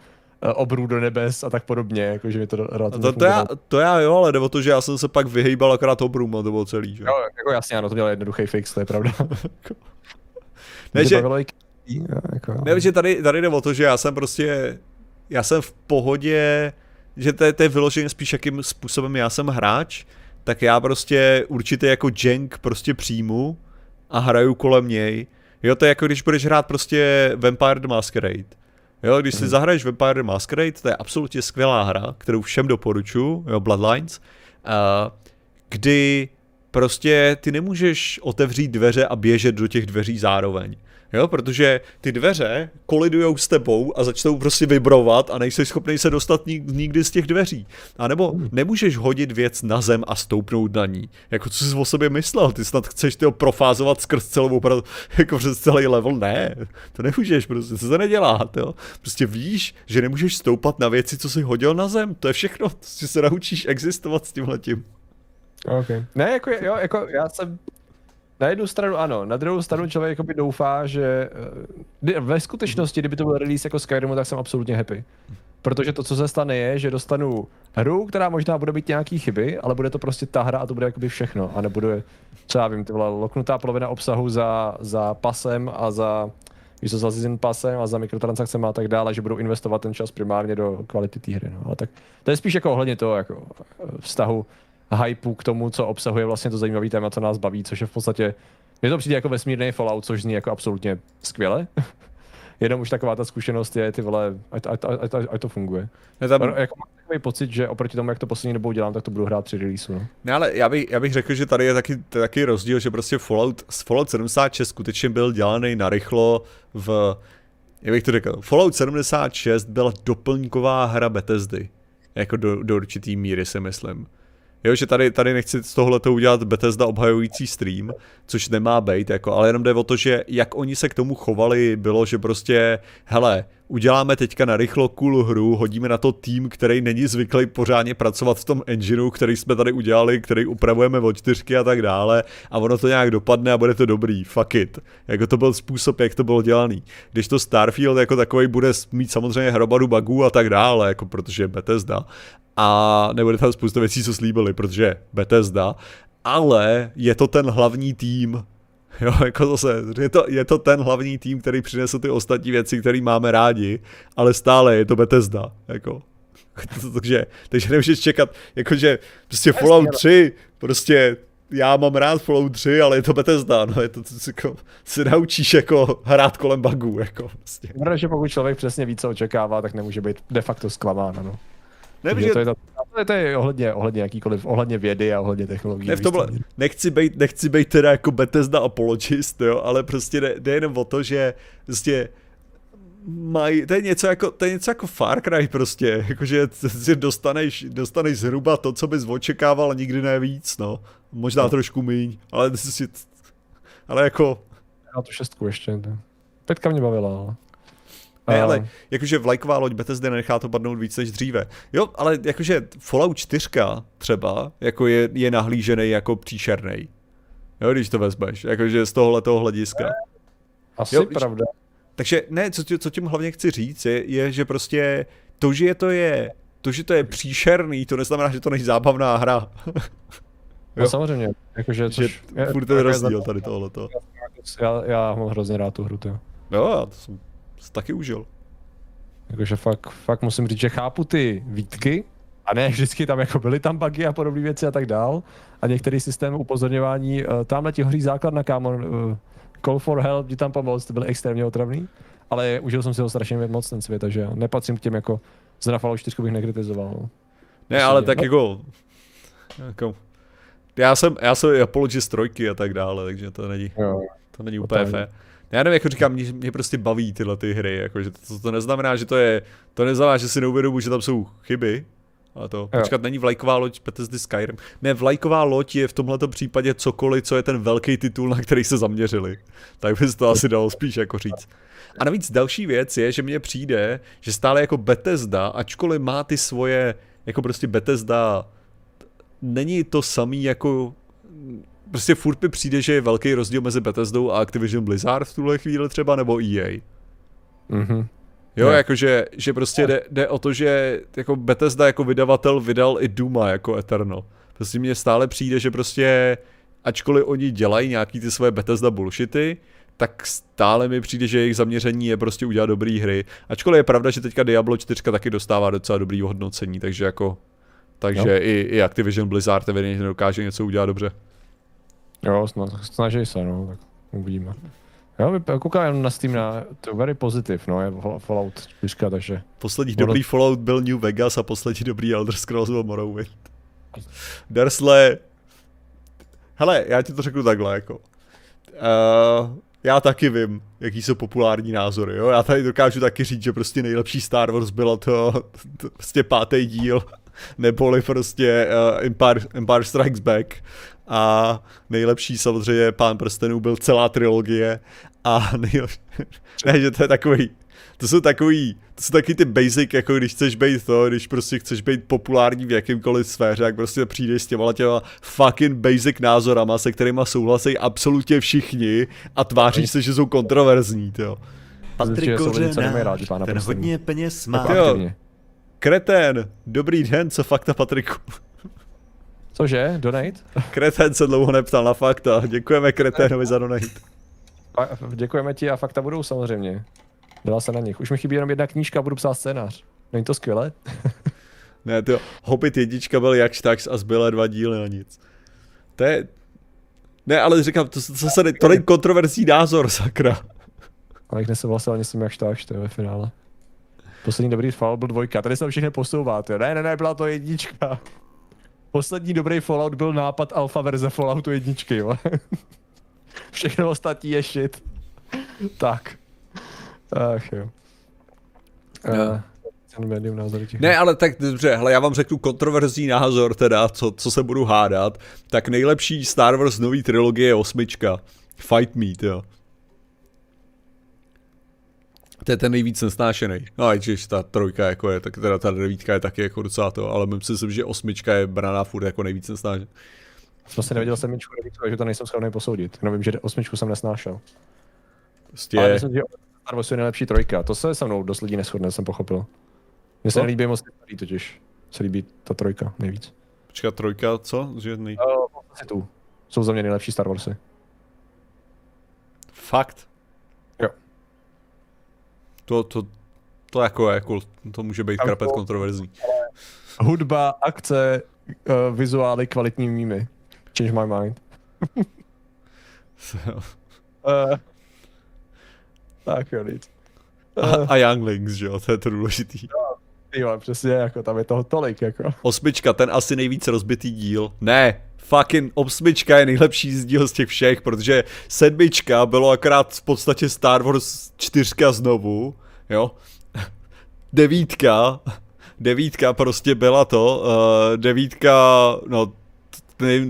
obrů do nebes a tak podobně, jakože mi to rád to, to, já, to já jo, ale nebo to, že já jsem se pak vyhejbal akorát obrům a to bylo celý, že? Jo, jako jasně, ano, to měl jednoduchý fix, to je pravda. ne, že, ne, že tady, tady jde o to, že já jsem prostě, já jsem v pohodě, že to je, to je vyloženě spíš jakým způsobem já jsem hráč, tak já prostě určitě jako jank prostě přijmu a hraju kolem něj. Jo, to je jako když budeš hrát prostě Vampire The Masquerade. Jo, když si hmm. zahraješ Vampire The Masquerade, to je absolutně skvělá hra, kterou všem doporučuji, jo, Bloodlines, a kdy prostě ty nemůžeš otevřít dveře a běžet do těch dveří zároveň. Jo, protože ty dveře kolidujou s tebou a začnou prostě vibrovat a nejsi schopný se dostat nikdy z těch dveří. A nebo nemůžeš hodit věc na zem a stoupnout na ní. Jako co jsi o sobě myslel? Ty snad chceš tyho profázovat skrz celou, jako přes celý level? Ne, to nemůžeš, prostě se to nedělá. Jo? Prostě víš, že nemůžeš stoupat na věci, co jsi hodil na zem. To je všechno, že se naučíš existovat s tímhletím. Okay. Ne, jako, jo, jako já jsem... Na jednu stranu ano, na druhou stranu člověk jakoby doufá, že ve skutečnosti, kdyby to byl release jako Skyrimu, tak jsem absolutně happy. Protože to, co se stane, je, že dostanu hru, která možná bude být nějaký chyby, ale bude to prostě ta hra a to bude jakoby všechno. A nebude, co já vím, to byla loknutá polovina obsahu za, za pasem a za, víš co, za season pasem a za mikrotransakcemi a tak dále, že budou investovat ten čas primárně do kvality té hry. No. Ale tak to je spíš jako ohledně toho jako vztahu hypeu k tomu, co obsahuje vlastně to zajímavý téma, co nás baví, což je v podstatě, mně to přijde jako vesmírný Fallout, což zní jako absolutně skvěle. Jenom už taková ta zkušenost je, ty vole, ať, ať, ať, ať, ať to funguje. Ne, tam... jako, mám takový pocit, že oproti tomu, jak to poslední dobou dělám, tak to budu hrát při release. No. Ne, ale já, by, já bych řekl, že tady je taky, taky rozdíl, že prostě Fallout, Fallout sedmdesát šest skutečně byl dělaný narychlo v, jak bych to řekl, Fallout sedmdesát šest byla doplňková hra Bethesdy. Jako do, do určitý míry si myslím. Jo, že tady, tady nechci z tohleto udělat Bethesda obhajující stream, což nemá bejt, jako, ale jenom jde o to, že jak oni se k tomu chovali, bylo, že prostě, hele, uděláme teďka narychlo cool hru, hodíme na to tým, který není zvyklý pořádně pracovat v tom engineu, který jsme tady udělali, který upravujeme od čtyřky a tak dále, a ono to nějak dopadne a bude to dobrý, fuck it. Jako to byl způsob, jak to bylo dělaný. Když to Starfield jako takovej bude mít samozřejmě hromadu bugů a tak dále, jako protože je Bethesda, a nebude tam spousta věcí, co slíbili, protože Bethesda, ale je to ten hlavní tým, Jo, jako zase, je to, je to ten hlavní tým, který přinesl ty ostatní věci, které máme rádi, ale stále je to Bethesda, jako. takže, takže nemůžeš čekat, jakože prostě Fallout tři, prostě já mám rád Fallout tři, ale je to Bethesda, no, je to, to jako, se naučíš jako hrát kolem bugů, jako prostě. Protože že pokud člověk přesně ví, co očekává, tak nemůže být de facto zklamán, ano. Nemůže... To je, to, to je ohledně, ohledně jakýkoliv, ohledně vědy a ohledně technologií. Ne v tomhle, nechci bejt, nechci bejt teda jako Bethesda apologist, jo, ale prostě jde, jde jenom o to, že prostě mají, to je něco jako, to je něco jako Far Cry prostě, jakože si dostaneš, dostaneš zhruba to, co bys očekával, nikdy nevíc, no. Možná no. Trošku míň, ale si, ale jako... Já tu šestku ještě, ne. Pětka mě bavila, ale... Ne, ale jakože vlajková loď Bethesda nenechá to padnout víc než dříve. Jo, ale jakože Fallout čtyři třeba jako je, je nahlížený jako příšernej. Jo, když to vezmeš, jakože z tohohletoho hlediska. Asi jo, pravda. Takže ne, co, co tím hlavně chci říct, je, je že prostě to, že to je, to, že to je příšerný, to neznamená, že to není zábavná hra. No samozřejmě, jakože to je furt ten rozdíl tady tohleto. Já, já mám hrozně rád tu hru, ty. Jo, já to jsem... taky užil. Jakože fakt, fakt musím říct, že chápu ty výtky, a ne vždycky tam jako byly tam bugy a podobné věci a tak dál. A některý systém upozorňování, uh, tamhle ti hoří základna, kámo, uh, call for help, kdy tam pomoc, to byly extrémně otravný. Ale užil jsem si ho strašně moc ten svět, takže nepatřím k těm jako, zrovna Fallout čtyři bych nekritizoval. No. Ne, ale tak jako, jako, já jsem, já jsem apologist trojky a tak dále, takže to není, jo, to není úplně fér. Já nevím, jako říkám, mě, mě prostě baví tyhle ty hry, jakože to, to neznamená, že to je, to neznamená, že si neuvědomuji, že tam jsou chyby, ale to, počkat, není vlajková loď Bethesdy Skyrim. Ne, vlajková loď je v tomhleto případě cokoliv, co je ten velký titul, na který se zaměřili, tak by se to asi dalo spíš jako říct. A navíc další věc je, že mně přijde, že stále jako Bethesda, ačkoliv má ty svoje, jako prostě Bethesda, není to samý jako... Prostě furt mi přijde, že je velký rozdíl mezi Bethesdou a Activision Blizzard v tuhle chvíli třeba, nebo E A. Mm-hmm. Jo, yeah. Jakože že prostě yeah. jde, jde o to, že jako Bethesda jako vydavatel vydal i Dooma jako Eternal. Prostě mně stále přijde, že prostě, ačkoliv oni dělají nějaký ty svoje Bethesda bullshity, tak stále mi přijde, že jejich zaměření je prostě udělat dobrý hry. Ačkoliv je pravda, že teďka Diablo čtyři taky dostává docela dobrý hodnocení, takže jako, takže yeah. i, i Activision Blizzard evidentně dokáže něco udělat dobře. Jo, snaží se, no, tak uvidíme. Jo, koukám jenom na Steam na to very positive, no, je Fallout čtyři, takže... Poslední Morrow... dobrý Fallout byl New Vegas a poslední dobrý Elder Scrolls byl Morrowind. Dersle... Hele, já ti to řeknu takhle, jako... Uh, já taky vím, jaký jsou populární názory, jo, já tady dokážu taky říct, že prostě nejlepší Star Wars bylo to, to prostě pátý díl, neboli prostě uh, Empire, Empire Strikes Back. A nejlepší samozřejmě Pán prstenů byl celá trilogie a nejlepší, ne, že to je takový, to jsou takový, to jsou takový ty basic, jako když chceš být to, když prostě chceš být populární v jakýmkoliv sféře, tak prostě přijdeš s těma těma fucking basic názorama, se kterýma souhlasí absolutně všichni a tváří se, že jsou kontroverzní, tyjo. Patrik Kořenář, ten hodně peněz má. Tyjo, kretén, dobrý den, co fakta, Patriku? Cože? Donate? Kreten se dlouho neptal na fakta. Děkujeme Kreténovi za donate. Děkujeme ti a fakta budou samozřejmě. Dala se na nich. Už mi chybí jenom jedna knížka, budu psát scénář. Není to skvělé? Ne, tyjo. Hobbit jednička byl jakž tak a zbylé dva díly na nic. To je... Ne, ale říkám, to, to, to, to není kontroverzní názor, sakra. Ale jich nesouhlasil ani s tím jakž tak, to je ve finále. Poslední dobrý Fallout byl dvojka. Tady se to všechny posouvá, tyjo. Ne, ne, ne, byla to jednička. Poslední dobrý Fallout byl nápad alfa verze Falloutu jedničky, jo. Všechno ostatní je shit. Tak. Ach jo. Uh, ne, ale tak dobře, hele, já vám řeknu kontroverzní názor teda, co, co se budu hádat. Tak nejlepší Star Wars nový trilogie je osmička. Fight me, jo. To je ten nejvíc nesnášenej. No a když ta trojka jako je, tak teda ta devítka je taky jako docela to, ale myslím si, že osmička je braná furt jako nejvíc nesnášenej. Vlastně nevěděl jsem jedničku, devíčku, takže to nejsem schopný posoudit. Jenom vím, že osmičku jsem nesnášel. Prostě... Ale myslím, že Star Wars je nejlepší trojka. To se se mnou dost lidí neshodne, jsem pochopil. Mně se nelíbí moc nejlepší totiž. Se líbí ta trojka nejvíc. Počkat, trojka co? Žádný. No, jsou za mě nejlepší Star Warsy. Fakt? Jo. To, to, to jako je cool, to může být krapet kontroverzní. Hudba, akce, uh, vizuály, kvalitní mýmy. Change my mind. So. uh, tak jo, nic. Uh, a, a Younglings, že jo, to je to důležitý. Jo, přesně, jako tam je toho tolik, jako. Osmička, ten asi nejvíc rozbitý díl. Ne, fucking osmička je nejlepší z díl z těch všech, protože sedmička bylo akorát v podstatě Star Wars čtyřka znovu, jo. Devítka, devítka prostě byla to, uh, devítka, no,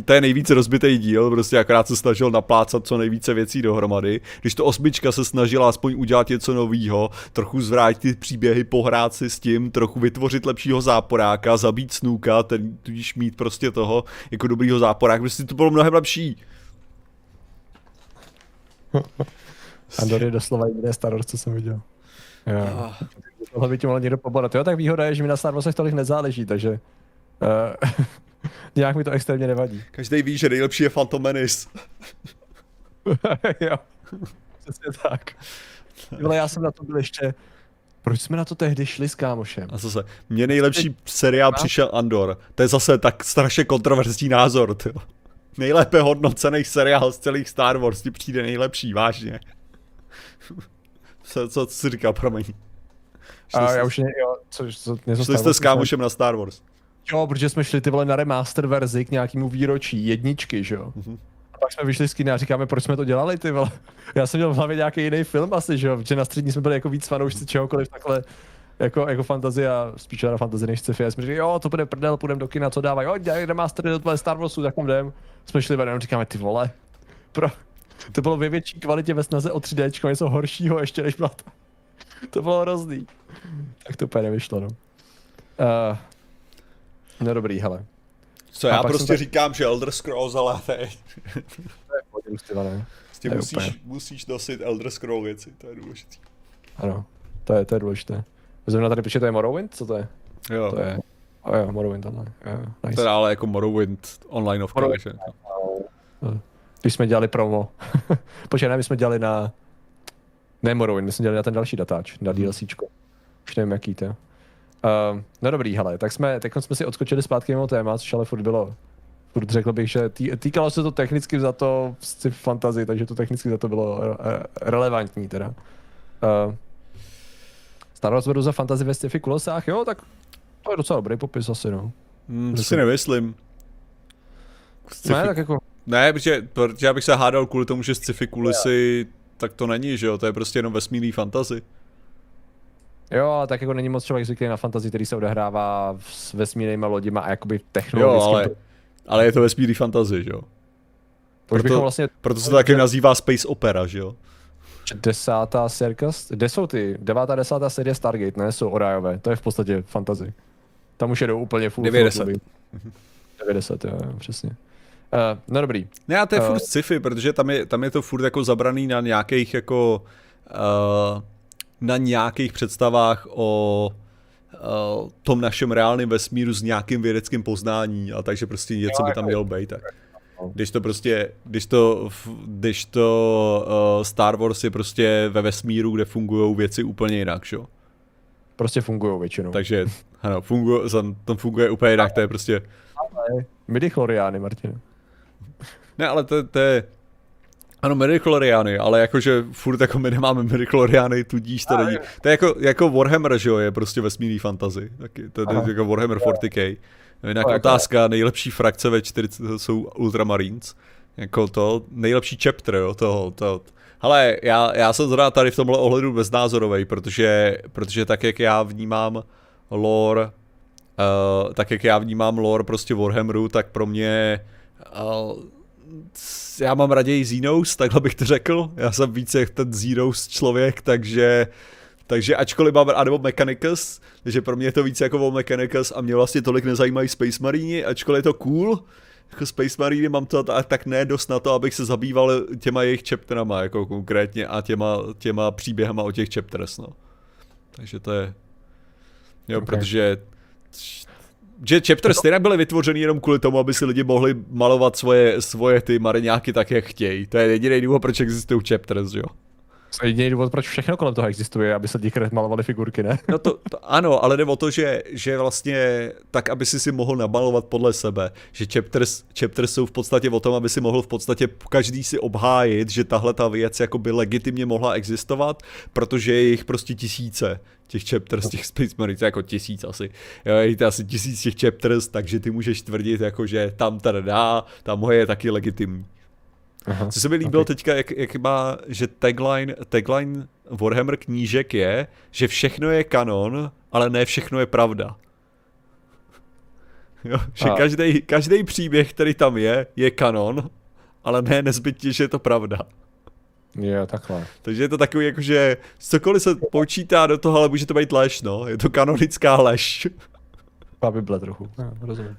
to je nejvíce rozbitý díl, prostě akorát se snažil naplácat co nejvíce věcí dohromady. Když to osmička se snažila aspoň udělat něco novýho, trochu zvrátit příběhy, pohrát si s tím, trochu vytvořit lepšího záporáka, zabít snůka, ten, tudíž mít prostě toho jako dobrýho záporáka, prostě to bylo mnohem lepší. Andor je doslova jediné Star Wars, co jsem viděl. Yeah. Ah. Tohle by ti mohl někdo pobodat. Jo, tak výhoda je, že mi na Star Warsech tolik nezáleží, takže... Uh... Nějak mi to extrémně nevadí. Každý ví, že nejlepší je Phantom Menace. Jo, přesně tak. Ale já jsem na to byl ještě... Proč jsme na to tehdy šli s kámošem? A zase, mně nejlepší seriál přišel Andor. To je zase tak strašně kontroverzní názor, tyjo. Nejlépe hodnocený seriál z celých Star Wars ti přijde nejlepší, vážně. Co, co jsi říkal, promiň. Šli A já už ne, jo, co, co, něco šli jste s kámošem na Star Wars. Jo, protože jsme šli ty vole na remaster verzi k nějakému výročí, jedničky, že jo. Mm-hmm. A pak jsme vyšli z kina a říkáme, proč jsme to dělali, ty vole. Já jsem měl v hlavě nějaký jiný film asi, že jo, protože na střední jsme byli jako víc fanoušci čehokoliv takhle, jako, jako fantazie a spíš na fantazie než sci-fi. A jsme říkali, jo, to bude prdel, půjdem do kina, co dávají, jo, dělají remaster do tvoje Star Warsu, tak tam jdem. Jsme šli venem, říkáme, ty vole, pro... to bylo ve větší kvalitě ve snaze o tři déčko, něco horšího ještě než byla ta... To bylo hrozný. Tak to úplně nevyšlo, no. Uh... No dobrý, hele. Co já prostě tak... říkám, že Elder Scrolls, ale teď. S tím musíš, úplně... musíš nosit Elder Scroll věci, to je důležité. Ano, to je, to je důležité. Zrovna tady píše, to je Morrowind, co to je? Jo. To je, oh, jo, Morrowind online, jo, nice. Teda ale jako Morrowind online of Morrowind. Kalež, no. Když jsme dělali promo. Počkej, ne, my jsme dělali na... Ne Morrowind, my jsme dělali na ten další datáč, na DLCčko. Už nevím, jaký to je. Uh, no dobrý, hele, tak jsme, teď jsme si odskočili zpátky mimo téma, což ale furt bylo, furt řekl bych, že tý, týkalo se to technicky za to sci-fi fantasy, takže to technicky za to bylo re, re, relevantní teda. Uh, Star Wars vedu za fantasy ve sci-fi kulosách, jo, tak to je docela dobrý popis asi, no. Mm, to si nemyslím. Sci-fi... Ne, tak jako... Ne, protože, protože já bych se hádal kvůli tomu, že sci-fi kulisy, yeah. Tak to není, že jo, to je prostě jenom vesmírný fantasy. Jo, ale tak jako není moc člověk zvyklý na fantazii, který se odehrává s vesmírnýma loděma a jakoby technologickým... Jo, ale, to... ale je to vesmírný fantazii, že jo? Proto, vlastně... proto se to taky nazývá Space Opera, že jo? Desátá sérka, kde jsou ty? Devátá, desátá série Stargate, ne? Jsou orajové, to je v podstatě fantazii. Tam už jedou úplně full. devět deset. devět deset, jo, jo, přesně. Uh, no dobrý. Ne, a to je uh... furt sci-fi, protože tam je, tam je to furt jako zabraný na nějakých jako... Uh... na nějakých představách o, o tom našem reálném vesmíru s nějakým vědeckým poznáním, a takže prostě něco by tam mělo být. Tak. Když to prostě, když to, když to uh, Star Wars je prostě ve vesmíru, kde fungují věci úplně jinak, že? Prostě fungují většinou. Takže ano, fungu, tam funguje úplně jinak, to je prostě... Midichloriány, Martine. Ne, ale to, to je... Ano, midichloriány, ale jakože furt jako my nemáme midichloriány, tudíž to není. To je jako, jako Warhammer, že jo, je prostě vesmírný fantasy. Taky, to je aha. Jako Warhammer čtyřicet ká. Jinak oh, otázka, nejlepší frakce ve čtyřicet jsou Ultramarines. Jako to, nejlepší chapter, jo, toho, toho. Hele, já, já jsem zrovna tady v tomhle ohledu beznázorovej, protože, protože tak, jak já vnímám lore, uh, tak, jak já vnímám lore prostě Warhammeru, tak pro mě... Uh, já mám raději Xenos, takhle bych to řekl. Já jsem více jak ten Xenos člověk, takže, takže ačkoliv mám anebo Mechanicus, takže pro mě je to více jako o Mechanicus a mě vlastně tolik nezajímají Space Marine, ačkoliv je to cool, jako Space Marine mám to tak ne dost na to, abych se zabýval těma jejich chapterama, jako konkrétně a těma, těma příběhama o těch chapters, no. Takže to je, jo, okay. Protože že chapter čtyři byly vytvořeny jenom kvůli tomu, aby si lidi mohli malovat svoje, svoje ty mariňáky tak, jak chtějí. To je jediný důvod, proč existují chapters, jo? To je jediný důvod, proč všechno kolem toho existuje, aby se díky malovali figurky, ne? No to, to ano, ale jde o to, že, že vlastně tak, aby si si mohl namalovat podle sebe, že chapters, chapters jsou v podstatě o tom, aby si mohl v podstatě každý si obhájit, že tahle ta věc jako by legitimně mohla existovat, protože je jich prostě tisíce. Těch chapters, těch Space Marines, jako tisíc asi. Je to asi tisíc těch chapters, takže ty můžeš tvrdit, jako, že tam tady dá, tam je taky legitimní. Aha, co se mi líbilo okay. teďka, jak, jak má, že tagline, tagline Warhammer knížek je, že všechno je kanon, ale ne všechno je pravda. Jo, že každý, každý příběh, který tam je, je kanon, ale ne nezbytně, že je to pravda. Jo, takhle. Takže je to takový, jakože cokoliv se počítá do toho, ale může to být lež, no. Je to kanonická lež. Ta Bible trochu. No, rozumím.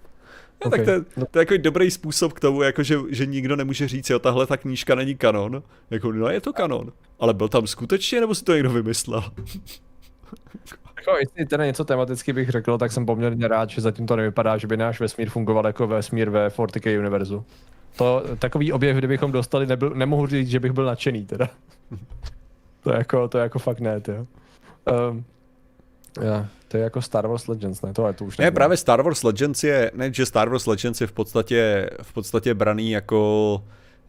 No, okay. Tak to je, to je jako dobrý způsob k tomu, jako že, že nikdo nemůže říct, jo, tahle ta knížka není kanon. Jako, no je to kanon, ale byl tam skutečně, nebo si to někdo vymyslel? Jako, jestli teda něco tematicky bych řekl, tak jsem poměrně rád, že zatím to nevypadá, že by náš vesmír fungoval jako vesmír ve čtyřicet K univerzu. To takový objev, kdybychom dostali, nebyl, nemohu říct, že bych byl nadšený teda. To je jako, to je jako fakt ne, jo. Yeah, to je jako Star Wars Legends, ne? Tohle to už ne. Ne, právě Star Wars Legends je, ne, že Star Wars Legends je v podstatě, v podstatě braný jako,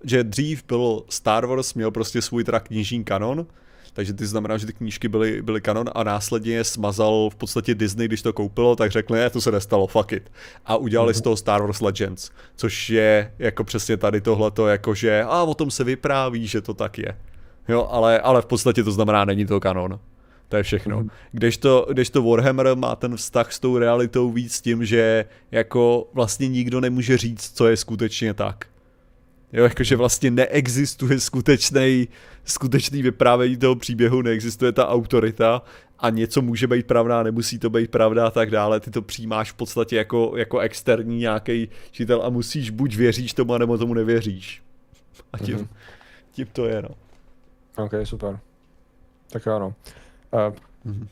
že dřív byl Star Wars, měl prostě svůj teda knižní kanon, takže ty znamená, že ty knížky byly, byly kanon a následně je smazal v podstatě Disney, když to koupilo, tak řekli, ne, to se nestalo, fuck it. A udělali mm-hmm. z toho Star Wars Legends, což je jako přesně tady tohleto, jakože a o tom se vypráví, že to tak je. Jo, ale, ale v podstatě to znamená, není to kanon. To je všechno. Kdežto, kdežto Warhammer má ten vztah s tou realitou víc tím, že jako vlastně nikdo nemůže říct, co je skutečně tak. Jo, jakože vlastně neexistuje skutečný, skutečný vyprávění toho příběhu, neexistuje ta autorita a něco může být pravda, nemusí to být pravda a tak dále. Ty to přijímáš v podstatě jako, jako externí nějaký čítel a musíš, buď věříš tomu, nebo tomu nevěříš. A tím, mm-hmm. tím to je, no. Ok, super. Tak ano. Uh, mm-hmm.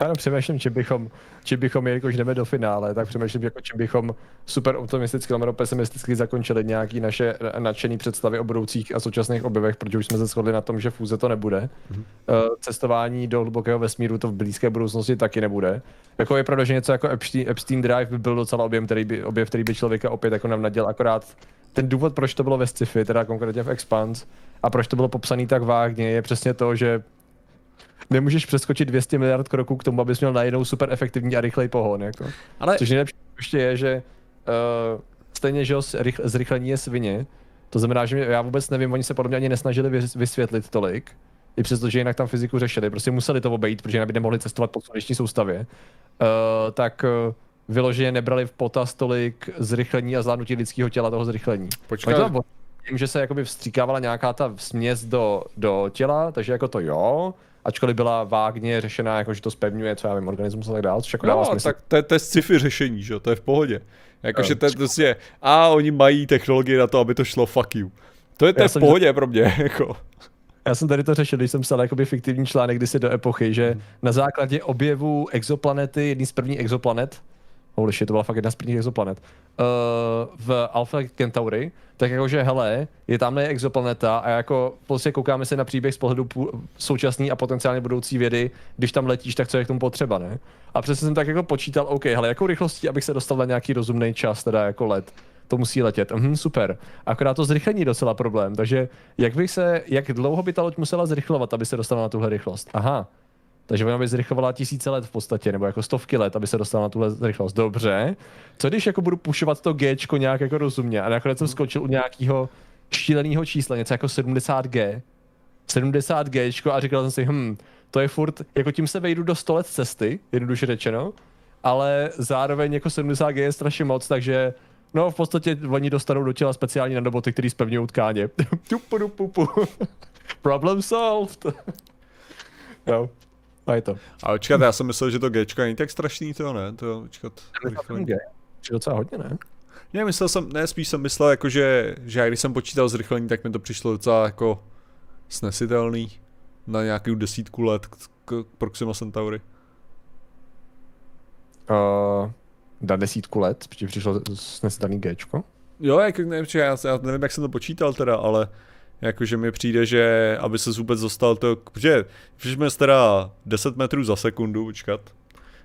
Já no, přemýšlím, či bychom, či bychom, jelikož jdeme do finále, tak přemýšlím, jako či bychom super optimisticky, nebo pesimisticky zakončili nějaké naše nadšené představy o budoucích a současných objevech, protože už jsme se shodli na tom, že fúze to nebude. Mm-hmm. Uh, cestování do hlubokého vesmíru to v blízké budoucnosti taky nebude. Jako je pravda, že něco jako Epstein, Epstein Drive by byl docela objem, který by, objev, který by člověka opět jako navnaděl, akorát ten důvod, proč to bylo ve sci-fi, teda konkrétně v Expanse, a proč to bylo popsané tak vágně, je přesně to, že nemůžeš přeskočit dvě stě miliard kroků k tomu, abys měl najednou super efektivní a rychlej pohon, jako. Ale... Což nejlepší ještě je, že uh, stejně, že zrychlení je svině. To znamená, že já vůbec nevím, oni se podobně ani nesnažili vysvětlit tolik, i přestože jinak tam fyziku řešili, prostě museli to obejít, protože jinak by nemohli cestovat po sluneční soustavě. Uh, tak uh, vyloženě nebrali v potaz tolik zrychlení a zvládnutí lidského těla toho zrychlení. Počkej. Tím, že se jakoby vstříkávala nějaká ta směs do, do těla, takže jako to jo, ačkoliv byla vágně řešená, jakože to zpevňuje, co já vím, organismus a tak dál, což jako dává smysl. No, tak to je sci-fi řešení, že jo, to je v pohodě. Jakože to je prostě, a oni mají technologii na to, aby to šlo, fuck you. To je to v pohodě pro mě, jako. Já jsem tady to řešil, když jsem psal jakoby fiktivní článek kdysi do epochy, že hmm. na základě objevu exoplanety, jedný z prvních exoplanet, holy shit, to byla fakt jedna z prvních exoplanet, uh, v Alpha Centauri, tak jakože hele, je tamhle exoplaneta a jako prostě koukáme se na příběh z pohledu současný a potenciálně budoucí vědy, když tam letíš, tak co je k tomu potřeba, ne? A přesně jsem tak jako počítal, OK, hele, jakou rychlostí, abych se dostal na nějaký rozumný čas, teda jako let, to musí letět, mhm, super. Akorát to zrychlení je docela problém, takže jak bych se, jak dlouho by ta loď musela zrychlovat, aby se dostala na tuhle rychlost? Aha. Takže ona by zrychlovala tisíce let v podstatě, nebo jako stovky let, aby se dostala na tuhle rychlost. Dobře, co když jako budu pušovat to G-čko nějak jako rozumně a nakonec jsem skočil u nějakého šíleného čísla, něco jako sedmdesát G. sedmdesát G a říkal jsem si, hm, to je furt, jako tím se vejdu do sto let cesty, jednoduše řečeno, ale zároveň jako sedmdesát G je strašně moc, takže no v podstatě oni dostanou do těla speciální nanoboty, který zpevňují tkáně. Tupu, tupu, tupu. Problem solved. No. A je to. A očkat, já jsem myslel, že to G není tak strašný, to ne, to očkat. G, docela hodně, ne? Ne, myslel jsem, ne, spíš jsem myslel, jako, že, že já když jsem počítal zrychlení, tak mi to přišlo docela jako snesitelný na nějakou desítku let k, k Proxima Centauri. Uh, na desítku let, protože přišlo snesitelný Géčko? Jo, jak, nevím, já, já nevím, jak jsem to počítal teda, ale jakože mi přijde, že aby se vůbec dostal to, protože přišme teda deset metrů za sekundu, počkat.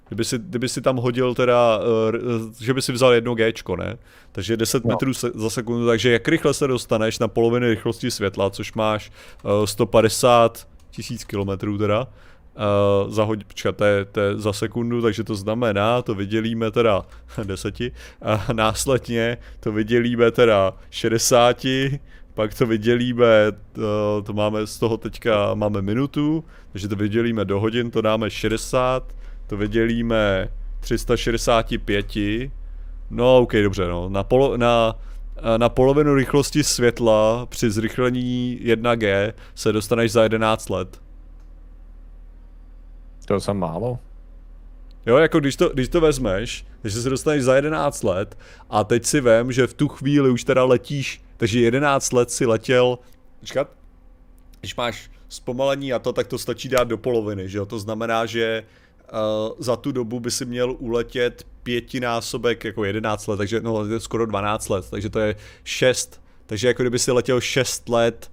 Kdyby si, kdyby si tam hodil teda, že by si vzal jedno Géčko, ne? Takže deset no. metrů se, za sekundu, takže jak rychle se dostaneš na polovinu rychlosti světla, což máš sto padesát tisíc kilometrů teda, Uh, za, hod... Počkat, to je, to je za sekundu, takže to znamená, to vydělíme teda deseti a následně to vydělíme teda šedesáti, pak to vydělíme, to, to máme z toho teďka máme minutu, takže to vydělíme do hodin, to dáme šedesát, to vydělíme tři sta šedesát pět, no ok, dobře, no, na, polo, na, na polovinu rychlosti světla při zrychlení jedna gé se dostaneš za jedenáct let. To je málo. Jo, jako když to, když to vezmeš, takže se dostaneš za jedenáct let a teď si vem, že v tu chvíli už teda letíš, takže jedenáct let si letěl, počkat, když máš zpomalení a to, tak to stačí dát do poloviny, že jo, to znamená, že uh, za tu dobu by si měl uletět pětinásobek, jako jedenáct let, takže no, skoro dvanáct let, takže to je šest, takže jako kdyby si letěl šest let,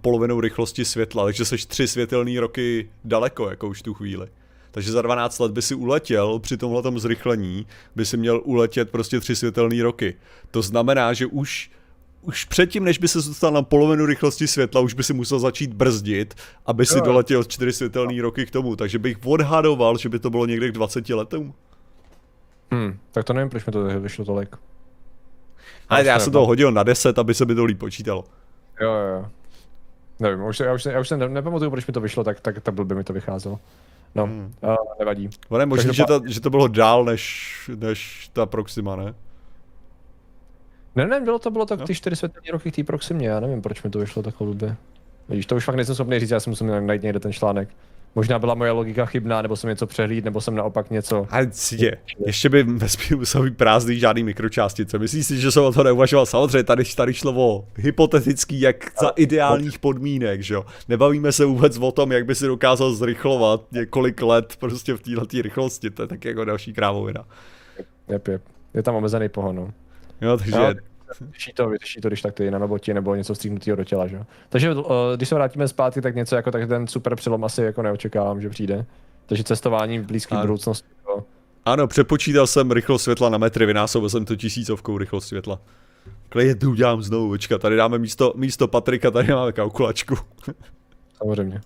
polovinou rychlosti světla, takže seš tři světelný roky daleko, jako už tu chvíli. Takže za dvanáct let by si uletěl, při tomhletom zrychlení by si měl uletět prostě tři světelný roky. To znamená, že už, už předtím, než by se dostal na polovinu rychlosti světla, už by si musel začít brzdit, aby si doletěl čtyři světelný roky k tomu. Takže bych odhadoval, že by to bylo někde k dvaceti letům. Hmm, tak to nevím, proč mi to vyšlo tolik. Ale já jsem to hodil na deset, aby se mi to líp počítalo. Jo, jo. Nevím, už, já, už, já už se nepamatuju, proč mi to vyšlo, tak, tak, tak blbě mi to vycházelo. No, hmm. uh, nevadí. Ono je možný, že, ta, že to bylo dál než, než ta Proxima, ne? Ne, ne, bylo to bylo tak no. Ty čtyři světelné roky k té Proximě, já nevím, proč mi to vyšlo tak blbě. Vidíš, to už fakt nejsem schopný říct, já si musím najít někde ten článek. Možná byla moje logika chybná, nebo jsem něco přehlíd, nebo jsem naopak něco... Ale je, ještě by vesmír musel být prázdný žádný mikročástice. Myslíš si, že jsem o to neuvažoval? Samozřejmě, tady, tady šlo o hypotetický, jak za ideálních podmínek, že jo? Nebavíme se vůbec o tom, jak by si dokázal zrychlovat několik let prostě v této rychlosti, to je tak jako další krávovina. Jep, jep. Je tam omezený pohon, no. Jo, takže... No. Vyřeší to, vyřeší to, když tak ty nanoboti nebo něco vstříknutého do těla, že? Takže uh, když se vrátíme zpátky, tak něco jako tak ten super přelom asi jako neočekávám, že přijde. Takže cestování v blízké budoucnosti. Jo. Ano, přepočítal jsem rychlost světla na metry, vynásobil jsem to tisícovkou rychlost světla. Klidu udělám znovu, počka, tady dáme místo, místo Patrika, tady máme kalkulačku. Samozřejmě.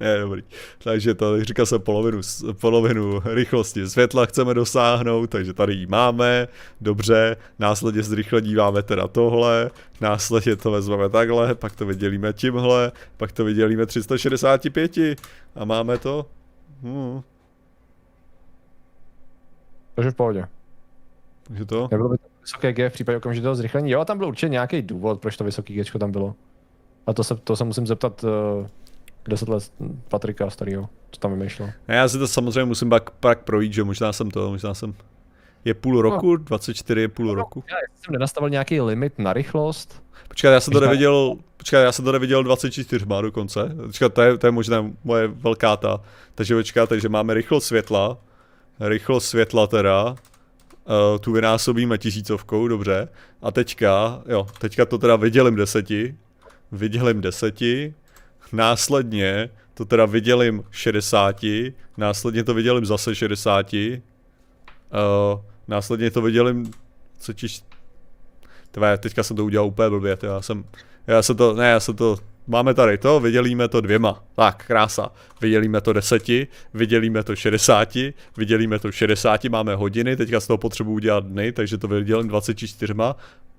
Ne, dobrý. Takže to říkal jsem polovinu, polovinu rychlosti světla chceme dosáhnout, takže tady ji máme, dobře, následně zrychlení máme teda tohle, následně to vezmeme takhle, pak to vydělíme tímhle, pak to vydělíme tři sta šedesát pět a máme to. Hmm. Takže v pohodě. Takže to? Nebylo by to vysoké G v případě okamžitého zrychlení, jo, tam byl určitě nějaký důvod, proč to vysoké Gčko tam bylo. A to se, to se musím zeptat... Uh... deset let Patrika starýho, co tam vymýšlel. Já si to samozřejmě musím pak, pak projít, že možná jsem to, možná jsem... Je půl roku, no. dvacet čtyři je půl no, roku. Já jsem nenastavil nějaký limit na rychlost. Počkat, já jsem to neviděl, na... počkat, já jsem to neviděl dvacet čtyři má dokonce. Počkat, to je, to je možná moje velká ta. Takže počkat, takže máme rychlost světla, rychlost světla teda. Uh, tu vynásobíme tisícovkou, dobře. A teďka, jo, teďka to teda vydělím deseti, vydělím deseti. Následně to teda vydělím šedesáti, následně to vydělím zase šedesáti, uh, následně to vydělím, co tiž... Tvé, teďka jsem to udělal úplně blbě, já jsem, já jsem to, ne, já jsem to, máme tady to, vydělíme to dvěma, tak, krása, vydělíme to deseti, vydělíme to šedesáti, vydělíme to šedesáti, máme hodiny, teďka z toho potřebuji udělat dny, takže to vydělím dvacet čtyři.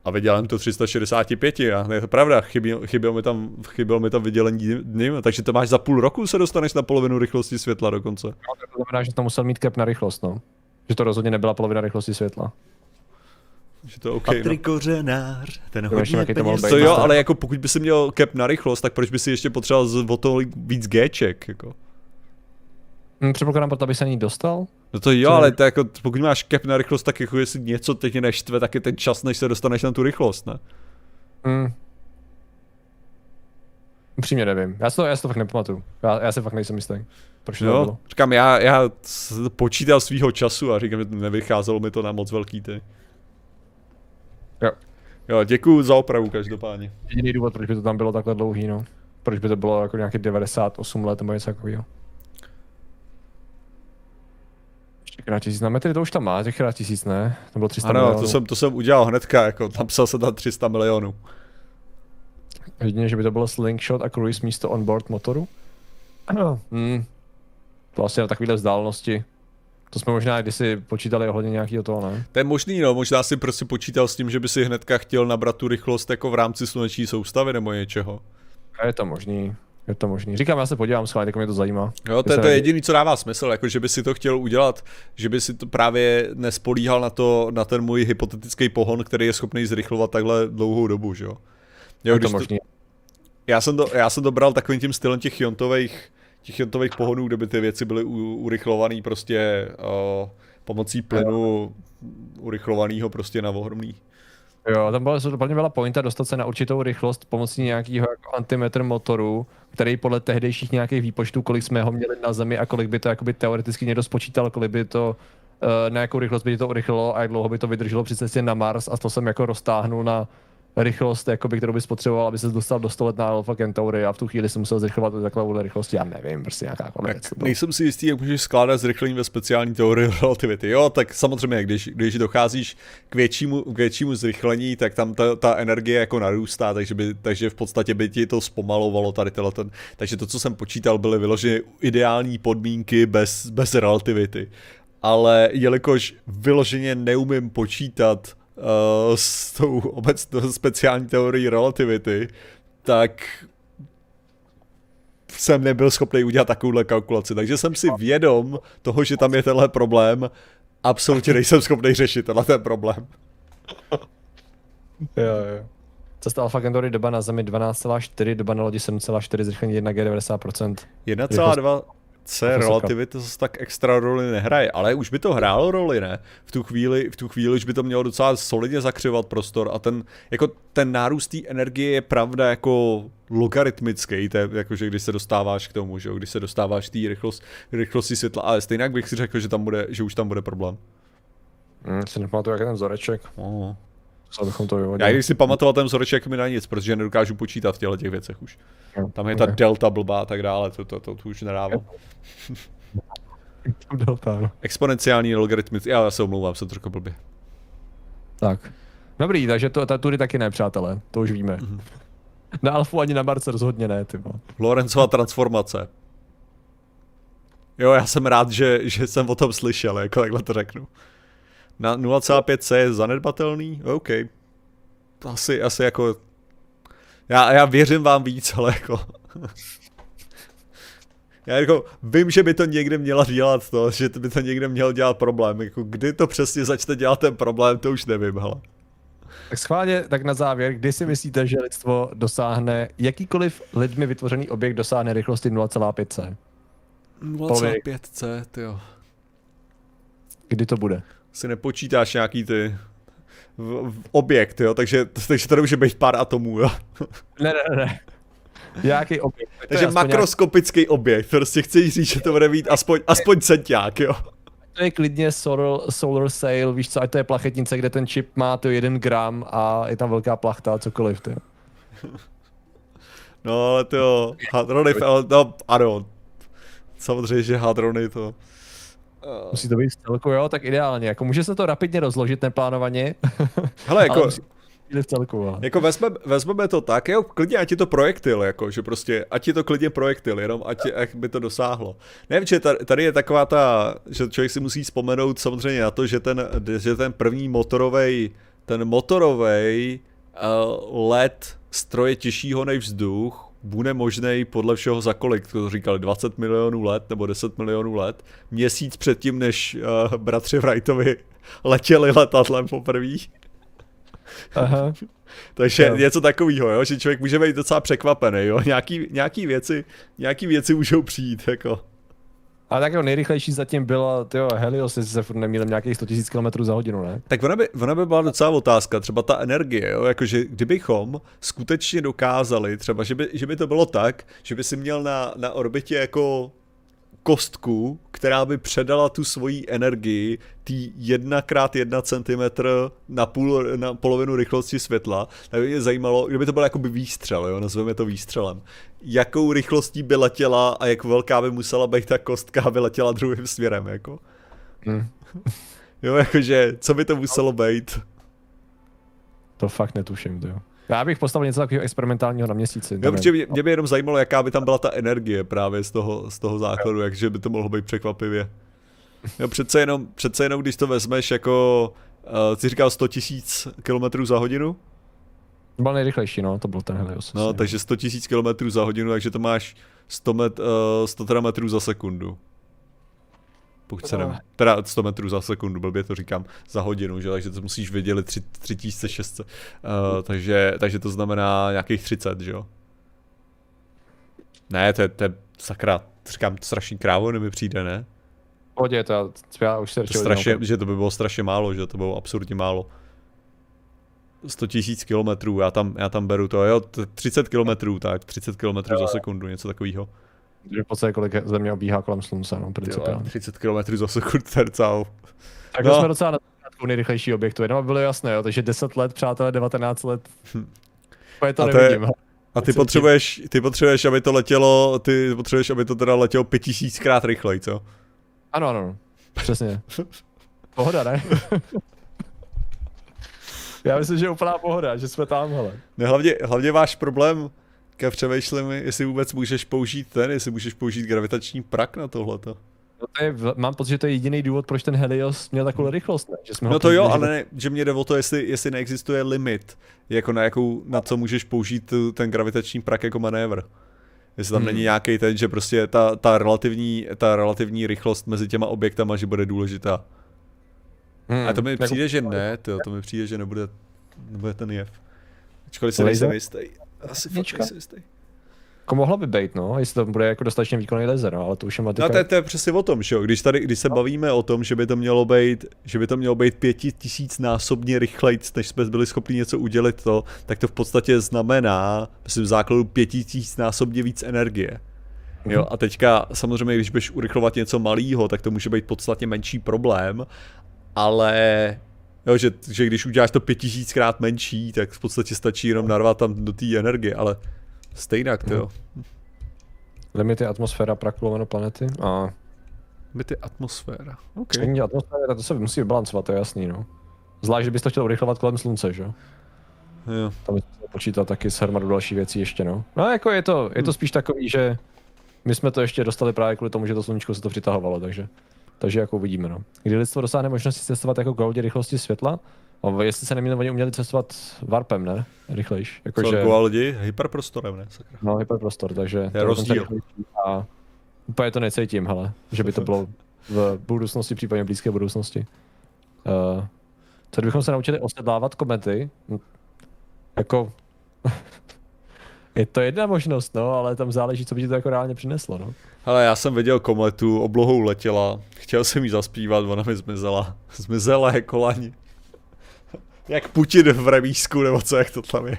A vydělám to tři sta šedesát pět, a je to pravda, chybělo mi tam, chybělo mi tam vydělení dním, takže to máš za půl roku se dostaneš na polovinu rychlosti světla dokonce. No, to znamená, že to musel mít cap na rychlost, no. Že to rozhodně nebyla polovina rychlosti světla. Že to okay, Patrik Kořenář, no. Ten hodně peněz. To jo, ale jako pokud by si měl cap na rychlost, tak proč by si ještě potřeboval o tolik víc Gček, jako? Předpokládám, proto aby se ní dostal. No to jo, ale to jako, pokud máš cap na rychlost, tak jako jestli něco teď neštve, tak je ten čas, než se dostaneš na tu rychlost, ne? Mm. Upřímně nevím, já si to, já si to fakt nepamatuju, já, já se fakt nejsem jistý, proč to no, bylo. Říkám, já, já počítal svýho času a říkám, nevycházelo mi to na moc velký ty. Jo. Jo, děkuju za opravu každopádně. Jediný důvod, proč by to tam bylo takhle dlouhý, no. Proč by to bylo jako nějaké devadesát osm let nebo něco takového. čtyři tisíce na metry, to už tam má, těch čtyři tisíce, ne? To bylo tři sta milionů. Ano, to jsem, to jsem udělal hnedka, jako napsal se tam tři sta milionů. Jedině, že by to bylo slingshot a cruise místo onboard motoru. Ano. Hmm. Vlastně na takovéhle vzdálenosti. To jsme možná kdysi počítali ohledně nějakého toho, ne? To je možný, no, možná si prostě počítal s tím, že by si hnedka chtěl nabrat tu rychlost jako v rámci sluneční soustavy nebo něčeho. A je to možný. Je to možný. Říkám, já se podívám, schválně, jako mě to zajímá. Jo, to je to jediný, co dává smysl, jako že by si to chtěl udělat, že by si to právě nespolíhal na to, na ten můj hypotetický pohon, který je schopný zrychlovat takhle dlouhou dobu, že jo. Jo, je to možný. To... Já jsem to, já jsem to bral takovým tím stylem těch jontových, těch jontových pohonů, kde by ty věci byly u, urychlovaný prostě o, pomocí plynu urychlovaného prostě na ohromný. Jo, tam byla, byla pointa dostat se na určitou rychlost pomocí nějakého jako antimetr motoru, který podle tehdejších nějakých výpočtů, kolik jsme ho měli na Zemi a kolik by to jakoby teoreticky někdo spočítal, kolik by to, na jakou rychlost by to urychlilo a jak dlouho by to vydrželo při cestě na Mars, a to jsem jako roztáhnul na rychlost, jakoby, kterou bys potřeboval, aby se dostal do sto let na Alpha Centauri, a v tu chvíli jsem musel zrychlovat do takovou rychlosti, já nevím, prostě nějaká konec. Nejsem si jistý, jak můžeš skládat zrychlení ve speciální teorii relativity, jo, tak samozřejmě, když, když docházíš k většímu, k většímu zrychlení, tak tam ta, ta energie jako narůstá, takže, by, takže v podstatě by ti to zpomalovalo tady tenhle ten, takže to, co jsem počítal, byly vyloženě ideální podmínky bez, bez relativity, ale jelikož vyloženě neumím počítat Uh, s tou obecnou speciální teorií relativity, tak jsem nebyl schopný udělat takovouhle kalkulaci. Takže jsem si vědom toho, že tam je tenhle problém, absolutně nejsem schopný řešit tenhle ten problém. Jo, jo. Cesta Alpha Centauri, doba na Zemi dvanáct celá čtyři, doba na lodi sedm celá čtyři, zrychlení jedna G devadesát procent. jedna celá dva... Se relativita zase tak extra roli nehraje, ale už by to hrálo roli, ne? V tu chvíli, v tu chvíli už by to mělo docela solidně zakřivat prostor a ten, jako ten nárůst té energie je pravda jako logaritmický, to je jako, že když se dostáváš k tomu, že jo, když se dostáváš k té rychlost, rychlosti světla, ale stejně bych si řekl, že tam bude, že už tam bude problém. Hmm, si nepamatuju, jak je ten vzoreček. Oh. To já když si pamatoval ten vzoreček mi na nic, protože nedokážu počítat v těchto těch věcech už. Tam je ta delta blbá a tak dále, to, to, to, to už nedávám. Exponenciální logaritmický, já se omlouvám, jsem trošku blbě. Tak. Dobrý, takže to, ta tudy taky ne, přátelé, to už víme. Mm-hmm. Na Alfu ani na Marce rozhodně ne, ty. Lorencova transformace. Jo, já jsem rád, že, že jsem o tom slyšel, jako takhle to řeknu. Na nula celá pět C je zanedbatelný? OK. Asi, asi jako... Já, já věřím vám víc, ale jako... Já jako vím, že by to někde měla dělat to, že by to někde měl dělat problém. Jako kdy to přesně začne dělat ten problém, to už nevím, hele. Tak schválně, tak na závěr, kdy si myslíte, že lidstvo dosáhne, jakýkoliv lidmi vytvořený objekt dosáhne rychlosti nula celá pět C? nula celá pět C, tyjo. Kdy to bude? Si nepočítáš nějaký ty v, v objekt, jo, takže, takže to nemůže být pár atomů, jo. Ne, ne, ne. Nějaký objekt. Takže makroskopický nějak... objekt, prostě chci říct, že to bude být aspoň, aspoň centiák, jo. To je klidně solar, solar sail, víš co, ať to je plachetnice, kde ten čip má to jeden gram a je tam velká plachta, cokoliv, ty. No, ale to jo, hadrony, ale no, ano, samozřejmě, že hadrony to... Musí to být v celku, jo, tak ideálně, jako může se to rapidně rozložit neplánovaně. Hele, jako, musí být v celku, ale. Jako vezme, vezmeme to tak, jo, klidně ať je to projektil, jako, že prostě, ať je to klidně projektil, jenom ať, je, ať by to dosáhlo. Nevím, že tady je taková ta, že člověk si musí vzpomenout samozřejmě na to, že ten, že ten první motorovej, ten motorovej uh, let stroje těžšího než vzduch, bude možnej podle všeho za kolik, to říkali dvacet milionů let nebo deset milionů let, měsíc předtím, než uh, bratři Wrightovi letěli letadlem poprvé. Aha. Takže jo. Něco takového, jo, že člověk může být docela překvapený, jo, nějaký, nějaký věci, nějaký věci můžou přijít, jako. A tak jo, nejrychlejší zatím byla, tyjo, Helios, jestli se furt nemýlím, nějakých sto tisíc kilometrů za hodinu, ne? Tak ona by, ona by byla docela otázka, třeba ta energie, jo, jakože kdybychom skutečně dokázali, třeba, že by, že by to bylo tak, že by si měl na, na orbitě jako kostku, která by předala tu svoji energii, tý jedna krát jedna centimetr na, půl, na polovinu rychlosti světla, tak by mě zajímalo, kdyby to byl jakoby výstřel, jo, nazveme to výstřelem, jakou rychlostí by letěla a jak velká by musela být ta kostka, aby letěla druhým směrem, jako. Hmm. Jo, jakože, co by to muselo být? To fakt netuším, to jo. Já bych postavil něco takového experimentálního na Měsíci. No, protože mě, mě by jenom zajímalo, jaká by tam byla ta energie právě z toho, z toho základu, jakže by to mohlo být překvapivě. No, přece jenom, přece jenom, když to vezmeš jako, uh, jsi říkal sto tisíc kilometrů za hodinu? To byl nejrychlejší, no, to byl ten Helios. No, jasně. Takže sto tisíc kilometrů za hodinu, takže to máš sto metrů za sekundu. Pokud se nevím, teda sto metrů za sekundu, blbě to říkám, za hodinu, že? Takže to musíš vydělit tři tisíce šest set, uh, takže, takže to znamená nějakých třicet, že jo? Ne, to je, to je sakra, říkám, to strašný krávony mi přijde, ne? Hodě, to já, já už se to strašně, že to by bylo strašně málo, že to bylo absurdně málo. sto tisíc kilometrů, já tam, já tam beru to, jo, třicet kilometrů, tak, třicet kilometrů za sekundu, něco takového. Že v podstatě kolik země obíhá kolem slunce, no, principiálně. třicet kilometrů za sekundu, tercau. Tak to no. Jsme docela na začátku nejrychlejší objektu, jenom bylo jasné, jo, takže deset let, přátelé, devatenáct let. Hm. To a, nevidím, je, a ty potřebuješ, ty potřebuješ, aby to letělo, ty potřebuješ, aby to teda letělo pět tisíckrát rychleji, co? Ano, ano, přesně. Pohoda, ne? Já myslím, že je úplná pohoda, že jsme tam, hele. No, hlavně, hlavně váš problém, tak přemýšlím, jestli vůbec můžeš použít ten, jestli můžeš použít gravitační prak na tohleto. No to je, mám pocit, že to je jediný důvod, proč ten Helios měl takovou rychlost, ne? Že jsme no to jo, ale ne, že mě jde o to, jestli, jestli neexistuje limit, jako na, jakou, na co můžeš použít ten gravitační prak jako manévr. Jestli tam hmm. není nějaký ten, že prostě ta, ta, relativní, ta relativní rychlost mezi těma objektama, že bude důležitá. Hmm. A to mi přijde, že ne, tyjo, to mi přijde, že nebude, nebude ten jev. Ačkoliv si nejsem jistý. Asi fakt nejsi jistý. Jako mohlo by být, no, jestli to bude jako dostatečně výkonný laser, no, ale to už je matika. No to je, to je přesně o tom, že jo, když tady, když se bavíme o tom, že by to mělo být, že by to mělo být pěti tisíc násobně rychlejc, než jsme byli schopni něco udělat to, tak to v podstatě znamená, myslím, v základu pěti tisíc násobně víc energie. Jo, a teďka samozřejmě, když budeš urychlovat něco malýho, tak to může být podstatně menší problém, ale... Jo, že, že když uděláš to pět tisíckrát menší, tak v podstatě stačí jenom narvat tam do té energie, ale stejnak to jo. Hmm. Limity atmosféra praku lomeno planety? A. Limity atmosféra, ok. Limity atmosféra, to se musí vybalancovat, to je jasný, no. Zvlášť, že bys to chtěl urychlovat kolem slunce, že jo? Jo. Tam bys to počítal taky s hromadu další věcí ještě, no. No jako je to, je to hmm. spíš takový, že my jsme to ještě dostali právě kvůli tomu, že to sluníčko se to přitahovalo, takže. Takže jako uvidíme, no. Kdy lidstvo dosáhne možnosti cestovat jako k autě rychlosti světla? A jestli se neměli, oni uměli cestovat warpem, ne? Rychlejš. Jako co, že... Gualdi? Hyperprostorem, ne? Sakra. No, hyperprostor, takže... To je rozdíl. A úplně to necítím, hele. Že by to bylo v budoucnosti, případně v blízké budoucnosti. Uh, co kdybychom se naučili osedlávat komety? Jako... Je to jedna možnost, no, ale tam záleží, co by ti to jako reálně přineslo, no. Hele, já jsem viděl kometu, oblohou letěla, chtěl jsem jí zaspívat, ona mi zmizela. Zmizela jako lani. Jak Putin v remízku, nebo co, jak to tam je.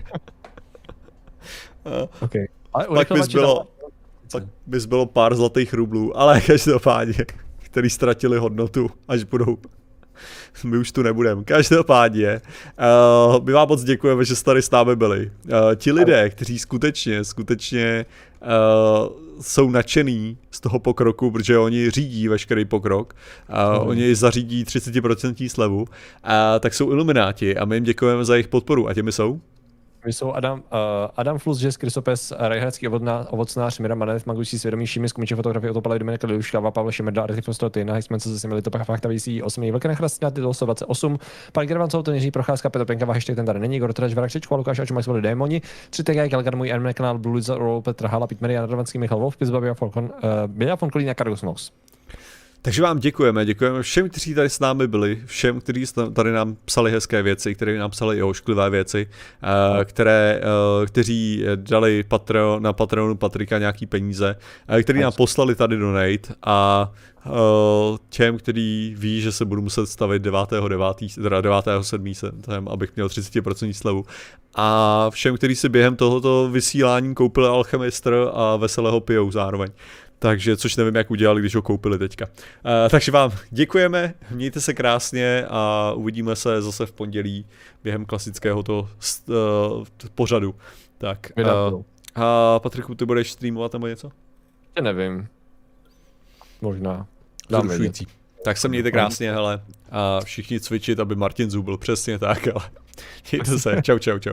Okay. Ale pak mi zbylo, zbylo pár zlatých rublů, ale každopádně, který ztratili hodnotu, až budou... My už tu nebudeme. Každopádně, uh, my vám moc děkujeme, že tady s námi byli. Uh, ti lidé, kteří skutečně, skutečně uh, jsou nadšený z toho pokroku, protože oni řídí veškerý pokrok, uh, mm. oni zařídí třicet procent slevu, uh, tak jsou ilumináti a my jim děkujeme za jejich podporu. A těmi jsou? My jsou Adam, uh, Adam Flus, Žes, Krysopes, Rajhradský ovocnář, Mira Manev, Magující svědomí, Šími, Skumiče, fotografie, Otopalej, Dominika Liduška, Pavla Šemerda, Artik Prostoty, Nahexmen, se zesměli, Topak, Fakta, Vící, osm, Velké Nechrastňa, dvacet osm, Pan Gervancov, to Jiří Procházka, Petr Penka, Hashtag, ten tady není, Igor Trač, Vrakřičku, Lukáš, Ačo, Max, Vody, Démoni, tři T G, Kalgar, můj Ermen, kanál, Blue Lizard, Petr Hala, Pitmer, Jan Radovanský, Michal Wolf, Pizba, Biafon, Kolína, Karus Mox. Takže vám děkujeme, děkujeme všem, kteří tady s námi byli, všem, kteří tady nám psali hezké věci, kteří nám psali i ošklivé věci, které, kteří dali Patreon, na Patreonu Patrika nějaký peníze, kteří nám poslali tady donate, a těm, kteří ví, že se budu muset stavit devátého sedmého sem, abych měl třicet procent slevu, a všem, kteří si během tohoto vysílání koupili Alchemistr a veselého pijou zároveň. Takže, což nevím, jak udělali, když ho koupili teďka. Uh, takže vám děkujeme, mějte se krásně a uvidíme se zase v pondělí během klasického toho uh, pořadu. Tak, uh, a Patriku, ty budeš streamovat nebo něco? Já nevím. Možná. Zrušující. Tak se mějte krásně, hele. A všichni cvičit, aby Martin zubl. Přesně tak, ale mějte se. Čau, čau, čau.